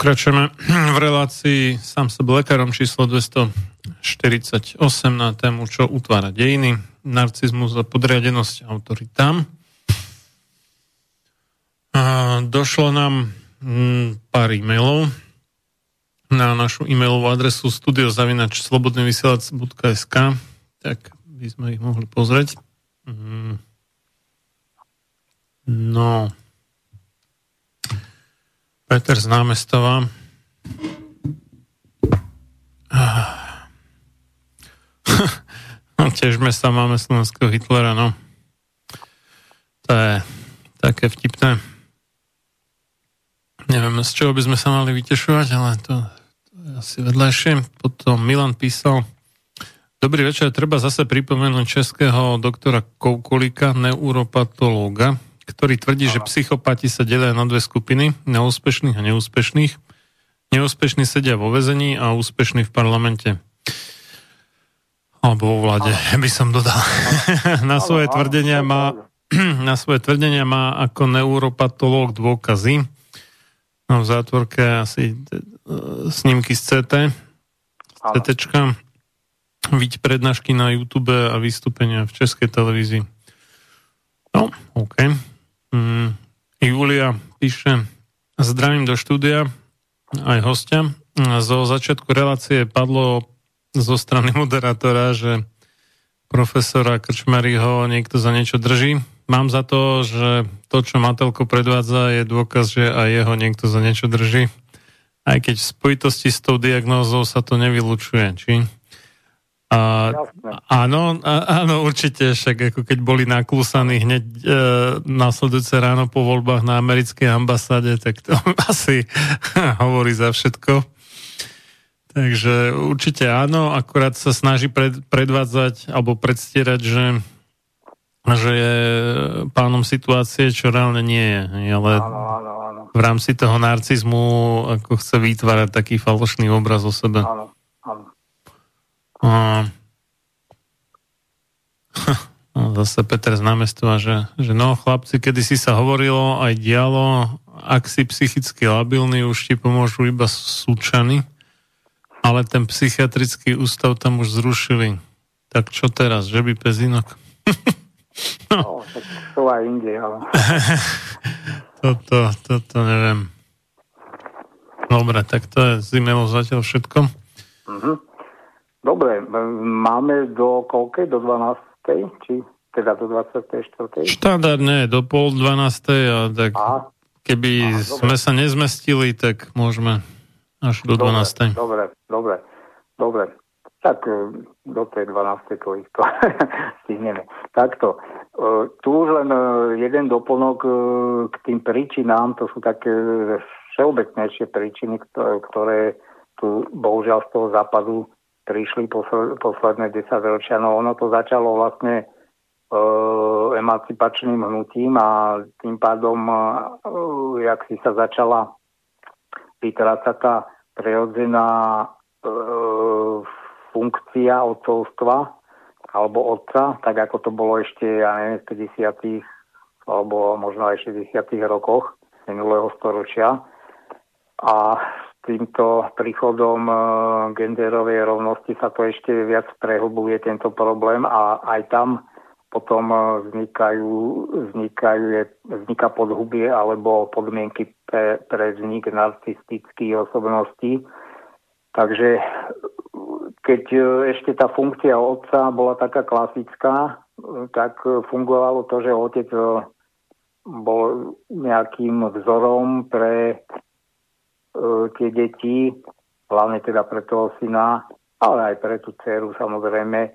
Pokračujeme v relácii Sám sebe lekárom číslo dvestoštyridsaťosem na tému, čo utvára dejiny, narcizmus a podriadenosť autoritám. Došlo nám pár e-mailov. na našu e-mailovú adresu studio zavináč slobodný vysielač bodka es ká, tak by sme ich mohli pozrieť. No. Peter z námestova. Težme sa, máme slovenského Hitlera, no. To je také vtipné. Neviem, z čoho by sme sa mali vytešovať, ale to, to je asi vedľajšie. Potom Milan písal: Dobrý večer, treba zase pripomenúť českého doktora Koukolíka, neuropatológa, ktorý tvrdí, že psychopati sa delia na dve skupiny, na úspešných a neúspešných. Neúspešní sedia vo väzení a úspešní v parlamente. Alebo vo vláde, by som dodal. na svoje tvrdenia má na svoje tvrdenia má ako neuropatológ dôkazy. No, v zátvorke asi snímky z cé té, z CTčka. Vidieť prednášky na YouTube a vystúpenia v českej televízii. No, OK. Mm, Julia píše: Zdravím do štúdia aj hostia. Zo začiatku relácie padlo zo strany moderátora, že profesora Krčmeryho niekto za niečo drží. Mám za to, že to, čo Matelko predvádza, je dôkaz, že aj jeho niekto za niečo drží. Aj keď v spojitosti s tou diagnózou sa to nevylučuje, či... A, áno, á, áno, určite, však ako keď boli naklusaní hneď e, nasledujúce ráno po voľbách na americkej ambasáde, tak to asi hovorí za všetko. Takže určite áno, akurát sa snaží pred, predvádzať alebo predstierať, že, že je pánom situácie, čo reálne nie je. Ale áno, áno, áno. V rámci toho narcizmu ako chce vytvárať taký falošný obraz o sebe. Áno, áno. A zase Peter z námestova, že, že no chlapci, kedysi sa hovorilo aj dialo, ak si psychicky labilný, už ti pomôžu iba súčany, ale ten psychiatrický ústav tam už zrušili. Tak čo teraz, že by pezinok? No, tak sú aj inde, ale... Toto, toto neviem. Dobre, tak to je zimelo zatiaľ všetko. Mhm. Dobre, máme do koľkej? Do dvanástej? Či teda do dvadsiatej štvrtej? Štandardne, do pol dvanástej. A tak Aha. keby Aha, sme dobre. sa nezmestili, tak môžeme až do dobre, dvanástej. Dobre, dobre, dobre. Tak do tej dvanástej to ich to stihneme. Takto. Tu už len jeden doplnok k tým príčinám. To sú také všeobecnejšie príčiny, ktoré tu bohužiaľ z toho západu prišli posledné desaťročia. No ono to začalo vlastne e, emancipačným hnutím a tým pádom, e, jak si sa začala vytrácať tá prirodzená e, funkcia otcovstva alebo otca, tak ako to bolo ešte, ja neviem, v päťdesiatych alebo možno aj šesťdesiatych rokoch minulého storočia. A týmto príchodom genderovej rovnosti sa to ešte viac prehlbuje tento problém a aj tam potom vznikajú, vznikajú vzniká podhubie alebo podmienky pre, pre vznik narcistických osobností. Takže keď ešte tá funkcia otca bola taká klasická, tak fungovalo to, že otec bol nejakým vzorom pre tie deti, hlavne teda pre toho syna, ale aj pre tú dceru samozrejme,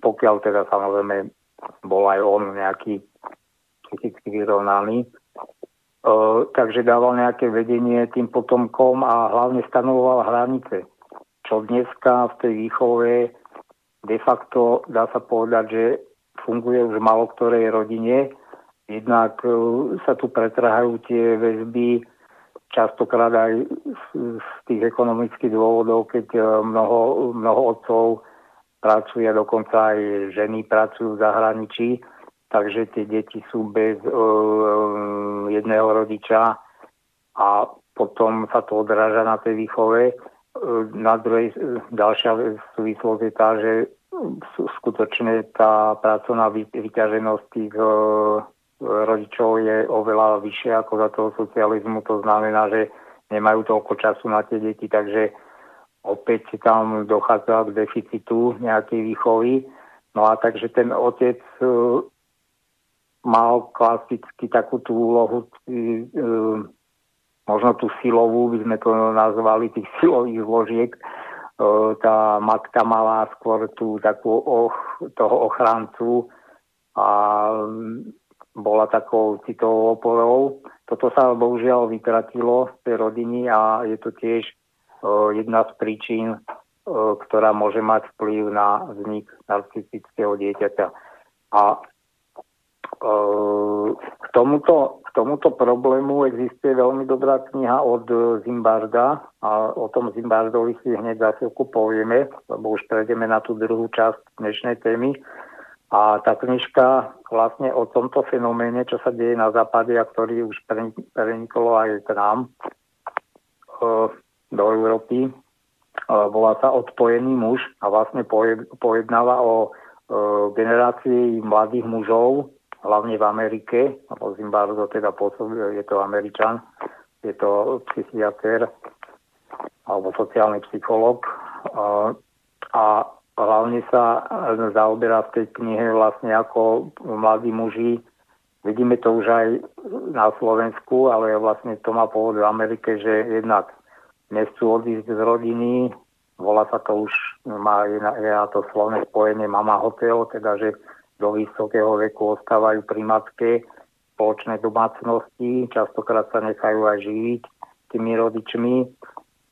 pokiaľ teda samozrejme bol aj on nejaký psychicky vyrovnaný. Takže dával nejaké vedenie tým potomkom a hlavne stanovoval hranice. Čo dneska v tej výchove de facto dá sa povedať, že funguje už v maloktorej rodine. Jednak sa tu pretrhajú tie väzby častokrát aj z tých ekonomických dôvodov, keď mnoho, mnoho otcov pracuje, dokonca aj ženy pracujú v zahraničí, takže tie deti sú bez e, jedného rodiča a potom sa to odráža na tej výchove. E, na druhej, ďalšia súvislosť je tá, že skutočne tá pracovná vyťaženosť tých e, rodičov je oveľa vyššie ako za toho socializmu. To znamená, že nemajú toľko času na tie deti, takže opäť tam dochádza k deficitu nejakej výchovy. No a takže ten otec mal klasicky takú tú úlohu, možno tú silovú, by sme to nazvali, tých silových zložiek. Tá matka mala skôr tú takú och, toho ochrancu a bola takou citovou oporou. Toto sa bohužiaľ vytratilo z tej rodiny a je to tiež jedna z príčin, ktorá môže mať vplyv na vznik narcistického dieťaťa. A k tomuto, k tomuto problému existuje veľmi dobrá kniha od Zimbarda a o tom Zimbardovi si hneď za chvíľku povieme, lebo už prejdeme na tú druhú časť dnešnej témy. A tá knižka vlastne o tomto fenoméne, čo sa deje na západe a ktorý už prenikol aj k nám do Európy, volá sa Odpojený muž a vlastne pojednáva o generácii mladých mužov, hlavne v Amerike, lebo Zimbardo teda pôsobí, je to Američan, je to psychiatr alebo sociálny psychológ a hlavne sa zaoberá v tej knihe vlastne ako mladí muži. Vidíme to už aj na Slovensku, ale vlastne to má pôvod v Amerike, že jednak nechcú odísť z rodiny. Volá sa to už, má, je, na, je na to slovné spojenie mama hotel, teda že do vysokého veku ostávajú pri matke, spoločnej domácnosti, častokrát sa nechajú aj živiť tými rodičmi.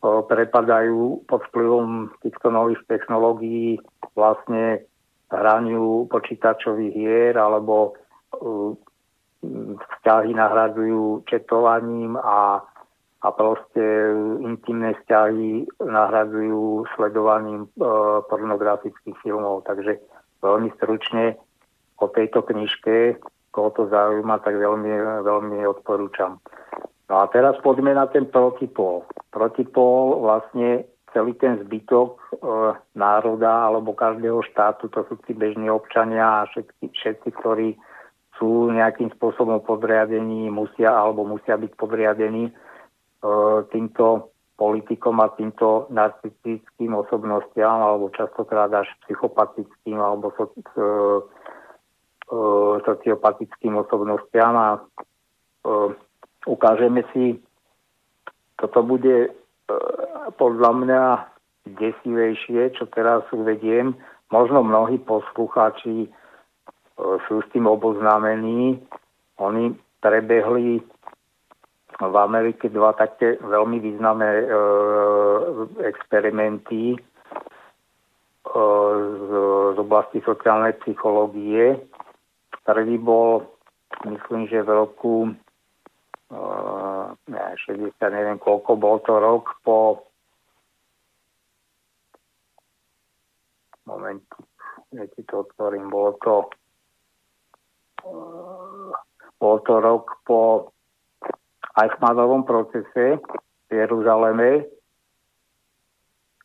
Prepadajú pod vplyvom týchto nových technológií vlastne hraniu počítačových hier alebo uh, vzťahy nahradzujú četovaním a, a proste intimné vzťahy nahradzujú sledovaním uh, pornografických filmov. Takže veľmi stručne o tejto knižke, koho to zaujíma, tak veľmi, veľmi odporúčam. No a teraz poďme na ten protipol. Protipol vlastne celý ten zbytok e, národa alebo každého štátu, to sú tí bežní občania a všetci, všetci, ktorí sú nejakým spôsobom podriadení, musia alebo musia byť podriadení e, týmto politikom a týmto narcistickým osobnostiam alebo častokrát až psychopatickým alebo so, e, e, sociopatickým osobnostiam a e, ukážeme si, toto bude e, podľa mňa desivejšie, čo teraz uvediem. Možno mnohí poslucháči e, sú s tým oboznámení. Oni prebehli v Amerike dva také veľmi významné e, experimenty e, z, z oblasti sociálnej psychológie. Prvý bol, myslím, že v roku šesťdesiat, neviem koľko, bol to rok po moment, ja ti to otvorím, bolo to bol to rok po Eichmannovom procese v Jeruzaleme,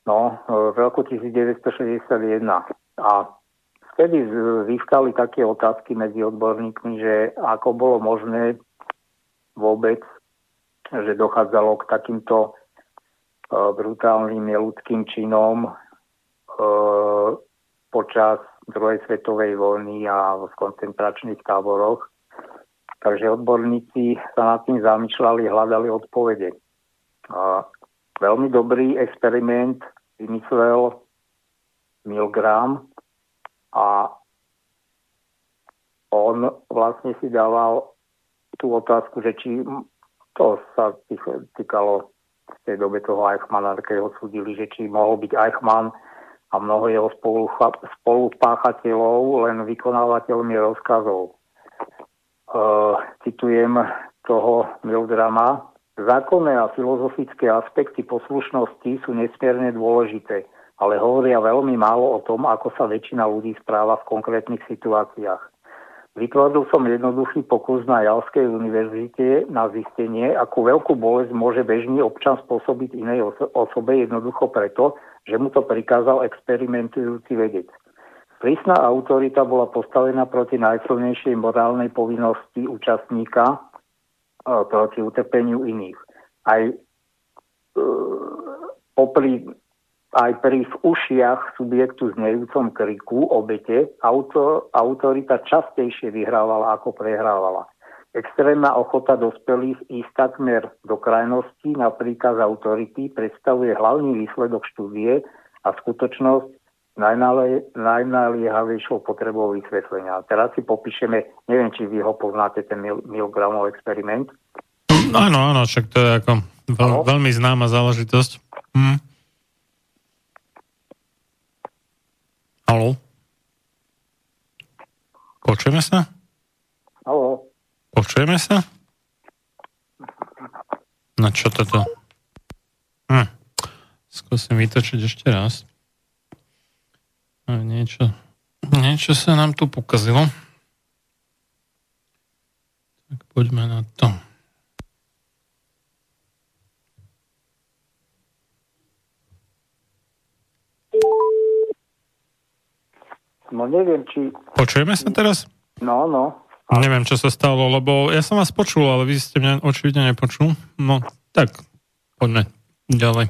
no v roku devätnásťstošesťdesiatjeden, a vtedy získali také otázky medzi odborníkmi, že ako bolo možné vôbec, že dochádzalo k takýmto brutálnym neľudským činom e, počas druhej svetovej vojny a v koncentračných táboroch. Takže odborníci sa nad tým zamýšľali, hľadali odpovede. A veľmi dobrý experiment vymyslel Milgram a on vlastne si dával tú otázku, že či to sa týkalo v tej dobe toho Eichmanna, ktorého súdili, že či mohol byť Eichmann a mnoho jeho spolupáchateľov len vykonávateľmi rozkazov. E, citujem toho Milgrama. Zákonné a filozofické aspekty poslušnosti sú nesmierne dôležité, ale hovoria veľmi málo o tom, ako sa väčšina ľudí správa v konkrétnych situáciách. Vytvoril som jednoduchý pokus na Jalskej univerzite na zistenie, akú veľkú bolesť môže bežný občan spôsobiť inej oso- osobe jednoducho preto, že mu to prikázal experimentujúci vedec. Prísna autorita bola postavená proti najsilnejšej morálnej povinnosti účastníka e, proti utrpeniu iných. Aj popri aj pri v ušiach subjektu znejúcom kriku obete autor, autorita častejšie vyhrávala ako prehrávala. Extrémna ochota dospelých ísť takmer do krajnosti na príkaz autority predstavuje hlavný výsledok štúdie a skutočnosť najnaliehavejšou potrebou vysvetlenia. Teraz si popíšeme, neviem, či vy ho poznáte, ten mil, Milgramov experiment. Áno, áno, však to je ako veľ, veľmi známa záležitosť. Hm. Haló? Počujeme sa? Haló? Počujeme sa? No čo toto? Hm. Skúsim vytočiť ešte raz. Niečo, niečo sa nám tu pokazilo. Tak poďme na to. No neviem, či... Počujeme sa teraz? No, no. Neviem, čo sa stalo, lebo ja som vás počul, ale vy ste mňa očividne nepočul. No, tak, poďme ďalej.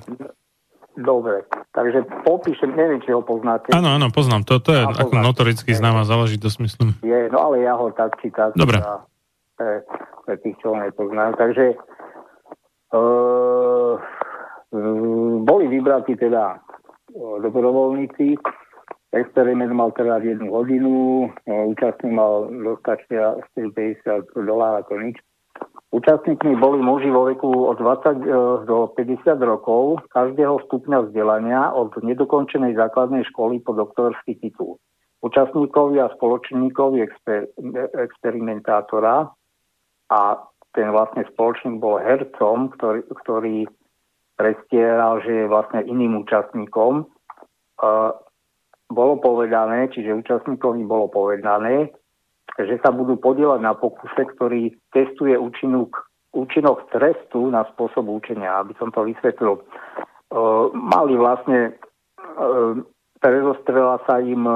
Dobre, takže popíšem, neviem, či ho poznáte. Áno, áno, poznám to, to je a ako notoricky známa záležitosť, myslím. Je, no ale ja ho tak čítam. Dobre. A, e, pre tých, čo ho nepoznám. Takže e, boli vybratí teda dobrovoľníci. Experiment mal teda jednu hodinu, účastník mal dostačia stopäťdesiat dolárov ako nič. Účastníkmi boli muži vo veku od dvadsať do päťdesiat rokov, každého stupňa vzdelania od nedokončenej základnej školy po doktorský titul. Účastníkovi a spoločníkovi exper- experimentátora, a ten vlastne spoločník bol hercom, ktorý, ktorý prestieral, že je vlastne iným účastníkom, uh, bolo povedané, čiže účastníkovi bolo povedané, že sa budú podieľať na pokuse, ktorý testuje účinok, účinok trestu na spôsob učenia, aby som to vysvetlil. E, mali vlastne, e, prezostrela sa im e,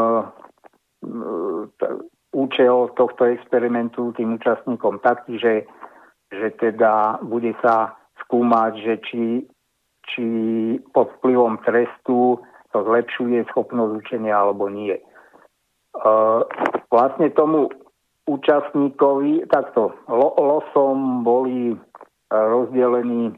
t- účel tohto experimentu tým účastníkom taký, že, že teda bude sa skúmať, že či, či pod vplyvom trestu to zlepšuje schopnosť učenia alebo nie. E, vlastne tomu účastníkovi, takto, lo, losom boli rozdelení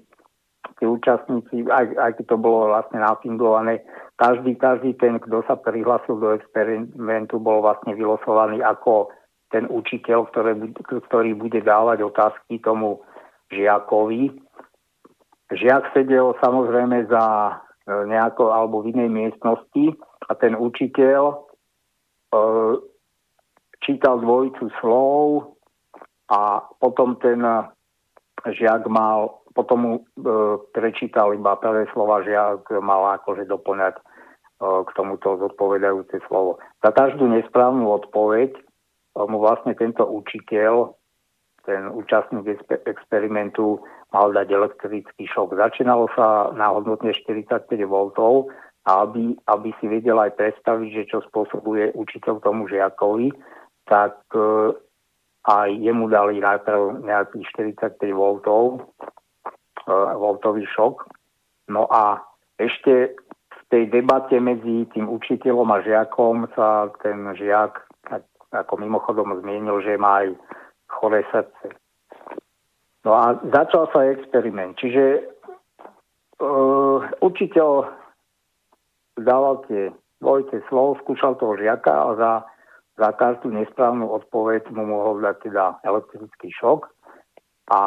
tí účastníci, aj, aj keď to bolo vlastne nafingované, každý, každý ten, kto sa prihlásil do experimentu, bol vlastne vylosovaný ako ten učiteľ, ktoré, ktorý bude dávať otázky tomu žiakovi. Žiak sedel samozrejme za... nejako alebo v inej miestnosti a ten učiteľ e, čítal dvojicu slov a potom ten žiak mal, potom mu e, prečítal iba prvé slova, žiak mal akože doplňať e, k tomuto zodpovedajúce slovo. Za každú nesprávnu odpoveď e, mu vlastne tento učiteľ, ten účastník exper- experimentu mal dať elektrický šok. Začínalo sa na hodnotne štyridsaťpäť voltov, aby, aby si vedel aj predstaviť, že čo spôsobuje učiteľ tomu žiakovi, tak e, aj jemu dali najprv nejakých štyridsaťpäť voltov, e, voltový šok. No a ešte v tej debate medzi tým učiteľom a žiakom sa ten žiak ako mimochodom zmienil, že má aj choré srdce. No a začal sa experiment. Čiže e, učiteľ dával tie dvojité slov, skúšal toho žiaka a za, za každú nesprávnu odpoveď mu mohol dať teda elektrický šok. A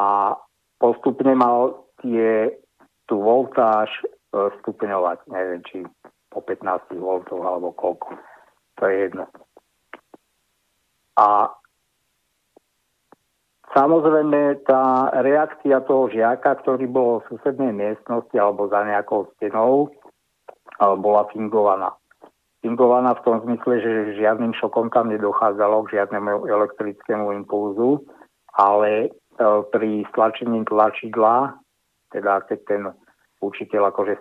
postupne mal tie, tú voltáž e, stupňovať. Neviem, či po pätnásť voltov alebo koľko. To je jedno. A samozrejme, tá reakcia toho žiaka, ktorý bol v susednej miestnosti alebo za nejakou stenou, bola fingovaná. Fingovaná v tom zmysle, že žiadnym šokom tam nedochádzalo k žiadnemu elektrickému impulzu, ale pri stlačení tlačidla, teda keď ten učiteľ akože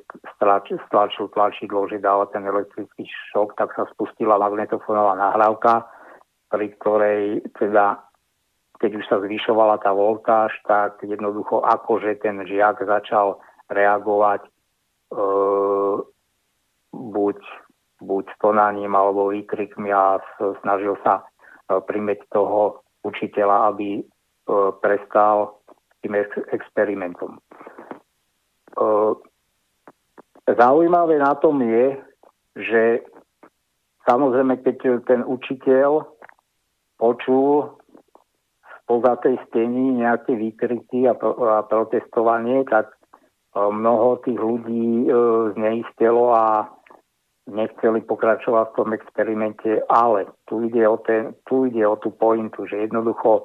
stlačil tlačidlo, že dáva ten elektrický šok, tak sa spustila magnetofónová nahrávka, pri ktorej teda keď už sa zvyšovala tá voltáž, tak jednoducho akože ten žiak začal reagovať e, buď, buď stonaním alebo výkrikmi a snažil sa primäť toho učiteľa, aby e, prestal tým ex- experimentom. E, zaujímavé na tom je, že samozrejme, keď ten učiteľ počul spoza tej steny nejaké výkriky a, a protestovanie, tak mnoho tých ľudí e, zneistelo a nechceli pokračovať v tom experimente, ale tu ide o, ten, tu ide o tú pointu, že jednoducho e,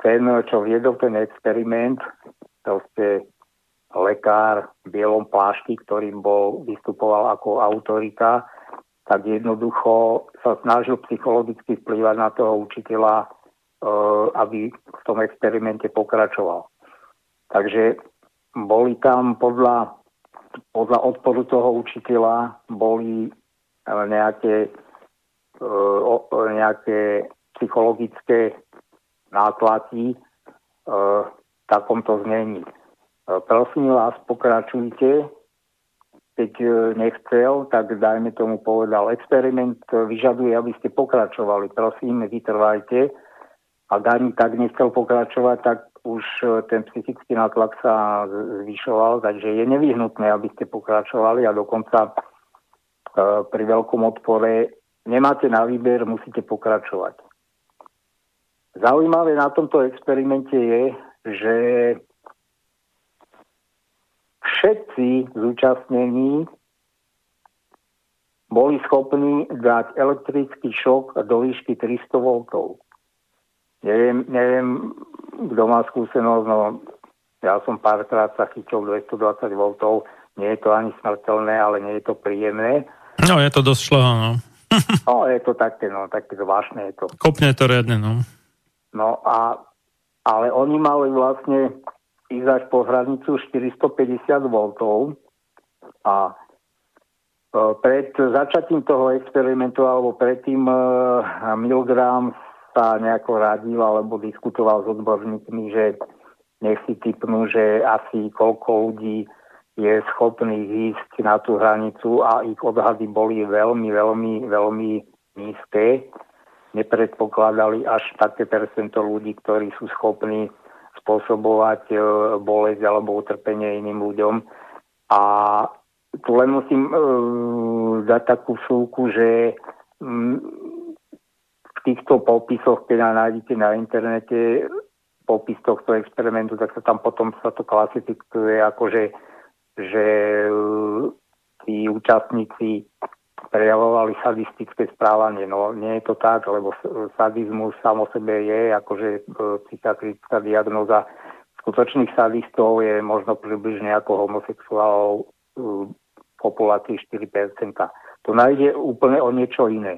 ten, čo viedol ten experiment, proste lekár v bielom plášti, ktorým bol, vystupoval ako autorita, tak jednoducho sa snažil psychologicky vplývať na toho učiteľa, aby v tom experimente pokračoval. Takže boli tam podľa, podľa odporu toho učiteľa boli nejaké, nejaké psychologické nátlaky v takomto znení. Prosím vás, pokračujte. Keď nechcel, tak dajme tomu povedal, experiment vyžaduje, aby ste pokračovali. Prosím, vytrvajte. A ani tak nechcel pokračovať, tak už ten psychický nátlak sa zvyšoval, takže je nevyhnutné, aby ste pokračovali a dokonca e, pri veľkom odpore nemáte na výber, musíte pokračovať. Zaujímavé na tomto experimente je, že všetci zúčastnení boli schopní dať elektrický šok do výšky tristo voltov. Neviem, neviem, kto má skúsenosť, no ja som párkrát sa chytil dvesto dvadsať voltov, nie je to ani smrteľné, ale nie je to príjemné. No, je to dosť šloho, no. No, je to také, no, také zvláštne je to. Kopne to riadne, no. No, a, ale oni mali vlastne ísť až po hranicu štyristopäťdesiat voltov a pred začatím toho experimentu alebo predtým Milgram sa nejako radil alebo diskutoval s odborníkmi, že nech si tipnú, že asi koľko ľudí je schopných ísť na tú hranicu a ich odhady boli veľmi, veľmi, veľmi nízke. Nepredpokladali až také percento ľudí, ktorí sú schopní spôsobovať bolesť alebo utrpenie iným ľuďom. A tu len musím e, dať takú vsúku, že m, v týchto popisoch, keď nájdete na internete popis tohto experimentu, tak sa tam potom sa to klasifikuje ako, že, že e, tí účastníci prejavovali sadistické správanie. No nie je to tak, lebo sadizmus sám o sebe je akože e, psychiatrická diagnóza. Skutočných sadistov je možno približne ako homosexuálov e, populácii štyri percentá. To nájde úplne o niečo iné.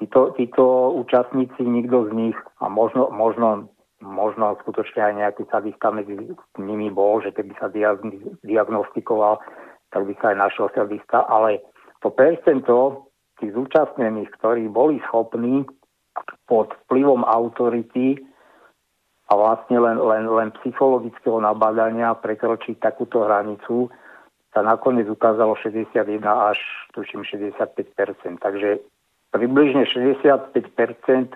Títo, títo účastníci, nikto z nich, a možno, možno, možno skutočne aj nejaký sadista medzi nimi bol, že keby sa diagnostikoval, tak by sa aj našiel sadista, ale to percento tých zúčastnených, ktorí boli schopní pod vplyvom autority a vlastne len, len, len psychologického nabádania prekročiť takúto hranicu, sa nakoniec ukázalo šesťdesiatjeden až tuším šesťdesiatpäť percent. Takže približne šesťdesiatpäť percent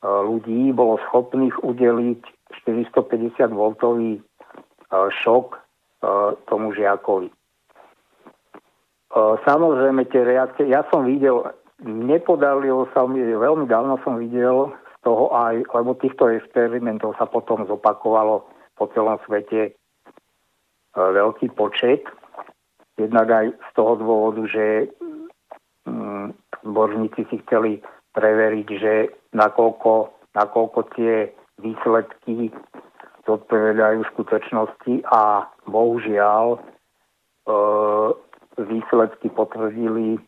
ľudí bolo schopných udeliť štyristopäťdesiat voltový šok tomu žiakovi. Samozrejme, tie reakcie, ja som videl, nepodarilo sa mi, veľmi dávno som videl z toho aj, lebo týchto experimentov sa potom zopakovalo po celom svete veľký počet. Jednak aj z toho dôvodu, že odborníci si chceli preveriť, že nakoľko, nakoľko tie výsledky zodpovedajú skutočnosti a bohužiaľ e- výsledky potvrdili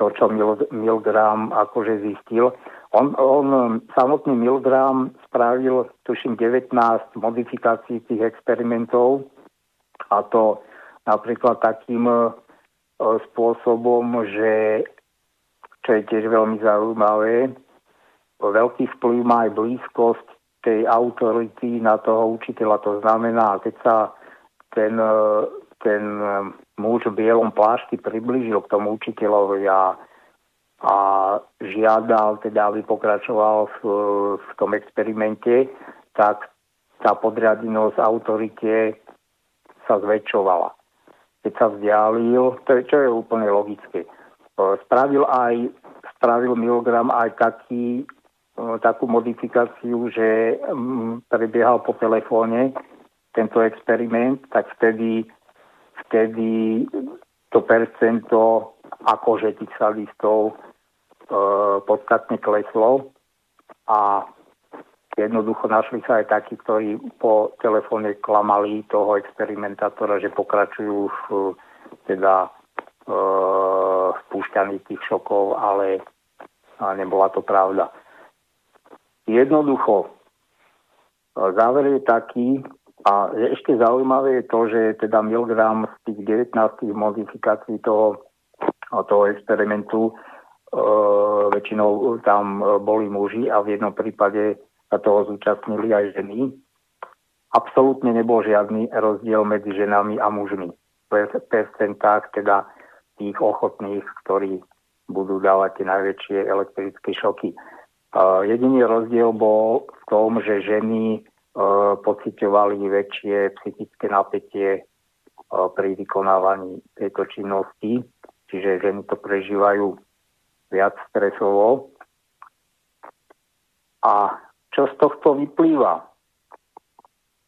to, čo Milgram akože zistil. On, on samotný Milgram spravil tuším devätnásť modifikácií tých experimentov a to napríklad takým e, spôsobom, že čo je tiež veľmi zaujímavé, veľký vplyv má aj blízkosť tej autority na toho učiteľa. To znamená, keď sa ten, ten muž v bielom plášti priblížil k tomu učiteľovi a, a žiadal, teda aby pokračoval v, v tom experimente, tak tá podriadenosť autorite sa zväčšovala. Keď sa vzdialil, to je, čo je úplne logické. Spravil aj, spravil Milgram aj taký, takú modifikáciu, že prebiehal po telefóne tento experiment, tak vtedy, vtedy to percento akože tých sadistov e, podstatne kleslo a jednoducho našli sa aj takí, ktorí po telefóne klamali toho experimentátora, že pokračujú v teda e, spúšťaní tých šokov, ale nebola to pravda. Jednoducho, záver je taký, a ešte zaujímavé je to, že teda Milgram z tých devätnástich modifikácií toho, toho experimentu e, väčšinou tam boli muži a v jednom prípade a toho zúčastnili aj ženy. Absolútne nebol žiadny rozdiel medzi ženami a mužmi. V percentách teda tých ochotných, ktorí budú dávať tie najväčšie elektrické šoky. Uh, jediný rozdiel bol v tom, že ženy uh, pociťovali väčšie psychické napätie uh, pri vykonávaní tejto činnosti. Čiže ženy to prežívajú viac stresovo. A čo z tohto vyplýva?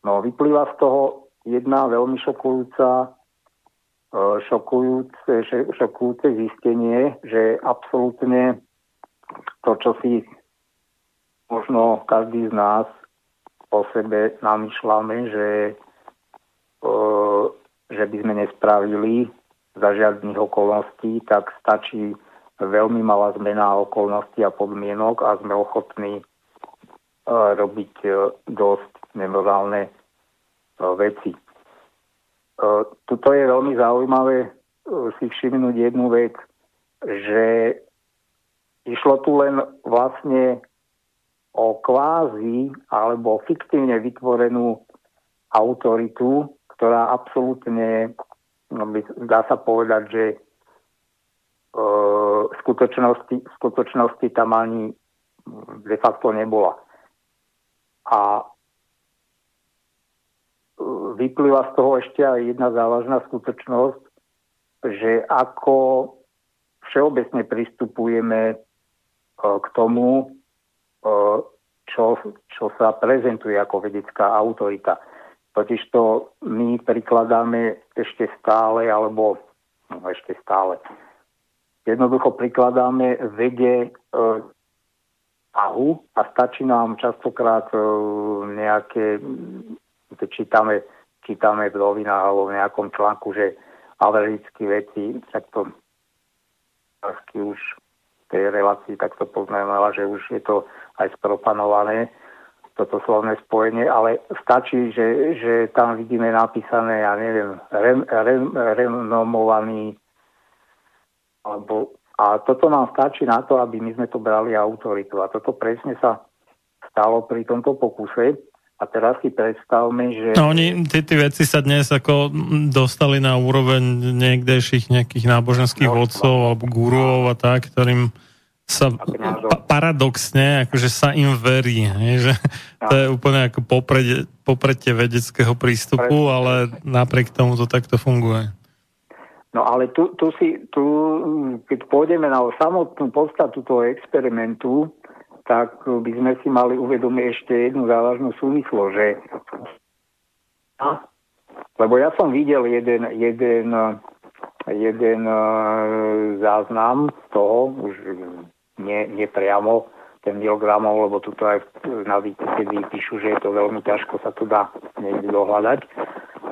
No, vyplýva z toho jedna veľmi šokujúca, šokujúce, šokujúce zistenie, že absolútne to, čo si možno každý z nás o sebe namýšľame, že, že by sme nespravili za žiadnych okolností, tak stačí veľmi malá zmena okolností a podmienok a sme ochotní robiť dosť nemorálne veci. Tuto je veľmi zaujímavé si všimnúť jednu vec, že išlo tu len vlastne o kvázi alebo fiktívne vytvorenú autoritu, ktorá absolútne, no by, dá sa povedať, že v skutočnosti, v skutočnosti tam ani de facto nebola. A vyplýva z toho ešte aj jedna závažná skutočnosť, že ako všeobecne pristupujeme k tomu, čo, čo sa prezentuje ako vedecká autorita. Totižto my prikladáme ešte stále, alebo no, ešte stále, jednoducho prikladáme vede a stačí nám častokrát nejaké, čítame, čítame v novinách alebo v nejakom článku, že americké veci, tak to už v tej relácii takto poznamenala, že už je to aj spropanované, toto slovné spojenie, ale stačí, že, že tam vidíme napísané, ja neviem, rem, rem, renomovaný alebo... A toto nám stačí na to, aby my sme to brali autoritu. A toto presne sa stalo pri tomto pokuse. A teraz si predstavme, že... No oni, tí, tí veci sa dnes ako dostali na úroveň niekdejších nejakých náboženských vodcov alebo gurúov a tak, ktorým sa pa- paradoxne, akože sa im verí. Nie? Že to je úplne ako popred, popredte vedeckého prístupu, ale napriek tomu to takto funguje. No ale tu, tu si, tu, keď pôjdeme na samotnú podstatu toho experimentu, tak by sme si mali uvedomiť ešte jednu závažnú súvislo, že... A? Lebo ja som videl jeden, jeden, jeden záznam toho, už nie, nie priamo ten Milgramov, lebo tuto aj na Wikipedii píšu, že je to veľmi ťažko, sa to dá niekde dohľadať,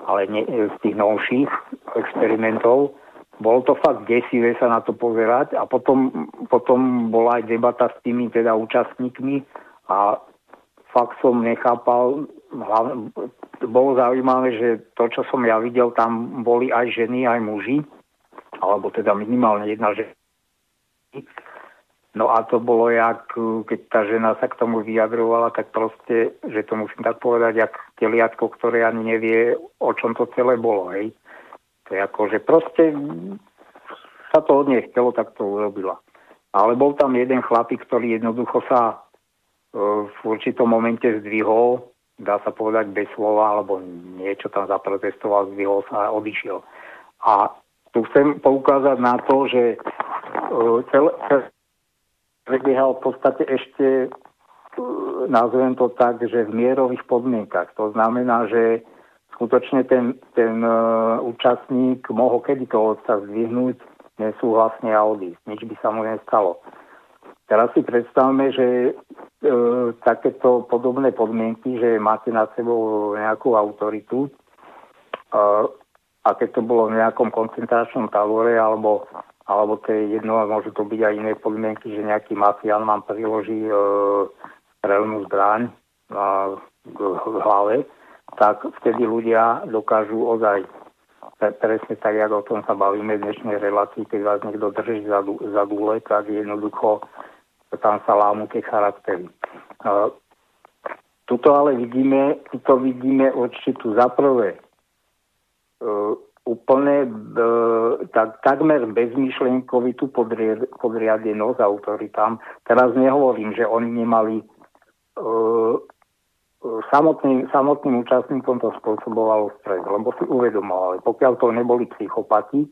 ale nie, z tých novších experimentov. Bolo to fakt desivé sa na to pozerať a potom, potom bola aj debata s tými teda účastníkmi a fakt som nechápal, hlavne, bolo zaujímavé, že to, čo som ja videl, tam boli aj ženy, aj muži, alebo teda minimálne jedna žena. No a to bolo jak, keď tá žena sa k tomu vyjadrovala, tak proste, že to musím tak povedať, jak teliatko, ktoré ani nevie, o čom to celé bolo, hej. To je ako, že proste sa to od nej chcelo, tak to urobila. Ale bol tam jeden chlapík, ktorý jednoducho sa e, v určitom momente zdvihol, dá sa povedať bez slova, alebo niečo tam zaprotestoval, zdvihol sa a odišiel. A tu chcem poukázať na to, že e, celé... prebiehal v podstate ešte, nazvem to tak, že v mierových podmienkach. To znamená, že skutočne ten, ten uh, účastník mohol kedykoľvek sa zdvihnúť nesúhlasne a odísť. Nič by sa mu nestalo. Teraz si predstavme, že uh, takéto podobné podmienky, že máte nad sebou nejakú autoritu uh, a keď to bolo v nejakom koncentračnom tábore alebo alebo to je jedno, môžu to byť aj iné podmienky, že nejaký mafián vám priloží e, strelnú zbraň na hlave, tak vtedy ľudia dokážu ozaj, presne tak, jak o tom sa bavíme v dnešnej relácii, keď vás niekto drží za, za dúle, tak jednoducho tam sa lámu tie charaktery. E, tuto ale vidíme, tuto vidíme určitú zaprvé, e, úplne tak, takmer bezmyšlienkovitú podriadenosť autoritám. Teraz nehovorím, že oni nemali e, samotným, samotným účastníkom to spôsobovalo stres, lebo si uvedomovali. Pokiaľ to neboli psychopati,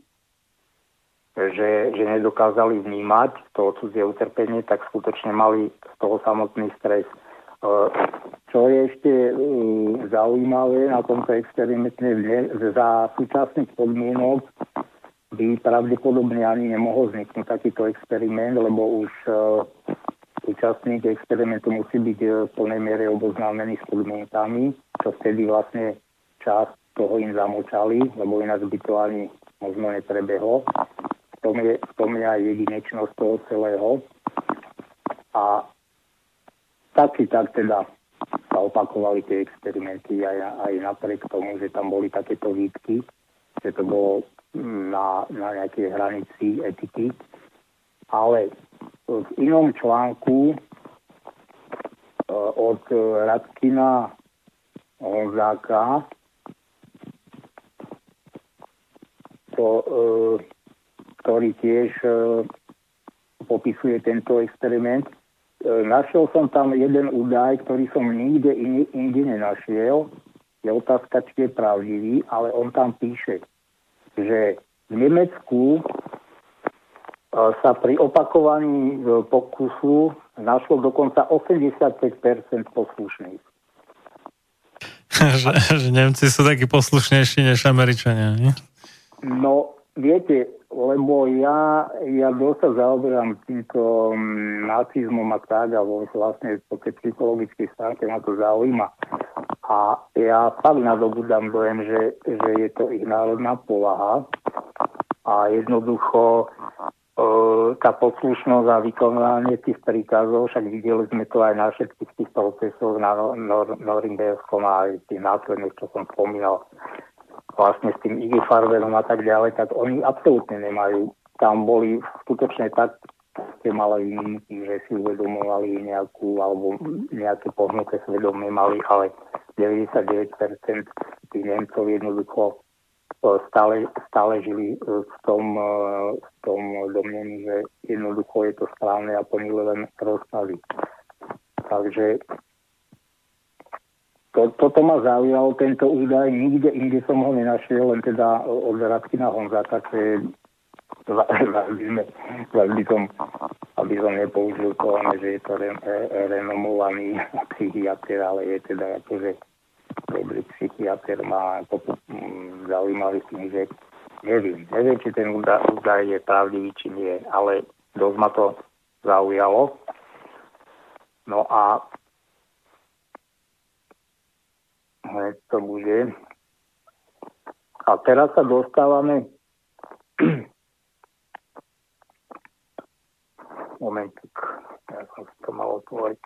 že, že nedokázali vnímať to cudzie utrpenie, tak skutočne mali z toho samotný stres. Čo je ešte zaujímavé na tomto experimente, že za súčasných podmienok by pravdepodobne ani nemohol vzniknúť takýto experiment, lebo už účastník experimentu musí byť v plnej miere oboznámený s podmienkami, čo vtedy vlastne časť toho im zamočali, lebo ináč by to ani možno neprebehlo. V tom je, v tom je aj jedinečnosť toho celého. A tak si tak teda sa opakovali tie experimenty aj, aj napriek tomu, že tam boli takéto výtky, že to bolo na, na nejakej hranici etiky. Ale v inom článku od Radkina Honzáka to, ktorý tiež popisuje tento experiment, našiel som tam jeden údaj, ktorý som nikde inde nenašiel. Je otázka, či je pravdivý, ale on tam píše, že v Nemecku sa pri opakovaní pokusu našlo dokonca osemdesiatpäť percent poslušných. že, že Nemci sú takí poslušnejší než Američania, nie? No, viete, lebo ja, ja dosť sa zaoberám týmto nacizmom a tak, a vlastne po tej psychologickej stránke ma to zaujíma. A ja fakt nadobudám dojem, že, že je to ich národná povaha a jednoducho e, tá poslušnosť a vykonávanie tých príkazov, však videli sme to aj na všetkých tých procesoch na Norimberskom a aj tých následných, čo som spomínal, vlastne s tým Igor Farbenom a tak ďalej, tak oni absolútne nemajú. Tam boli skutočne tak, že mali výnimky, že si uvedomovali nejakú, alebo nejaké pohnuté svedomie mali, ale deväťdesiatdeväť percent tých Nemcov jednoducho stále, stále žili v tom, v tom domnení, že jednoducho je to správne a plnili len rozpravy. Takže toto ma zaujalo, tento údaj, nikde inde som ho nenašiel, len teda od Radkina Honzáka, čo je, aby som, aby som nepoužil to, že je to re, renomovaný psychiatr, ale je teda akože dobrý psychiatr, má zaujímavý tým, že neviem, neviem, či ten údaj, údaj je pravdivý, či nie, ale dosť ma to zaujalo. No a to bude. A teraz sa dostávame momentík. Ja som si to mal otvoriť.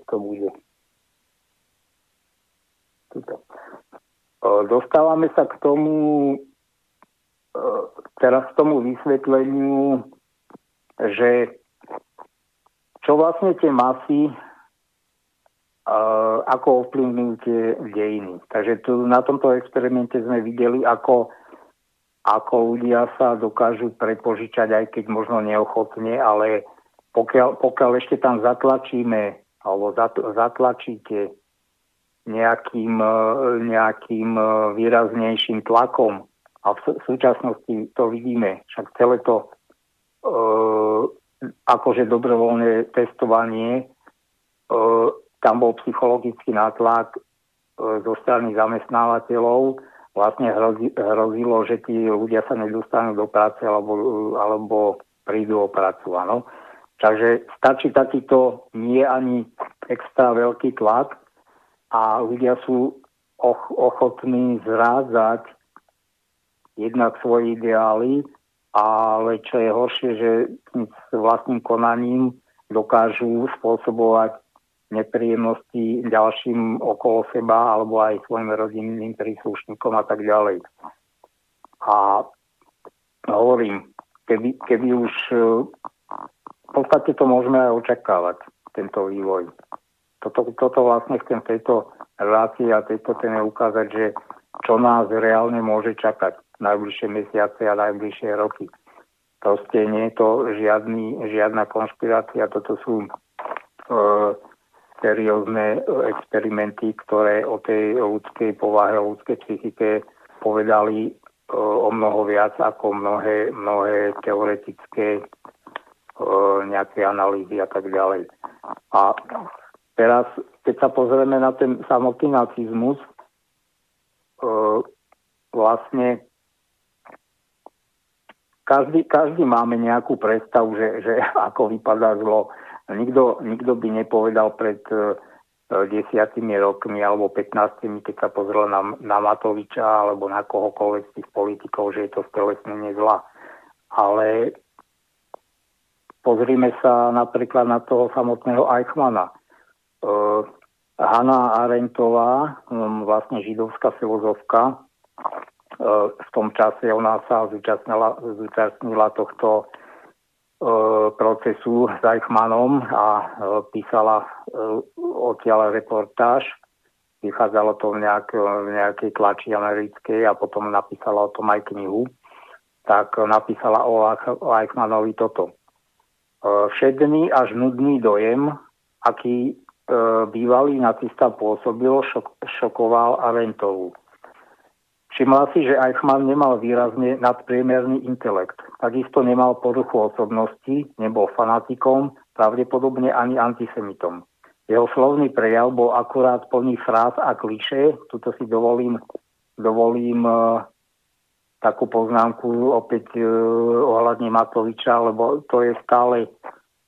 To bude. Tuto. Dostávame sa k tomu teraz k tomu vysvetleniu že čo vlastne tie masy uh, ako ovplyvňujú tie dejiny. Takže tu, na tomto experimente sme videli, ako, ako ľudia sa dokážu prepožičať, aj keď možno neochotne, ale pokiaľ, pokiaľ ešte tam zatlačíme alebo zatlačíte nejakým, nejakým výraznejším tlakom, a v súčasnosti to vidíme, však celé to uh, akože dobrovoľné testovanie, uh, tam bol psychologický nátlak uh, zo strany zamestnávateľov, vlastne hrozi, hrozilo, že tí ľudia sa nedostanú do práce alebo, alebo prídu o prácu. Áno. Takže stačí takýto nie ani extra veľký tlak a ľudia sú och- ochotní zrádzať jednak svoje ideály, ale čo je horšie, že s vlastným konaním dokážu spôsobovať nepríjemnosti ďalším okolo seba alebo aj svojim rodinným príslušníkom a tak ďalej. A hovorím, keby, keby už v podstate to môžeme aj očakávať, tento vývoj. Toto, toto vlastne chcem tejto relácii a tejto téme ukázať, že čo nás reálne môže čakať najbližšie mesiace a najbližšie roky. Proste nie je to žiadny, žiadna konšpirácia, toto sú e, seriózne experimenty, ktoré o tej ľudskej povahe, o ľudskej psychike povedali e, o mnoho viac ako mnohé, mnohé teoretické e, nejaké analýzy a tak ďalej. A teraz, keď sa pozrieme na ten samotný nacizmus, vlastne každý, každý máme nejakú predstavu, že, že ako vypadá zlo. Nikto, nikto by nepovedal pred desiatimi rokmi alebo pätnástimi, keď sa pozrel na, na Matoviča alebo na kohokoľvek z tých politikov, že je to stelesnenie zla. Ale pozrime sa napríklad na toho samotného Eichmanna. E- Hanna Arendtová, vlastne židovská filozofka, v tom čase ona sa zúčastnila, zúčastnila tohto procesu s Eichmannom a písala odtiaľ reportáž. Vychádzalo to v nejakej tlači americkej a potom napísala o tom aj knihu. Tak napísala o Eichmannovi toto. Všedný až nudný dojem, aký bývalý nacista pôsobil, šok, šokoval Arendtovú. Všimla si, že Eichmann nemal výrazne nadpriemerný intelekt. Takisto nemal poruchu osobnosti, nebol fanatikom, pravdepodobne ani antisemitom. Jeho slovný prejav bol akurát plný fráz a klišé. Tuto si dovolím, dovolím e, takú poznámku opäť e, ohľadne Matoviča, lebo to je stále...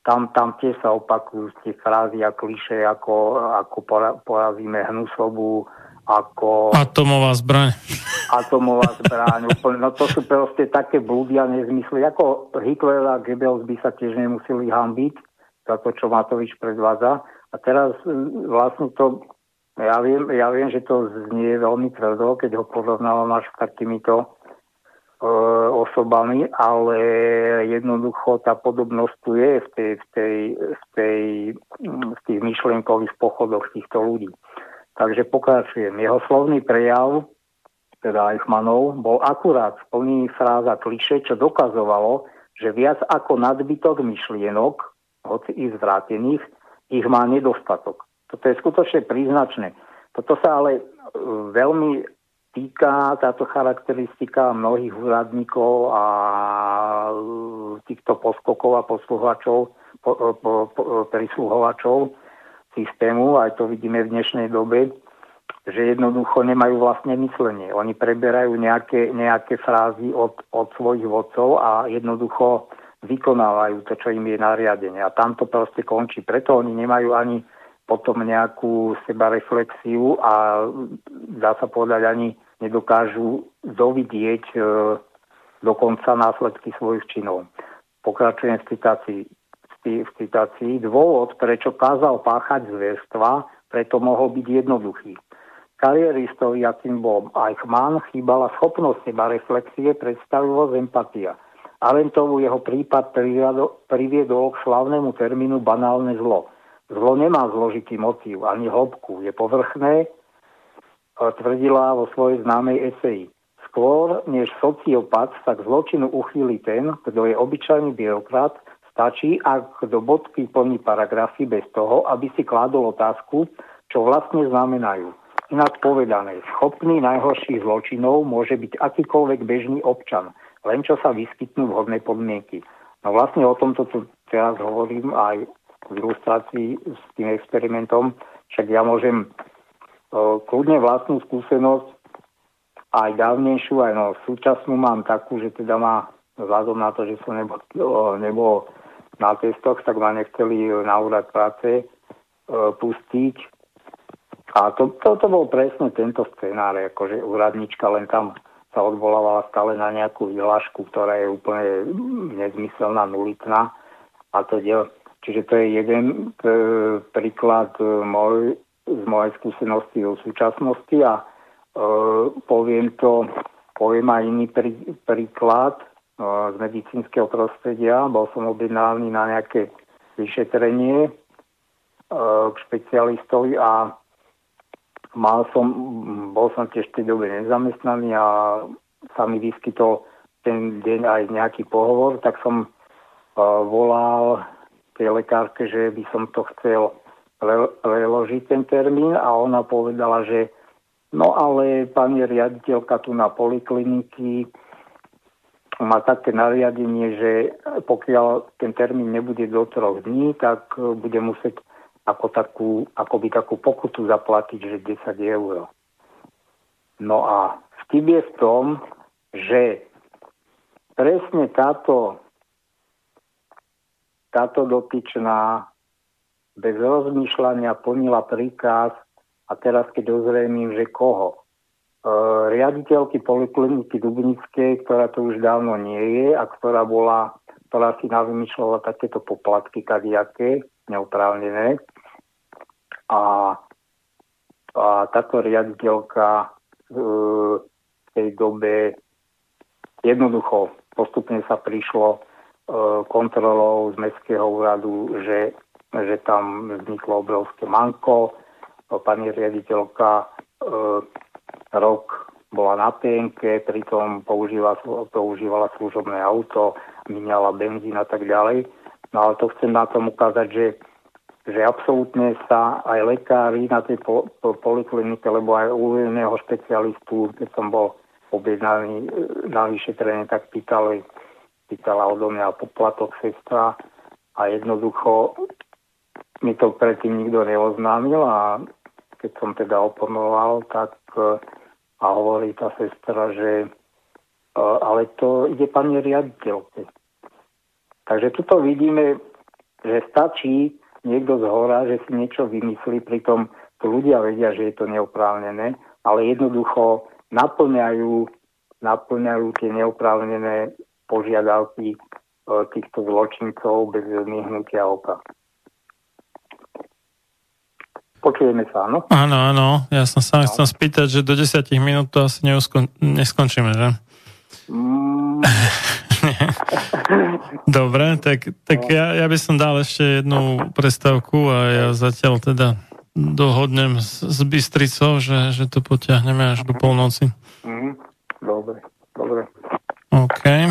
Tam, tam tiež sa opakujú tie frázy a klišé, ako, ako porazíme hnusobu, ako... Atomová zbraň. Atomová zbraň. No to sú proste také blúdy a nezmysly. Ako Hitler a Goebbels by sa tiež nemuseli hanbiť za to, čo Matovič predvádza. A teraz vlastne to... Ja viem, ja viem, že to znie veľmi tvrdo, keď ho porovnávam až s takýmito osobami, ale jednoducho tá podobnosť tu je v, tej, v, tej, v, tej, v tých myšlienkových pochodoch týchto ľudí. Takže pokračujem. Jeho slovný prejav, teda Eichmannov, bol akurát plný fráza klišé, čo dokazovalo, že viac ako nadbytok myšlienok, hoci i zvrátených, ich má nedostatok. Toto je skutočne príznačné. Toto sa ale veľmi týka táto charakteristika mnohých úradníkov a týchto poskokov a posluhovačov, po, po, po, prisluhovačov systému, aj to vidíme v dnešnej dobe, že jednoducho nemajú vlastné myslenie. Oni preberajú nejaké, nejaké frázy od, od svojich vodcov a jednoducho vykonávajú to, čo im je nariadenie. A tam to proste končí. Preto oni nemajú ani potom nejakú sebareflexiu a dá sa povedať ani nedokážu dovidieť e, dokonca následky svojich činov. Pokračujem v citácii. V citácii. Dôvod, prečo kázal páchať zverstva, preto mohol byť jednoduchý. Kariéristovi, akým bol Eichmann, chýbala schopnosť sebareflexie, predstavivosť, empatia. A len tomu jeho prípad priviedol k slavnému termínu banálne zlo. Zlo nemá zložitý motív, ani hĺbku. Je povrchné, tvrdila vo svojej známej eseji. Skôr, než sociopat sa k zločinu uchýli ten, kto je obyčajný byrokrat, stačí, ak do bodky plní paragrafy bez toho, aby si kládol otázku, čo vlastne znamenajú. Inak povedané, schopný najhorších zločinov môže byť akýkoľvek bežný občan, len čo sa vyskytnú vhodné podmienky. No vlastne o tomto tu teraz hovorím aj v ilustrácii s tým experimentom, však ja môžem o, kľudne vlastnú skúsenosť, aj dávnejšiu, aj no, súčasnú mám takú, že teda ma vzhľadom na to, že som nebol, o, nebol na testoch, tak ma nechceli na úrad práce o, pustiť. A to, to, to bol presne tento scenár, akože úradnička len tam sa odvolávala stále na nejakú vyhlášku, ktorá je úplne nezmyselná, nulitná. A to je, čiže to je jeden e, príklad e, môj, z mojej skúsenosti do súčasnosti a e, poviem to, poviem aj iný prí, príklad e, z medicínskeho prostredia. Bol som objednaný na nejaké vyšetrenie e, k špecialistovi a Mal som, bol som tiež v tej dobe nezamestnaný a sa mi vyskytol ten deň aj nejaký pohovor, tak som uh, volal tej lekárke, že by som to chcel pre- preložiť ten termín a ona povedala, že no ale pani riaditeľka tu na polikliniky má také nariadenie, že pokiaľ ten termín nebude do troch dní, tak bude musieť ako takú, akoby takú pokutu zaplatiť, že desať eur. No a vtip je v tom, že presne táto, táto dotyčná bez rozmýšľania plnila príkaz a teraz keď dozriemím, že koho? E, riaditeľky polikliniky Dubnickej, ktorá to už dávno nie je a ktorá bola, ktorá si navymýšľala takéto poplatky kadiaké, neoprávnené. A, a táto riaditeľka e, v tej dobe jednoducho postupne sa prišlo e, kontrolou z mestského úradu, že, že tam vzniklo obrovské manko. Pani riaditeľka e, rok bola na penke, pritom používala, používala služobné auto, miniala benzín a tak ďalej. No ale to chcem na tom ukázať, že že absolútne sa aj lekári na tej po, po, poliklinike, lebo aj u iného špecialistu, keď som bol objednaný na vyšetrenie, tak pýtali, pýtala odo mňa poplatok sestra a jednoducho mi to predtým nikto neoznámil a keď som teda oponoval, tak a hovorí tá sestra, že ale to ide pani riaditeľke. Takže tuto vidíme, že stačí niekto z hora, že si niečo vymyslí, pritom to ľudia vedia, že je to neoprávnené, ale jednoducho naplňajú, naplňajú tie neoprávnené požiadavky týchto zločincov bez myhnutia oka. Počujeme sa, áno? Áno, áno. Ja som sa chcel spýtať, že do desať minút to asi neuskon- neskončíme, že? Mm. Dobre, tak, tak ja, ja by som dal ešte jednu prestávku a ja zatiaľ teda dohodnem s, s Bystricou, že, že to potiahneme až do polnoci. Mm. Dobre, dobre. OK.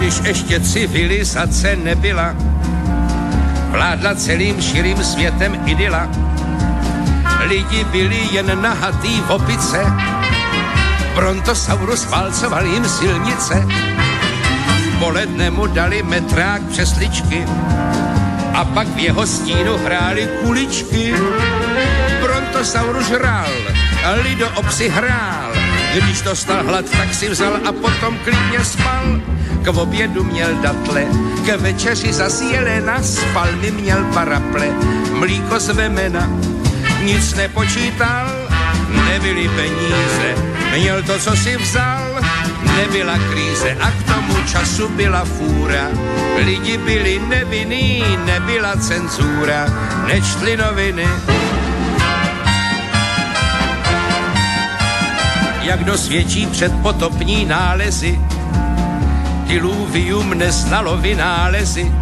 Když ještě civilizace nebyla, vládla celým širým světem idyla. Lidi byli jen nahatý v opice, Brontosaurus válcoval jim silnice. Poledne mu dali metrák přes ličky a pak v jeho stínu hráli kuličky. dinosaur žral, lido o psi hrál. Když dostal hlad, tak si vzal a potom klidně spal. K obědu měl datle, ke večeři zas jelena, z palmy měl paraple, mlíko z vemena. Nic nepočítal, nebyly peníze, měl to, co si vzal, nebyla kríze a k tomu času byla fůra. Lidi byli nevinní, nebyla cenzura, nečtli noviny. Jak dosvědčí předpotopní nálezy, diluvium neznalo vynálezy.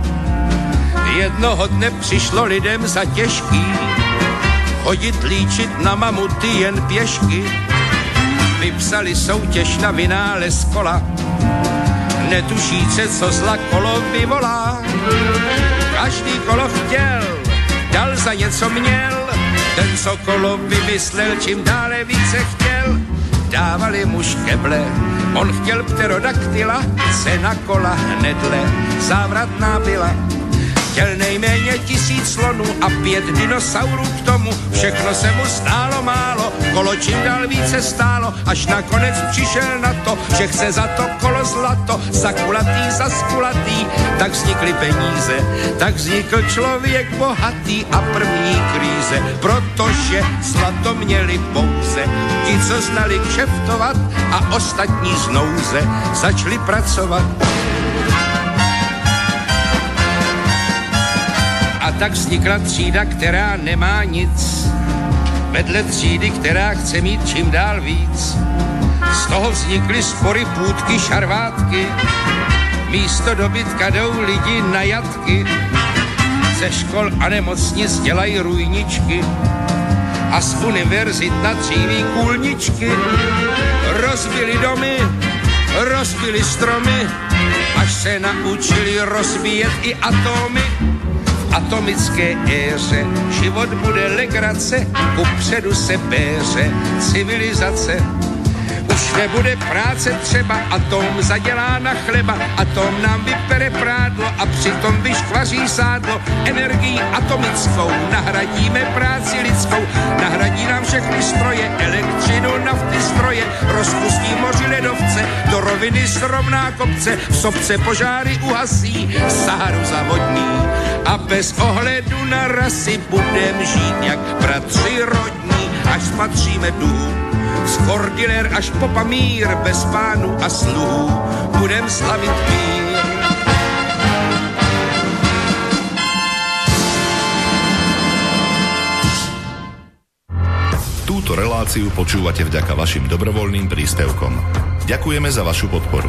Jednoho dne přišlo lidem za těžký chodit líčit na mamuty jen pěšky. Vypsali soutěž na vynález kola, netušíce, co zla kolo vyvolá. Každý kolo chtěl, dal za něco měl, ten, co kolo vymyslel, čím dále více chtěl. Dávali mu škeble, on chtěl pterodaktyla, cena kola hnedle závratná byla. Chtěl nejméně tisíc slonů a pět dinosaurů k tomu, všechno se mu stálo málo, kolo čím dál více stálo, až nakonec přišel na to, že chce za to kolo zlato, za kulatý, za skulatý, tak vznikly peníze, tak vznikl člověk bohatý a první kríze, protože zlato měli pouze ti, co znali kšeftovat a ostatní z nouze začali pracovat. A tak vznikla třída, která nemá nic, vedle třídy, která chce mít čím dál víc. Z toho vznikly spory, půtky, šarvátky, místo dobytka jdou lidi na jatky. Ze škol a nemocnic dělají rujničky a z univerzit natříví kůlničky. Rozbili domy, rozbili stromy, až se naučili rozbíjet i atomy. Atomické éře, život bude legrace, kupředu se péře, civilizace. Už nebude práce třeba, atom zadělá na chleba, atom nám vypere prádlo a přitom vyškvaří sádlo. Energií atomickou nahradíme práci lidskou, nahradí nám všechny stroje, elektřinu, nafty, stroje, rozpustí moři ledovce, do roviny srovná kopce, v sobce požáry uhasí, Saharu zavodní. A bez ohledu na rasy budem žít jak bratři rodní, až spatříme dům. Z Kordiler až po Pamír, bez pánu a sluhů budem slavit mír. Túto reláciu počúvate vďaka vašim dobrovoľným príspevkom. Ďakujeme za vašu podporu.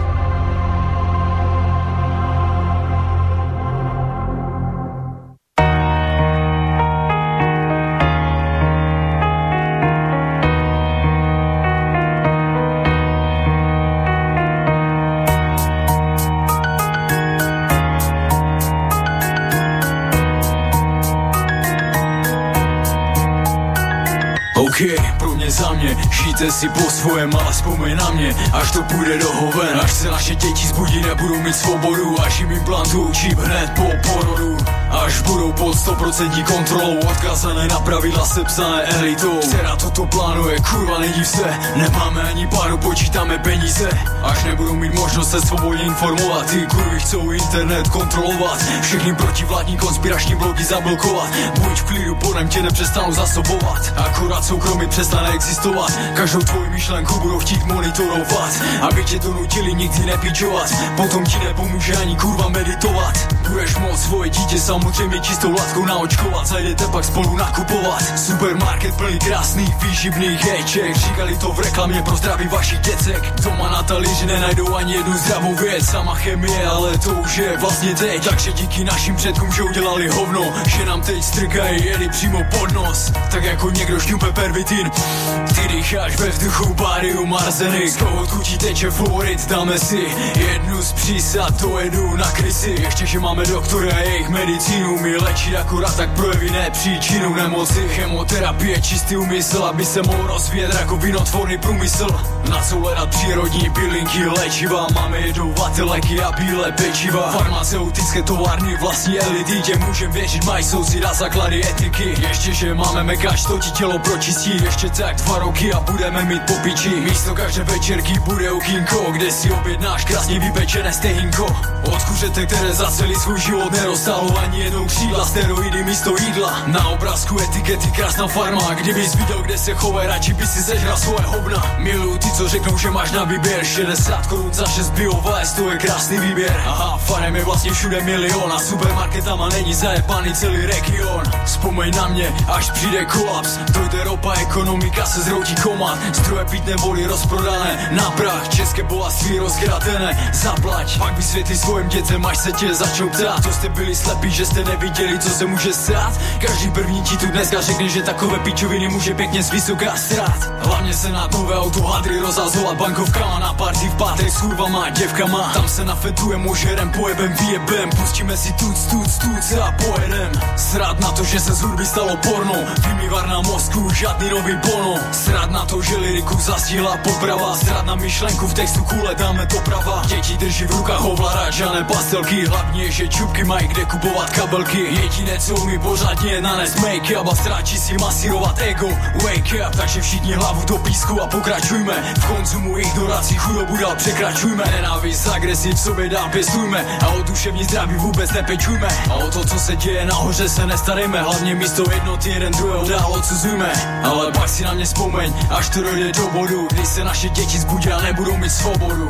Žijte si po svojem, ale vzpomeň na mě, až to půjde do hoven. Až se naše děti zbudí, nebudou mít svobodu, až jim implantují čip hned po porodu. Až budou pod sto procent kontrolou, odkazané na pravidla sepsané elitou, která toto plánuje, kurva nedív se. Nemáme ani páru, počítáme peníze, až nebudou mít možnost se svobodně informovat. Ty kurvy chcou internet kontrolovat, všechny protivládní konspirační blogy zablokovat. Buď v klidu, ponem tě nepřestanou zasobovat, akorát soukromí přestane existovat. Každou tvoji myšlenku budou chtít monitorovat, aby tě to nutili nikdy nepíčovat. Potom ti nepomůže ani kurva meditovat. Budeš moc svoje dítě samozřejmě čistou látkou naočkovat, zajdete pak spolu nakupovat. Supermarket plný krásných výživných heček, říkali to v reklamě pro zdraví vašich děcek. Doma na talíři nenajdou ani jednu zdravou věc, sama chemie, ale to už je vlastně teď. Takže díky našim předkům, že udělali hovno, že nám teď strkají jedy přímo pod nos. Tak jako někdo šňupe pervitin, ty dýcháš ve vzduchu barium arsenik. Z toho tůčí teče fluorid, dáme si jednu z přísad, dojedu na krysy. Ještě že máme doktora a jejich medicín. Opiumy léčí akurát tak projeví, ne příčinu nemoci. Chemoterapie, čistý úmysl, aby se mohl rozvíjet rakovinotvorný průmysl. Na co hledat přírodní bylinky, léčiva, máme jedovaty léky a bílé pečiva. Farmaceutické továrny vlastní elity, těm můžem věřit, mají souzit a základy etiky. Ještě že máme mekáč, to ti tělo pročistí, ještě tak dva roky a budeme mít po piči. Místo každé večerky bude okýnko, kde si objednáš krásně vypečené stehínko. Od kuřete, které za celý svůj život nerostalo ani jednou křídla, steroidy místo jídla. Na obrázku etikety krásná farma, kdybys viděl, kde se chové, radši by si sežral svoje hovna. Miluju ty, co řeknou, že máš na výběr šedesát korun za šest biovajec, to je krásný výběr. Aha, farem je vlastně všude milion a supermarketama není zajepaný celý region. Vzpomeň na mě, až přijde kolaps, dojde ropa, ekonomika se zroutí komat. Zdroje pitné vody rozprodané na prach, české bohatství rozkradené, zaplať. Pak vysvětli svojim dětem, až se tě začnou ptát, co jste byli slepí, že jste neviděli, co se může stát. Každý první ti tu dneska řekne, že takové pičoviny může pěkně z vysoká strát. Hlavně se na nové auto hadry rozhazovala bankovkama, na party v pátek s kurvama a děvkama. Tam se nafetujeme, ožerem, pojebem, vyjebem, pustíme si tuc, tuc, tuc a pojedem. Srad na to, že se z hudby stalo porno, vymývarna mozku, žádný nový bono. Srad na to, že liriku zastíhla poprava, srad na myšlenku, v textu kule dáme doprava. Děti drží v rukách ovladač, žádné pastelky, hlavně, že čupky mají kde kupovat kabelky. Jediné, co umí pořádně nanést make-up a stráčí si masírovat ego, wake up. Takže všichni hlavu do písku a pokračujme, v konzumu ignorací chudobu dál překračujme. Nenávist, agresi v sobě dál pěstujme a o duševní zdraví vůbec nepečujme. A o to, co se děje nahoře, se nestarejme, hlavně místo jednoty jeden druhého dál odsuzujme. Ale pak si na mě vzpomeň, až to dojde do bodu, když se naše děti zbudí a nebudou mít svobodu.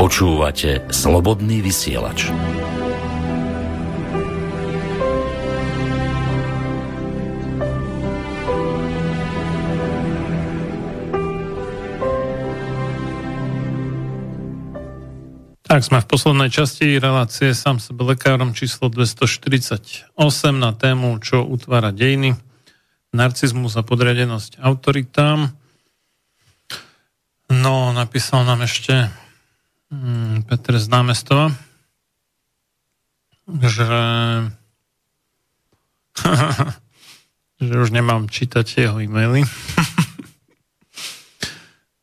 Počúvate Slobodný vysielač. Tak sme v poslednej časti relácie Sám sebe lekárom číslo dvestoštyridsaťosem na tému, čo utvára dejiny, narcizmus a podriadenosť autoritám. No, napísal nám ešte Peter z námestova, že že už nemám čítať jeho e-maily.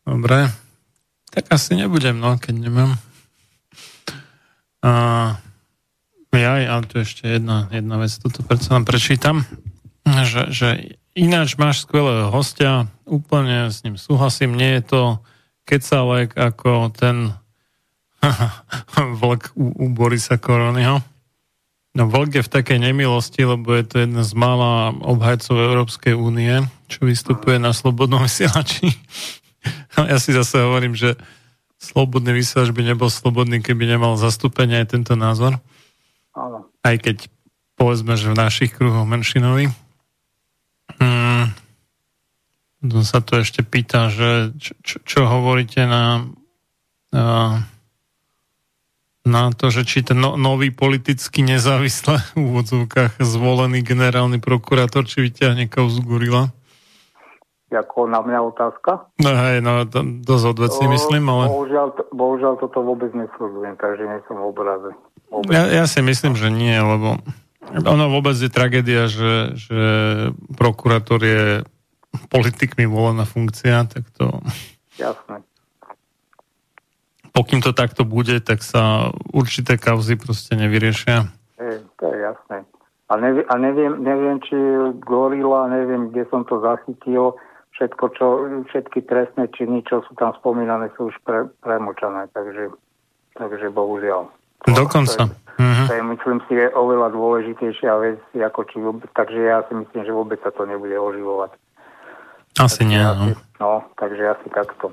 Dobre, tak asi nebudem, no, keď nemám. A jaj, ale tu ešte jedna, jedna vec, toto predsa vám prečítam, že, že ináč máš skvelého hostia, úplne s ním súhlasím, nie je to kecalek ako ten vlk u, u Borisa Koronyho. No, vlk je v takej nemilosti, lebo je to jeden z mála obhajcov Európskej únie, čo vystupuje na Slobodnom vysielači. Ja si zase hovorím, že Slobodný vysielač by nebol slobodný, keby nemal zastúpenie aj tento názor. Aj keď povedzme, že v našich kruhoch menšinový. Hmm. To sa to ešte pýta, že čo, čo, čo hovoríte na... na na to, že či ten no, nový politicky nezávisle v úvodzovkách zvolený generálny prokurátor, či vyťahne kauzu Gorila. ako na mňa otázka. No hej, no dosť odvecný myslím, ale... Bohužiaľ, bohužiaľ toto vôbec nesledujem, takže nie som v obraze. Ja, ja si myslím, že nie, lebo ono vôbec je tragédia, že, že prokurátor je politikmi volená funkcia, tak to... Jasné. Pokým to takto bude, tak sa určité kauzy proste nevyriešia. Hej, to je jasné. A neviem, a neviem, neviem či gorila, neviem, kde som to zachytil, všetko, čo, všetky trestné činy, čo sú tam spomínané, sú už pre, premočané, takže, takže bohužiaľ. Dokonca. To je, uh-huh. to je, myslím si, je oveľa dôležitejšia vec, ako či, takže ja si myslím, že vôbec sa to nebude oživovať. Asi takže nie. Asi, no, takže asi takto.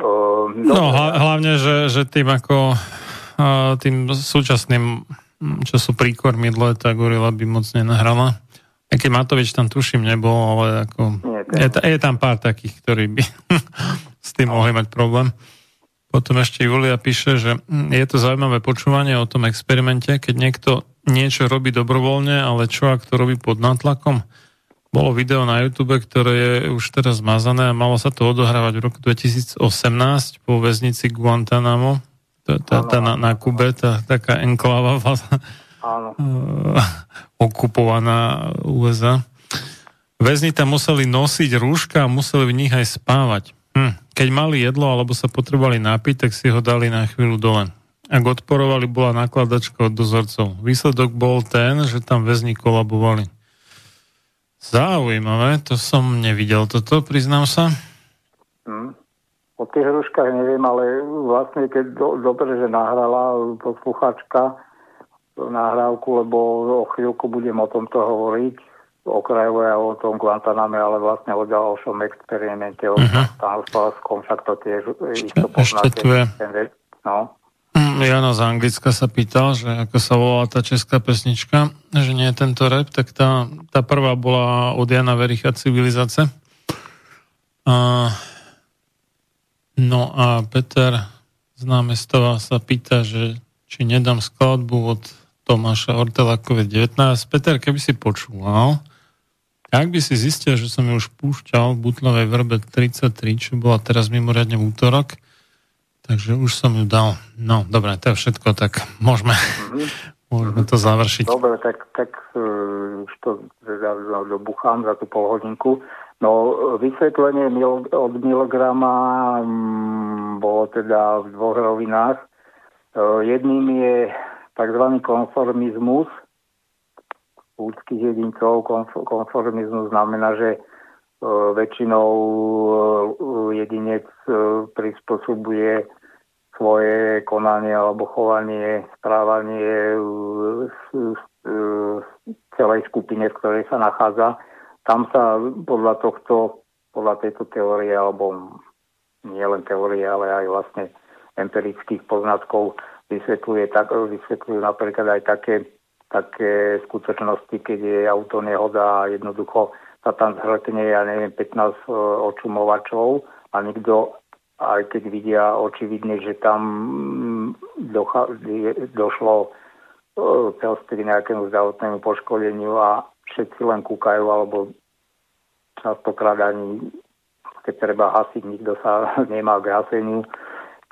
Uh, no, no hla, hlavne, že, že tým ako uh, tým súčasným, čo sú príkormidle, tá gorila by moc nenahrala. Aj keď Matovič tam tuším nebol, ale ako nie, je, je tam pár takých, ktorí by s tým mohli mať problém. Potom ešte Julia píše, že je to zaujímavé počúvanie o tom experimente, keď niekto niečo robí dobrovoľne, ale čo ak to robí pod nátlakom? Bolo video na YouTube, ktoré je už teraz zmazané a malo sa to odohrávať v roku dvetisícosemnásť po väznici Guantánamo, tá, tá, tá na, na Kube, tá, taká enkláva okupovaná ú es á. Väzni tam museli nosiť rúška a museli v nich aj spávať. Hm. Keď mali jedlo alebo sa potrebovali napiť, tak si ho dali na chvíľu dole. Ak odporovali, bola nakladačka od dozorcov. Výsledok bol ten, že tam väzni kolabovali. Zaujímavé, to som nevidel toto, priznám sa. Hm. O tých hruškách neviem, ale vlastne keď do, dobre, že nahrala posluchačka nahrávku, lebo o chvíľku budem o tomto hovoriť. Okrajové o tom Guantaname, ale vlastne o ďalšom experimente o uh-huh. Stanislavskom, však to tiež ešte poznáte. No. Jano z Anglicka sa pýtal, že ako sa volala tá česká pesnička, že nie je tento rap, tak tá, tá prvá bola od Jana Vericha Civilizace. A, no a Peter z Námestova sa pýta, že či nedám skladbu od Tomáša Ortela COVID devätnásť. Peter, keby si počúval, ak by si zistil, že som ju už púšťal v Butlovej vrbe tridsaťtri, čo bola teraz mimoriadne v útorok, takže už som ju dal. No, dobré, to je všetko, tak môžeme, mm-hmm. môžeme to završiť. Dobre, tak, tak už to dobuchám za tú polhodinku. No, vysvetlenie od Milgrama bolo teda v dvoch rovinách. Jedným je takzvaný konformizmus ľudských jedincov. Konformizmus znamená, že väčšinou jedinec prispôsobuje svoje konanie alebo chovanie, správanie celej skupine, v ktorej sa nachádza. Tam sa podľa tohto, podľa tejto teórie, alebo nie len teórie, ale aj vlastne empirických poznatkov vysvetľuje tak, vysvetľujú napríklad aj také, také skutočnosti, keď je auto nehoda a jednoducho sa tam zhrkne, ja neviem, pätnásť očumovačov a nikto, aj keď vidia očividne, že tam docha, došlo celství k nejakému zdravotnému poškodeniu a všetci len kúkajú, alebo častokrát ani keď treba hasiť, nikto sa nemá k haseniu.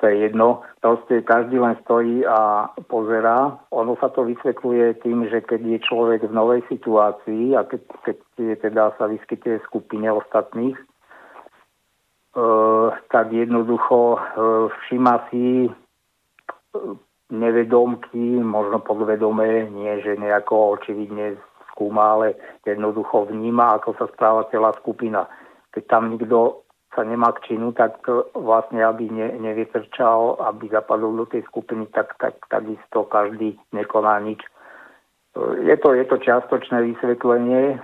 To je jedno, proste každý len stojí a pozerá. Ono sa to vysvetľuje tým, že keď je človek v novej situácii a keď, keď teda sa vyskytuje skupine ostatných, e, tak jednoducho e, všíma si nevedomky, možno podvedomé, nie že nejako očividne skúma, ale jednoducho vníma, ako sa správa celá skupina. Keď tam nikto sa nemá k činu, tak vlastne, aby ne, nevytrčal, aby zapadol do tej skupiny, tak, tak, takisto každý nekoná nič. Je to, je to čiastočné vysvetlenie,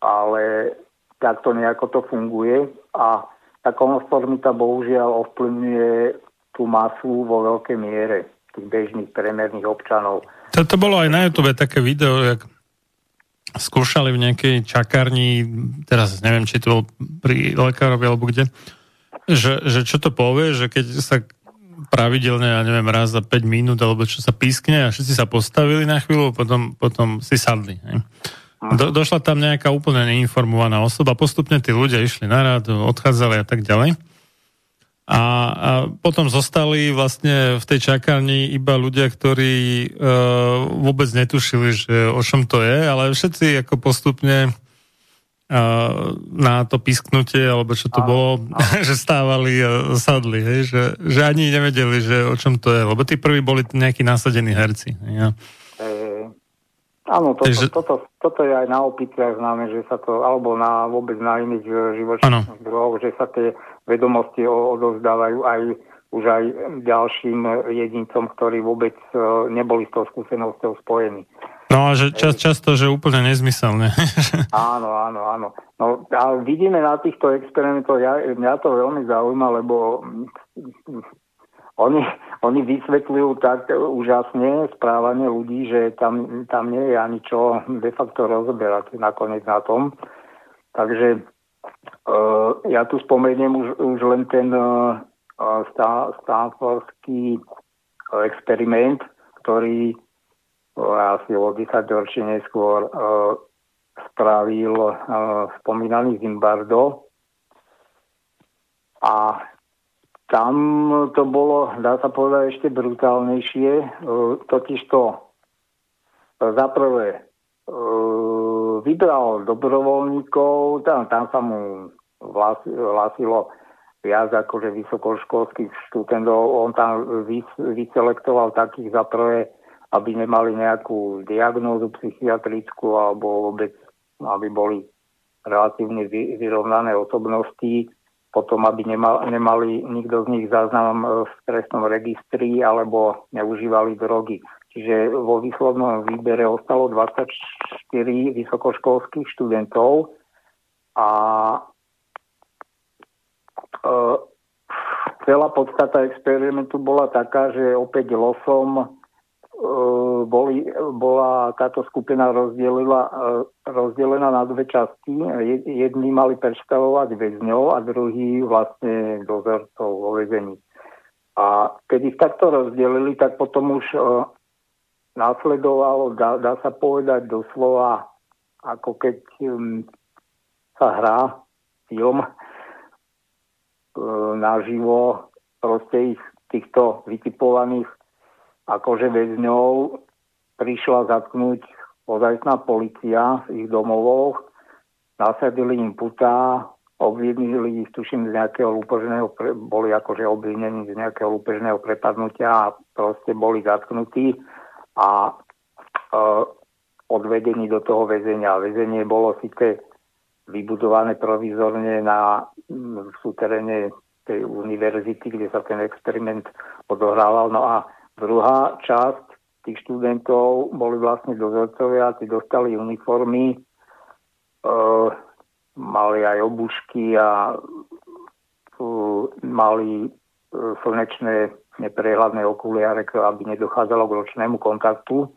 ale takto nejako to funguje a tá konformita bohužiaľ ovplyvňuje tú masu vo veľkej miere tých bežných premerných občanov. To bolo aj na YouTube také video, jak skúšali v nejakej čakárni, teraz neviem, či to bol pri lekárovi alebo kde, že, že čo to povie, že keď sa pravidelne, ja neviem, raz za päť minút alebo čo sa pískne a všetci sa postavili na chvíľu, potom, potom si sadli. Ne? Do, došla tam nejaká úplne neinformovaná osoba, postupne tí ľudia išli na rádu, odchádzali a tak ďalej. A, a potom zostali vlastne v tej čakárni iba ľudia, ktorí e, vôbec netušili, že o čom to je, ale všetci ako postupne e, na to pisknutie, alebo čo to a, bolo, a... že stávali a sadli, hej, že, že ani nevedeli, že o čom to je, lebo tí prví boli nejakí nasadení herci. Ja. E, áno, toto, Takže... toto, toto je aj na opiciach známe, že sa to, alebo na, vôbec na iných živočíšnych druhoch, že sa tie vedomosti odovzdávajú aj už aj ďalším jedincom, ktorí vôbec neboli s tou skúsenosťou spojení. No a že čas, často, že úplne nezmyselné. Áno, áno, áno. No a vidíme na týchto experimentoch, ja, mňa to veľmi zaujíma, lebo oni, oni vysvetľujú tak úžasne správanie ľudí, že tam, tam nie je ani čo de facto rozoberať nakoniec na tom. Takže Uh, ja tu spomeniem už, už len ten uh, stá, stanfordský uh, experiment, ktorý uh, asi o desaťročí neskôr uh, spravil uh, spomínaný Zimbardo. A tam to bolo, dá sa povedať, ešte brutálnejšie. Uh, totižto uh, zaprvé uh, vybral dobrovoľníkov, tam, tam sa mu hlásilo viac akože vysokoškolských študentov, on tam vys, vyselektoval takých za prvé, aby nemali nejakú diagnózu psychiatrickú alebo vôbec, aby boli relatívne vy, vyrovnané osobnosti, potom aby nemal, nemali nikto z nich záznam v trestnom registri alebo neužívali drogy. Čiže vo výslednom výbere ostalo dvadsaťštyri vysokoškolských študentov a e, celá podstata experimentu bola taká, že opäť losom e, boli, bola táto skupina rozdielila, e, rozdelená na dve časti. Jedni mali predstavovať väzňov a druhí vlastne dozorcov vo väzení. A keď ich takto rozdielili, tak potom už... E, nasledovalo, dá, dá sa povedať doslova, ako keď um, sa hrá film e, naživo, proste ich týchto vytipovaných akože väzňov prišla zatknúť ozajstná polícia v ich domovoch, nasadili im putá, obvinili ich, tuším, z nejakého lúpežného, pre, boli akože obvinení z nejakého lúpežného prepadnutia a proste boli zatknutí a e, odvedení do toho väzenia. Väzenie bolo síce vybudované provizorne na v súteréne tej univerzity, kde sa ten experiment odohrával. No a druhá časť tých študentov boli vlastne dozorcovia, tí dostali uniformy, e, mali aj obušky a e, mali e, slnečné neprehľadné okuliare, aby nedochádzalo k ročnému kontaktu.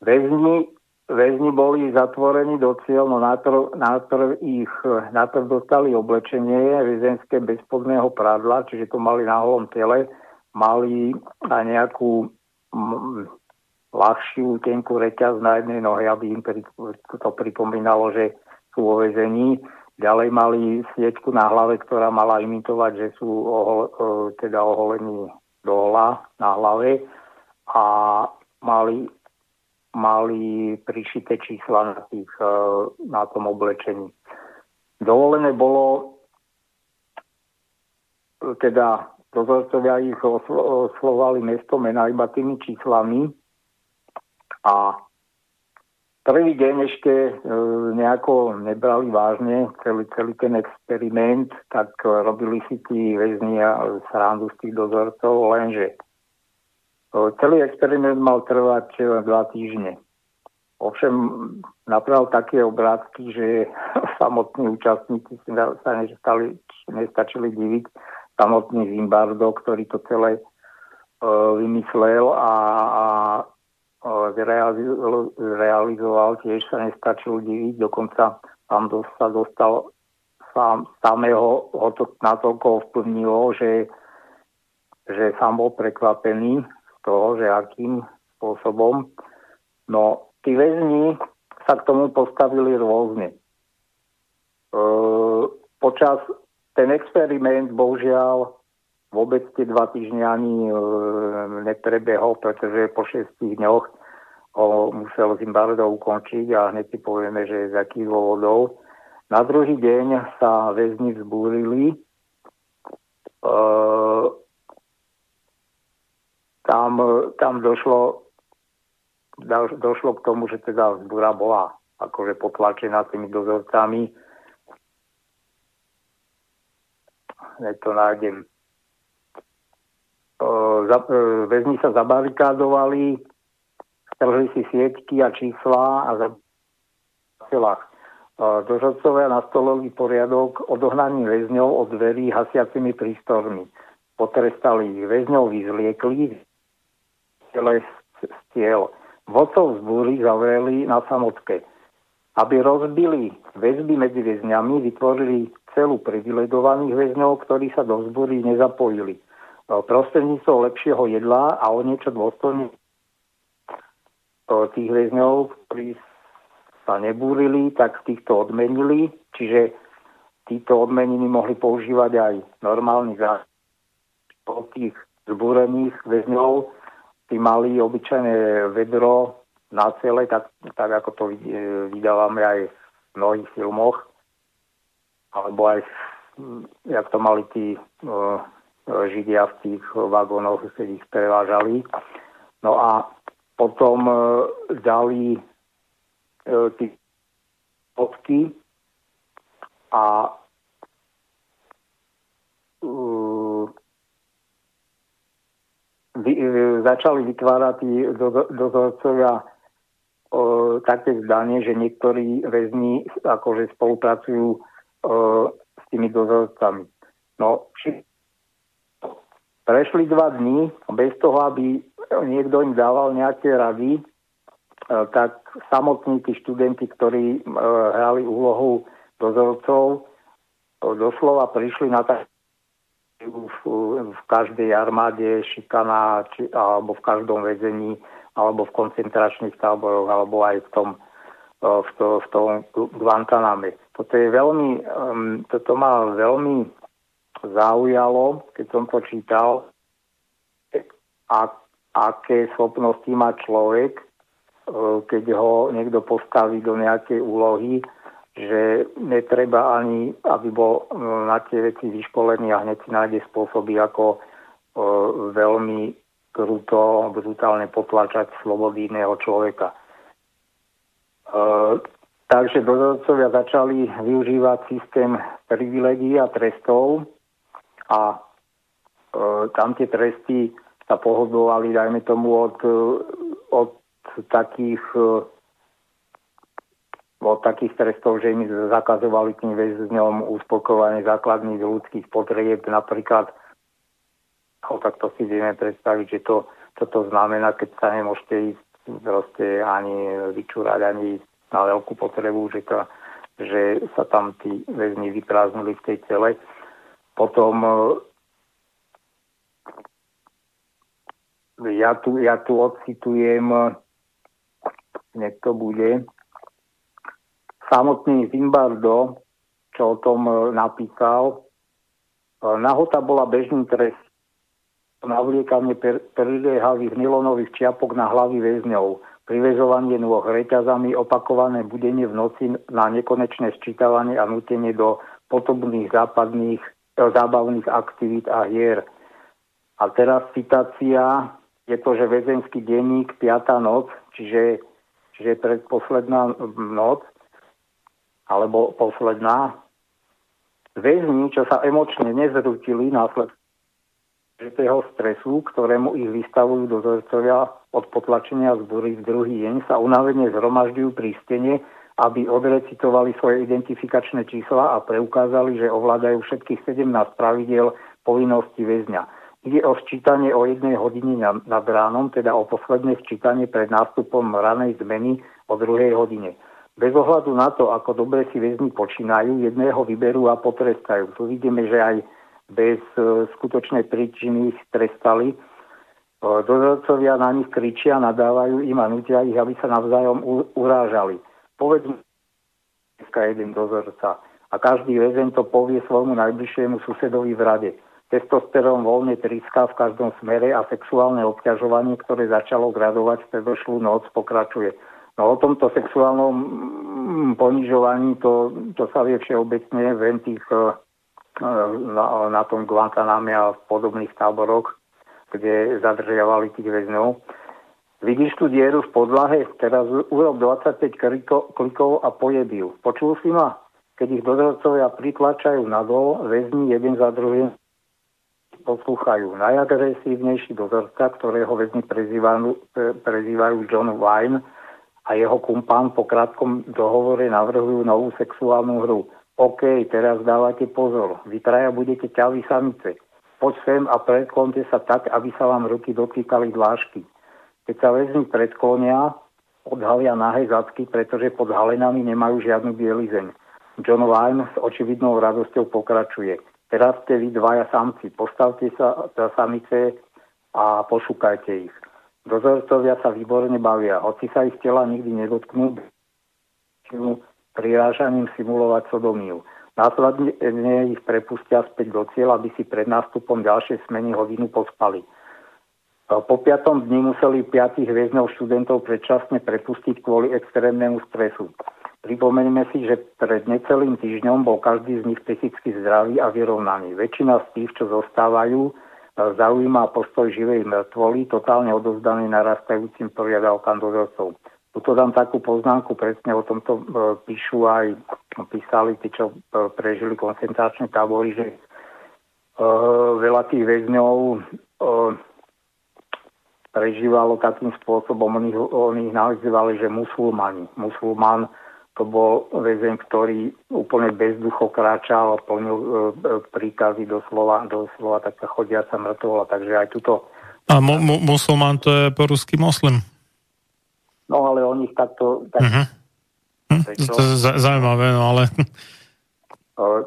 Väzni, väzni boli zatvorení do cieľ, no najprv, najprv ich najprv dostali oblečenie väzenské bez spodného prádla, čiže to mali na holom tele, mali aj nejakú m, ľahšiu, tenkú reťaz na jednej nohe, aby im pri, to pripomínalo, že sú vo väzení. Ďalej mali sieťku na hlave, ktorá mala imitovať, že sú ohol, teda oholení dola na hlave a mali, mali prišité čísla na, tých, na tom oblečení. Dovolené bolo, teda dozorcovia ich oslo, oslovali mesto mena iba tými číslami a prvý deň ešte nejako nebrali vážne celý, celý ten experiment, tak robili si tí väzni a srandu z tých dozorcov, lenže celý experiment mal trvať dva týždne. Ovšem, napravil také obrátky, že samotní účastníci sa nestali, nestačili diviť. Samotný Zimbardo, ktorý to celé vymyslel a, a realizoval, tiež sa nestačil diviť, dokonca tam sa dostal sám, samého, ho to natoľko ovplyvnilo, že, že sám bol prekvapený z toho, že akým spôsobom. No, tí väzni sa k tomu postavili rôzne. E, počas ten experiment, bohužiaľ, vôbec tie dva týždne ani e, neprebehol, pretože po šestich dňoch ho musel Zimbardo ukončiť a hneď si povieme, že z akých dôvodov. Na druhý deň sa väzni vzbúrili. E, tam, tam došlo, došlo k tomu, že teda vzbúra bola akože potlačená tými dozorcami. Hneď to nájdem. Väzni sa zabarikádovali, strhli si sieťky a čísla a zabarikádovali. Dozorcovia nastolili poriadok odohnaním väzňov od dverí hasiacimi prístrojmi. Potrestali ich, väzňov vyzliekli z tiel. Vodcov z búry zavreli na samotke. Aby rozbili väzby medzi väzňami, vytvorili celú privilegovaných väzňov, ktorí sa do vzbúry nezapojili. Prostredníctvom lepšieho jedla a o niečo dôstojne tých väzňov, ktorí sa nebúrili, tak týchto odmenili, čiže títo odmeniny mohli používať aj normálny zážitok. Od tých zbúrených väzňov tí mali obyčajné vedro na cele, tak, tak ako to vydávame aj v mnohých filmoch, alebo aj jak to mali tí Židia v tých vagónoch, keď ich prevážali. No a potom dali tie potky a začali vytvárať tí dozorcovia také zdanie, že niektorí väzni akože spolupracujú s tými dozorcami. No, prešli dva dni, bez toho, aby niekto im dával nejaké rady, tak samotní tí študenti, ktorí hrali úlohu dozorcov, doslova prišli na tak v každej armáde, šikana, či, alebo v každom väzení, alebo v koncentračných táboroch, alebo aj v tom, v to, v tom Guantaname. Toto je veľmi, toto má veľmi zaujalo, keď som to čítal, a, aké schopnosti má človek, keď ho niekto postaví do nejakej úlohy, že netreba ani, aby bol na tie veci vyškolený a hneď si nájde spôsoby, ako veľmi kruto, brutálne potlačať slobodu iného človeka. Takže dozorcovia začali využívať systém privilegií a trestov, a e, tam tie tresty sa pohodovali, dajme tomu, od, od, takých, od takých trestov, že im zakazovali tým väzňom uspokojovanie základných ľudských potrieb. Napríklad, oh, tak to si vieme predstaviť, že to, toto znamená, keď sa nemôžete ísť proste ani vyčúrať, ani ísť na veľkú potrebu, že, to, že sa tam tí väzni vyprázdnili v tej cele. Potom ja tu, ja tu odcitujem, nech to bude, samotný Zimbardo, čo o tom napísal. Nahota bola bežný trest, navliekanie priliehavých nylonových čiapok na hlavy väzňov, priväzovanie nôh reťazami, opakované budenie v noci na nekonečné sčítavanie a nutenie do potobných západných zábavných aktivít a hier. A teraz citácia, je to, že väzenský denník, piata noc, čiže, čiže predposledná noc, alebo posledná. Väzni, čo sa emočne nezrutili následne toho stresu, ktorému ich vystavujú dozorcovia od potlačenia zbúry, v druhý deň sa unavene zhromažďujú pri stene, aby odrecitovali svoje identifikačné čísla a preukázali, že ovládajú všetkých sedemnásť pravidiel povinnosti väzňa. Ide o sčítanie o jednej hodine nad ránom, teda o posledné sčítanie pred nástupom ranej zmeny o druhej hodine. Bez ohľadu na to, ako dobre si väzni počínajú, jedného vyberú a potrestajú. Tu vidíme, že aj bez skutočnej príčiny ich trestali. Dozorcovia na nich kričia, nadávajú im a nutia ich, aby sa navzájom urážali. povedzme jeden dozorca a každý väzeň to povie svojmu najbližšiemu susedovi v rade. Testosterón voľne tríska v každom smere a sexuálne obťažovanie, ktoré začalo gradovať v predošlú noc, pokračuje. No o tomto sexuálnom ponižovaní to, to sa vie všeobecne ven tých na, na tom Guantaname a v podobných táboroch, kde zadržiavali tých väzňov. Vidíš tú dieru v podlahe? Teraz urob dvadsaťpäť klikov a pojed ju. Počul si ma? Keď ich dozorcovia pritlačajú nadol, väzni jeden za druhým poslúchajú. Najagresívnejší dozorca, ktorého väzni prezývajú, prezývajú John Wayne a jeho kumpán po krátkom dohovore navrhujú novú sexuálnu hru. OK, teraz dávate pozor. Vy traja budete ťavy samice. Poď sem a predklonte sa tak, aby sa vám ruky dotýkali dlášky. Keď sa väzni predklonia, odhalia nahé zadky, pretože pod halenami nemajú žiadnu bielizeň. John Wayne s očividnou radosťou pokračuje. Teraz ste vy dvaja samci, postavte sa za samice a pošukajte ich. Dozorcovia sa výborne bavia, hoci sa ich tela nikdy nedotknú, prirážaním simulovať sodomiu. Následne ich prepustia späť do cieľa, aby si pred nástupom ďalšej smeny hodinu pospali. Po piatom dni museli piatich väzňov študentov predčasne prepustiť kvôli extrémnemu stresu. Pripomeňme si, že pred necelým týždňom bol každý z nich psychicky zdravý a vyrovnaný. Väčšina z tých, čo zostávajú, zaujíma postoj živej mŕtvoly, totálne odovzdaný narastajúcim poriadavkám dozorcov. Tuto dám takú poznámku, presne o tomto píšu aj písali tí, čo prežili koncentračné tábory, že uh, veľa tých väzňov uh, prežívalo takým spôsobom, oni, oni ich nazývali, že musulmani. Musulman to bol väzeň, ktorý úplne bezducho kráčal, plnil uh, príkazy doslova, doslova taká chodiaca mŕtvola, takže aj tuto... A mu, mu, musulman to je po rusky moslim. No, ale o nich takto... Tak... Uh-huh. Prečo... To je zaujímavé, no ale...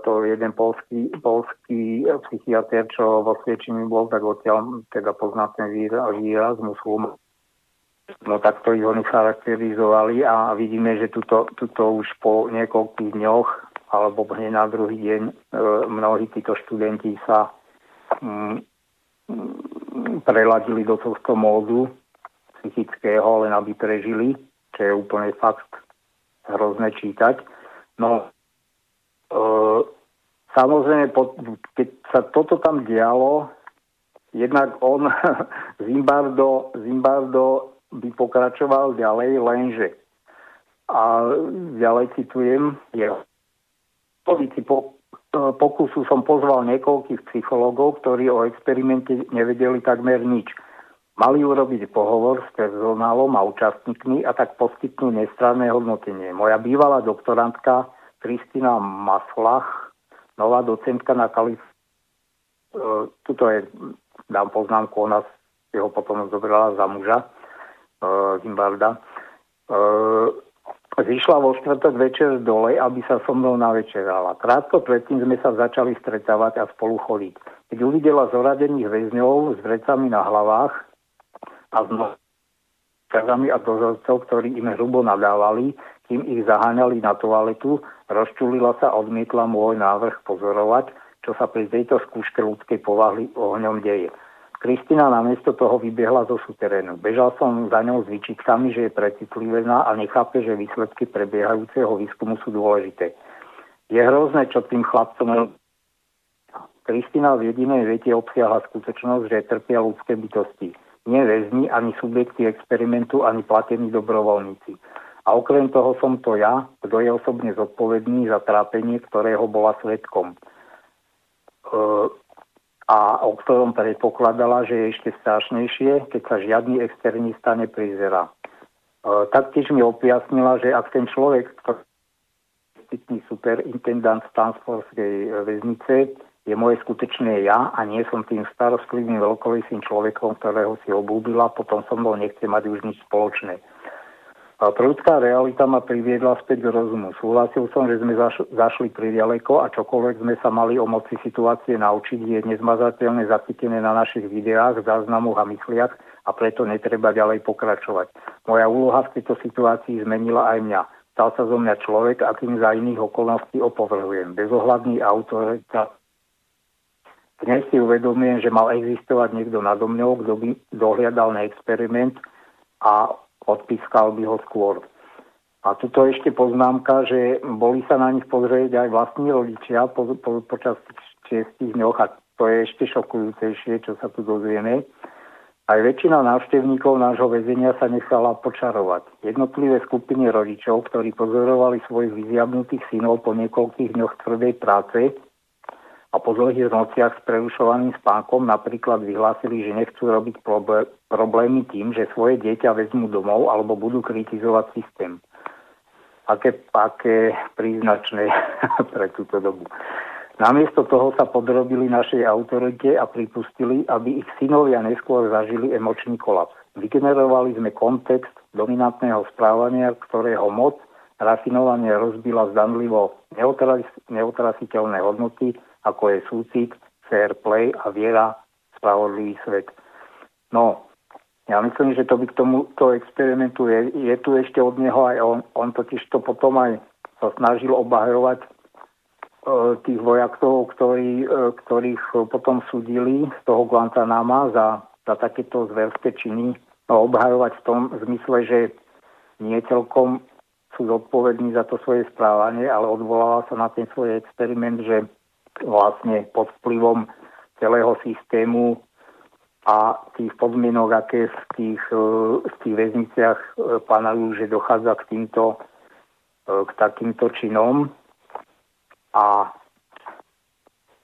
To jeden polský, polský psychiater, čo vo Sviečimi bol, tak odtiaľ teda pozná ten výraz muslum. No takto ich oni charakterizovali a vidíme, že tuto, tuto už po niekoľkých dňoch alebo hneď na druhý deň mnohí títo študenti sa mm, preladili do tohto módu psychického, len aby prežili, čo je úplne fakt hrozné čítať. No, e, samozrejme, po, keď sa toto tam dialo, jednak on, Zimbardo, Zimbardo by pokračoval ďalej, lenže, a ďalej citujem, jeho po pokusu som pozval niekoľkých psychológov, ktorí o experimente nevedeli takmer nič. Mali urobiť pohovor s personálom a účastníkmi a tak poskytnú nestranné hodnotenie. Moja bývalá doktorantka Kristina Maslach, nová docentka na Kalifornii, e, tuto je, dám poznámku, ona si ho potom zobrala za muža, e, Zimbarda, e, vyšla vo štvrtok večer dole, aby sa so mnou navečerala. Krátko predtým sme sa začali stretávať a spolu chodiť. Keď uvidela zoradených väzňov s vrecami na hlavách, a znovu kazami a dozorcov, ktorí im hrubo nadávali, kým ich zaháňali na toaletu, rozčulila sa a odmietla môj návrh pozorovať, čo sa pri tejto skúške ľudskej povahy ohňom deje. Kristina namiesto toho vybiehla zo suterénu. Bežal som za ňou s výčitkami, že je precitlivená a nechápe, že výsledky prebiehajúceho výskumu sú dôležité. Je hrozné, čo tým chlapcom... Kristina v jedinej vete obsiahla skutočnosť, že trpia ľudské bytosti. Nie väzni, ani subjekty experimentu, ani platení dobrovoľníci. A okrem toho som to ja, kto je osobne zodpovedný za trápenie, ktorého bola svedkom. E, a o ktorom predpokladala, že je ešte strašnejšie, keď sa žiadny externista neprizerá. E, taktiež mi objasnila, že ak ten človek, ktorý je superintendant Stanfordskej väznice, je moje skutočné ja a nie som tým starostlivým veľkovisým človekom, ktorého si obúbila, potom som bol nechce mať už nič spoločné. Prúdka realita ma priviedla späť k rozumu. Súhlasil som, že sme zaš- zašli priďaleko a čokoľvek sme sa mali o moci situácie naučiť, je nezmazateľne zachytené na našich videách, záznamoch a mysliach a preto netreba ďalej pokračovať. Moja úloha v tejto situácii zmenila aj mňa. stal sa zo mňa človek, akým za iných okolností opovrhujem. Bezohľadný autorita. Dnes si uvedomujem, že mal existovať niekto nado mňou, kto by dohliadal na experiment a odpískal by ho skôr. A tuto ešte poznámka, že boli sa na nich pozrieť aj vlastní rodičia po, po, počas šiestich dňoch, a to je ešte šokujúcejšie, čo sa tu dozvieme. Aj väčšina návštevníkov nášho väzenia sa nechala počarovať. Jednotlivé skupiny rodičov, ktorí pozorovali svojich vyziabnutých synov po niekoľkých dňoch tvrdej práce a po dlhých nociach s prerušovaným spánkom, napríklad vyhlásili, že nechcú robiť problémy tým, že svoje dieťa vezmú domov alebo budú kritizovať systém. Aké, aké príznačné pre túto dobu. Namiesto toho sa podrobili našej autorite a pripustili, aby ich synovia neskôr zažili emočný kolaps. Vygenerovali sme kontext dominantného správania, ktorého moc rafinovanie rozbila zdanlivo neotrasiteľné hodnoty, ako je súcit, fair play a viera v spravodlivý svet. No, ja myslím, že to by k tomuto experimentu je, je tu ešte od neho aj on. On totiž to potom aj sa snažil obhajovať e, tých vojakov, ktorí, e, ktorých potom súdili z toho Guantanama za, za takéto zverské činy. No, obhajovať v tom zmysle, že nie celkom sú zodpovední za to svoje správanie, ale odvolala sa na ten svoj experiment, že vlastne pod vplyvom celého systému a tých podmienok, aké v tých, v tých väzniciach panujú, že dochádza k týmto, k takýmto činom. A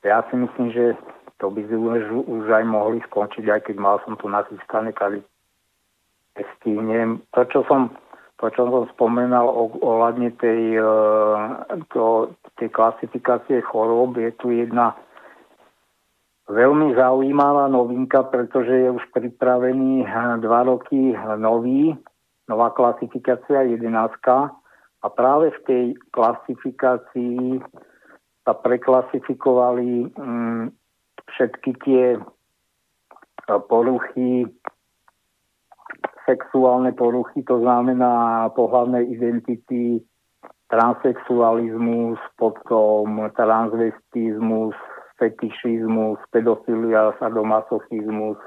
ja si myslím, že to by sme už aj mohli skončiť, aj keď mal som tu nachystané, kade stihnem. To, čo som, to, čo som spomenal ohľadne tej, to, tej klasifikácie chorób, je tu jedna veľmi zaujímavá novinka, pretože je už pripravený dva roky nový, nová klasifikácia jedenástka, a práve v tej klasifikácii sa preklasifikovali mm, všetky tie poruchy, sexuálne poruchy, to znamená pohlavné identity, transsexualizmus, potom transvestizmus, fetišizmus, pedofilia, sadomasochizmus,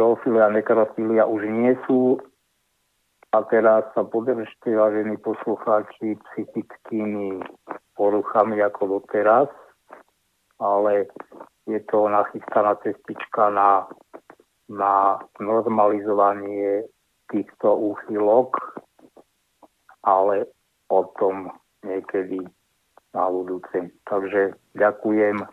zoofilia, nekrofilia už nie sú. A teraz sa podržte, vážení poslucháči, psychickými poruchami ako doteraz, ale je to nachystaná cestička na, na normalizovanie týchto úchylok, ale o tom niekedy na budúce. Takže ďakujem.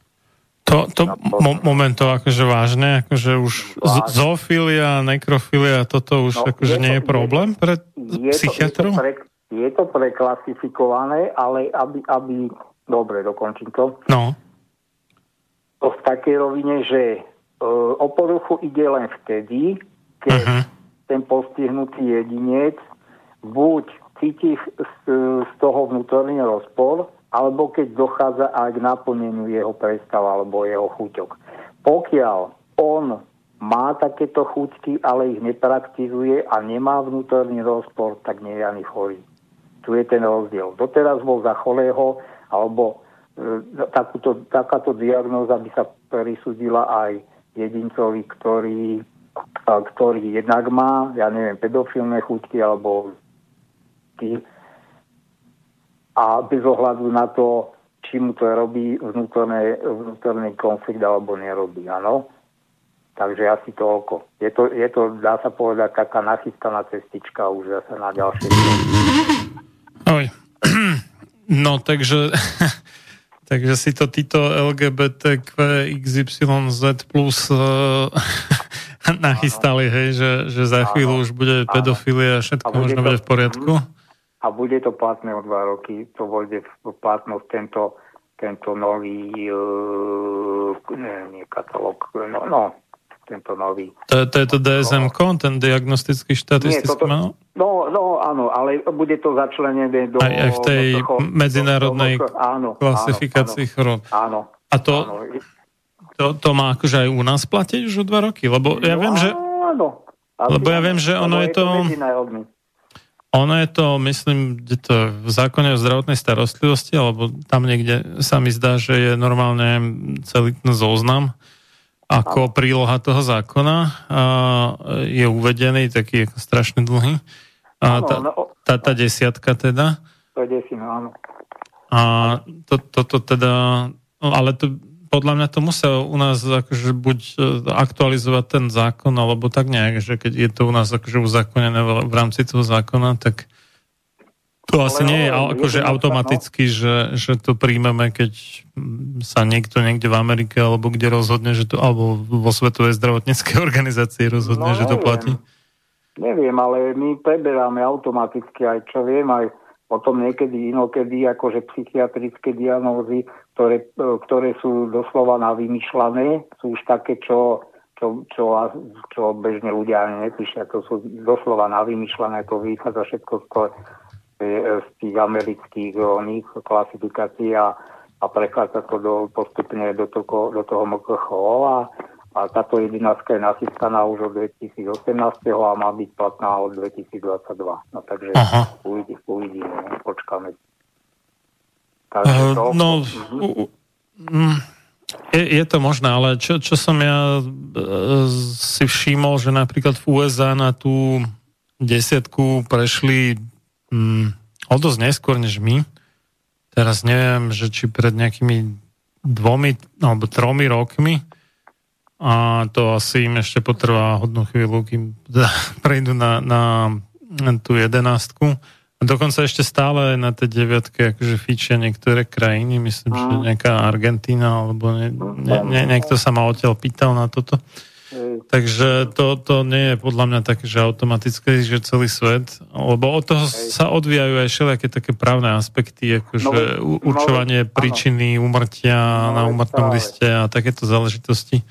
To, to mo- momento, akože vážne, akože už vážne. Zoofilia, nekrofilia, toto už no, akože je to, nie je problém pre je psychiatru? To, je, to pre, je to preklasifikované, ale aby, aby... Dobre, dokončím to. No. To v takej rovine, že e, o poruchu ide len vtedy, keď uh-huh. ten postihnutý jedinec buď cíti z, z toho vnútorný rozpor, alebo keď dochádza aj k naplneniu jeho predstav alebo jeho chuťok. Pokiaľ on má takéto chuťky, ale ich nepraktizuje a nemá vnútorný rozpor, tak nie je ani chorý. Tu je ten rozdiel. Doteraz bol za chorého, alebo e, takúto, takáto diagnóza by sa prisúdila aj jedincovi, ktorý, a, ktorý jednak má, ja neviem, pedofilné chuťky, alebo tý, a bez ohľadu na to, či mu to robí vnútorné, vnútorný konflikt alebo nerobí, áno. Takže asi toľko. Je to, je to, dá sa povedať, taká nachystaná cestička už zase na ďalšie. Oj. No, takže, takže si to títo el gé bé té kvé iks ypsilon zet plus nachystali, hej, že, že za chvíľu už bude pedofilia a všetko možno bude v poriadku. A bude to platné o dva roky, to vôjde v platnosť tento, tento nový uh, nie, nie katalóg, no, no, tento nový. To, to je to dé es em ko, ten diagnostický štatistický manuál? No, no, áno, ale bude to začlenené do... Aj, aj v tej do toho, medzinárodnej do toho, áno, klasifikácii chorób. Áno, áno. A to, áno. To, to má akože aj u nás platiť už o dva roky? Lebo ja no, viem, že... Áno. Lebo ja viem, že ono je to... Ono je to, myslím, je to v zákone o zdravotnej starostlivosti, alebo tam niekde sa mi zdá, že je normálne celý ten zoznam ako príloha toho zákona a je uvedený, taký strašne dlhý. A tá, tá, tá desiatka teda. A toto to, to teda, ale to, podľa mňa to musel u nás akože buď aktualizovať ten zákon, alebo tak nejak, že keď je to u nás akože uzákonené v rámci toho zákona, tak to asi nie je akože automaticky, že, že to príjmeme, keď sa niekto niekde v Amerike, alebo kde rozhodne, že to, alebo vo Svetovej zdravotníckej organizácii rozhodne, no, že to platí. Neviem, ale my preberáme automaticky, aj čo viem, aj potom niekedy inokedy, akože psychiatrické diagnózy, ktoré, ktoré sú doslova na vymýšľané, sú už také, čo, čo, čo, čo bežne ľudia ani nepíšia, to sú doslova na vymýšľané, to vychádza všetko z, to, z tých amerických oných klasifikácií a, a prechádza to do, postupne do toho, do toho em ká há ó a, a táto jedenáctka je nachystaná už od dvetisícosemnásť a má byť platná od dvetisícdvadsaťdva. No takže uvidí, uvidíme, ne? Počkáme. Takže to... Uh, no, mhm. je, je to možné, ale čo, čo som ja e, si všimol, že napríklad v ú es á na tú desiatku prešli mm, o dosť neskôr než my. Teraz neviem, že či pred nejakými dvomi alebo tromi rokmi. A to asi im ešte potrvá hodnú chvíľu, kým prejdú na, na, na tú jedenástku. A dokonca ešte stále na tej deviatke akože fičia niektoré krajiny. Myslím, mm. že nejaká Argentína, alebo nie, nie, nie, niekto sa ma odtiaľ pýtal na toto. Mm. Takže to, to nie je podľa mňa také, že automatické, že celý svet. Lebo od toho mm. sa odvíjajú aj všelijaké také právne aspekty, akože no, určovanie no, príčiny úmrtia no, na úmrtnom liste a takéto záležitosti.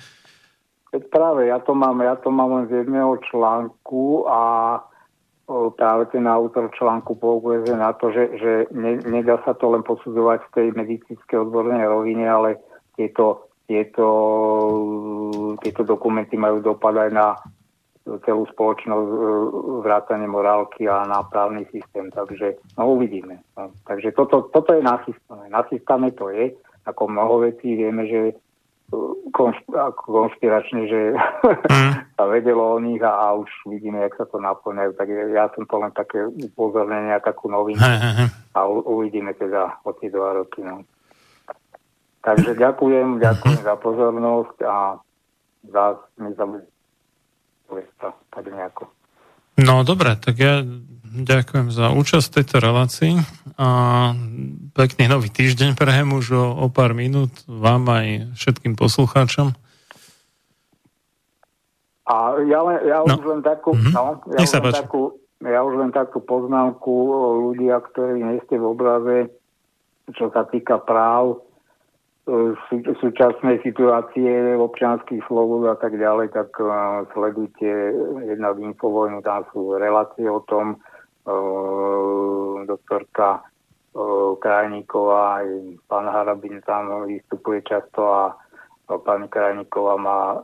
Práve, ja to mám, ja to mám len z jedného článku a práve ten autor článku poukazuje na to, že, že ne, nedá sa to len posudzovať v tej medicínskej odbornej rovine, ale tieto, tieto, tieto dokumenty majú dopad aj na celú spoločnosť, vrátane morálky a na právny systém, takže no uvidíme. No, takže toto, toto je nachystané. Nachystané to je, ako mnoho vecí vieme, že konšpiračne, že sa vedelo o nich a už vidíme, jak sa to naplňajú. Tak ja som to len také upozornenie a takú novinu a uvidíme teda o tie dva roky. No. Takže ďakujem, ďakujem za pozornosť a za nezabudnite tak nejako. No dobre, tak ja ďakujem za účasť v tejto relácii a pekný nový týždeň prejem už o, o pár minút vám aj všetkým poslucháčom. A ja, len, ja no. už len takú mm-hmm. no, ja, už len takú, ja už len takú poznámku ľudia, ktorí nie ste v obraze, čo sa týka práv sú, súčasnej situácie občianskych slobod a tak ďalej, tak uh, sledujte jedna v Infovojnu, tam sú relácie o tom, doktorka Krajníková, aj pán Harabin tam vystupuje často a pani Krajníková má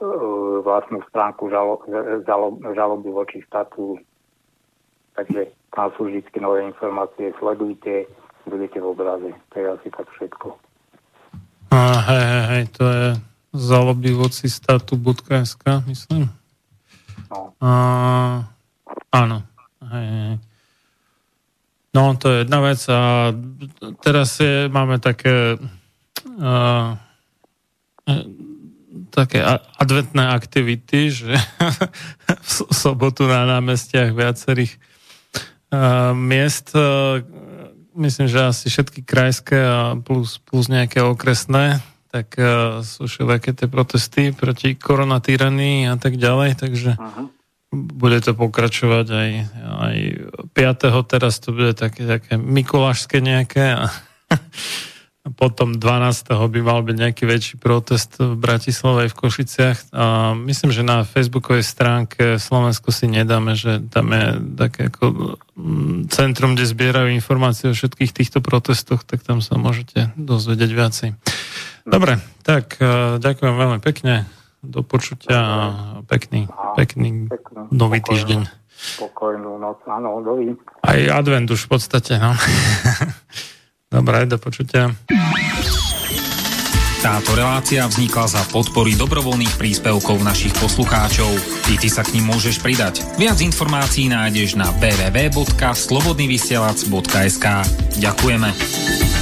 vlastnú stránku žalob, žalob, žaloby voči štátu. Takže tam sú vždy nové informácie. Sledujte, budete v obraze. To je asi tak všetko. A hej, hej, hej, to je žaloby voči štátu bodka es ká, myslím. No. A, áno. Hej, hej. No, to je jedna vec a teraz je, máme také uh, také adventné aktivity, že v sobotu na námestiach viacerých uh, miest, uh, myslím, že asi všetky krajské a plus, plus nejaké okresné, tak uh, sú všelijaké tie protesty proti koronatyranii a tak ďalej, takže uh-huh. bude to pokračovať aj, aj piateho teraz to bude také, také mikulášske nejaké a, a potom dvanásteho by mal byť nejaký väčší protest v Bratislave v Košiciach a myslím, že na facebookovej stránke Slovensko si nedáme, že tam je také ako centrum, kde zbierajú informácie o všetkých týchto protestoch, tak tam sa môžete dozvedieť viacej. Dobre, tak ďakujem veľmi pekne. Do počutia a pekný, pekný nový týždeň. Spokojnú noc, áno, dovím. Aj advent už v podstate, no. Dobre, do počutia. Táto relácia vznikla za podpory dobrovoľných príspevkov našich poslucháčov. I ty sa k nim môžeš pridať. Viac informácií nájdeš na w w w bodka slobodnyvysielac bodka es ka. Ďakujeme.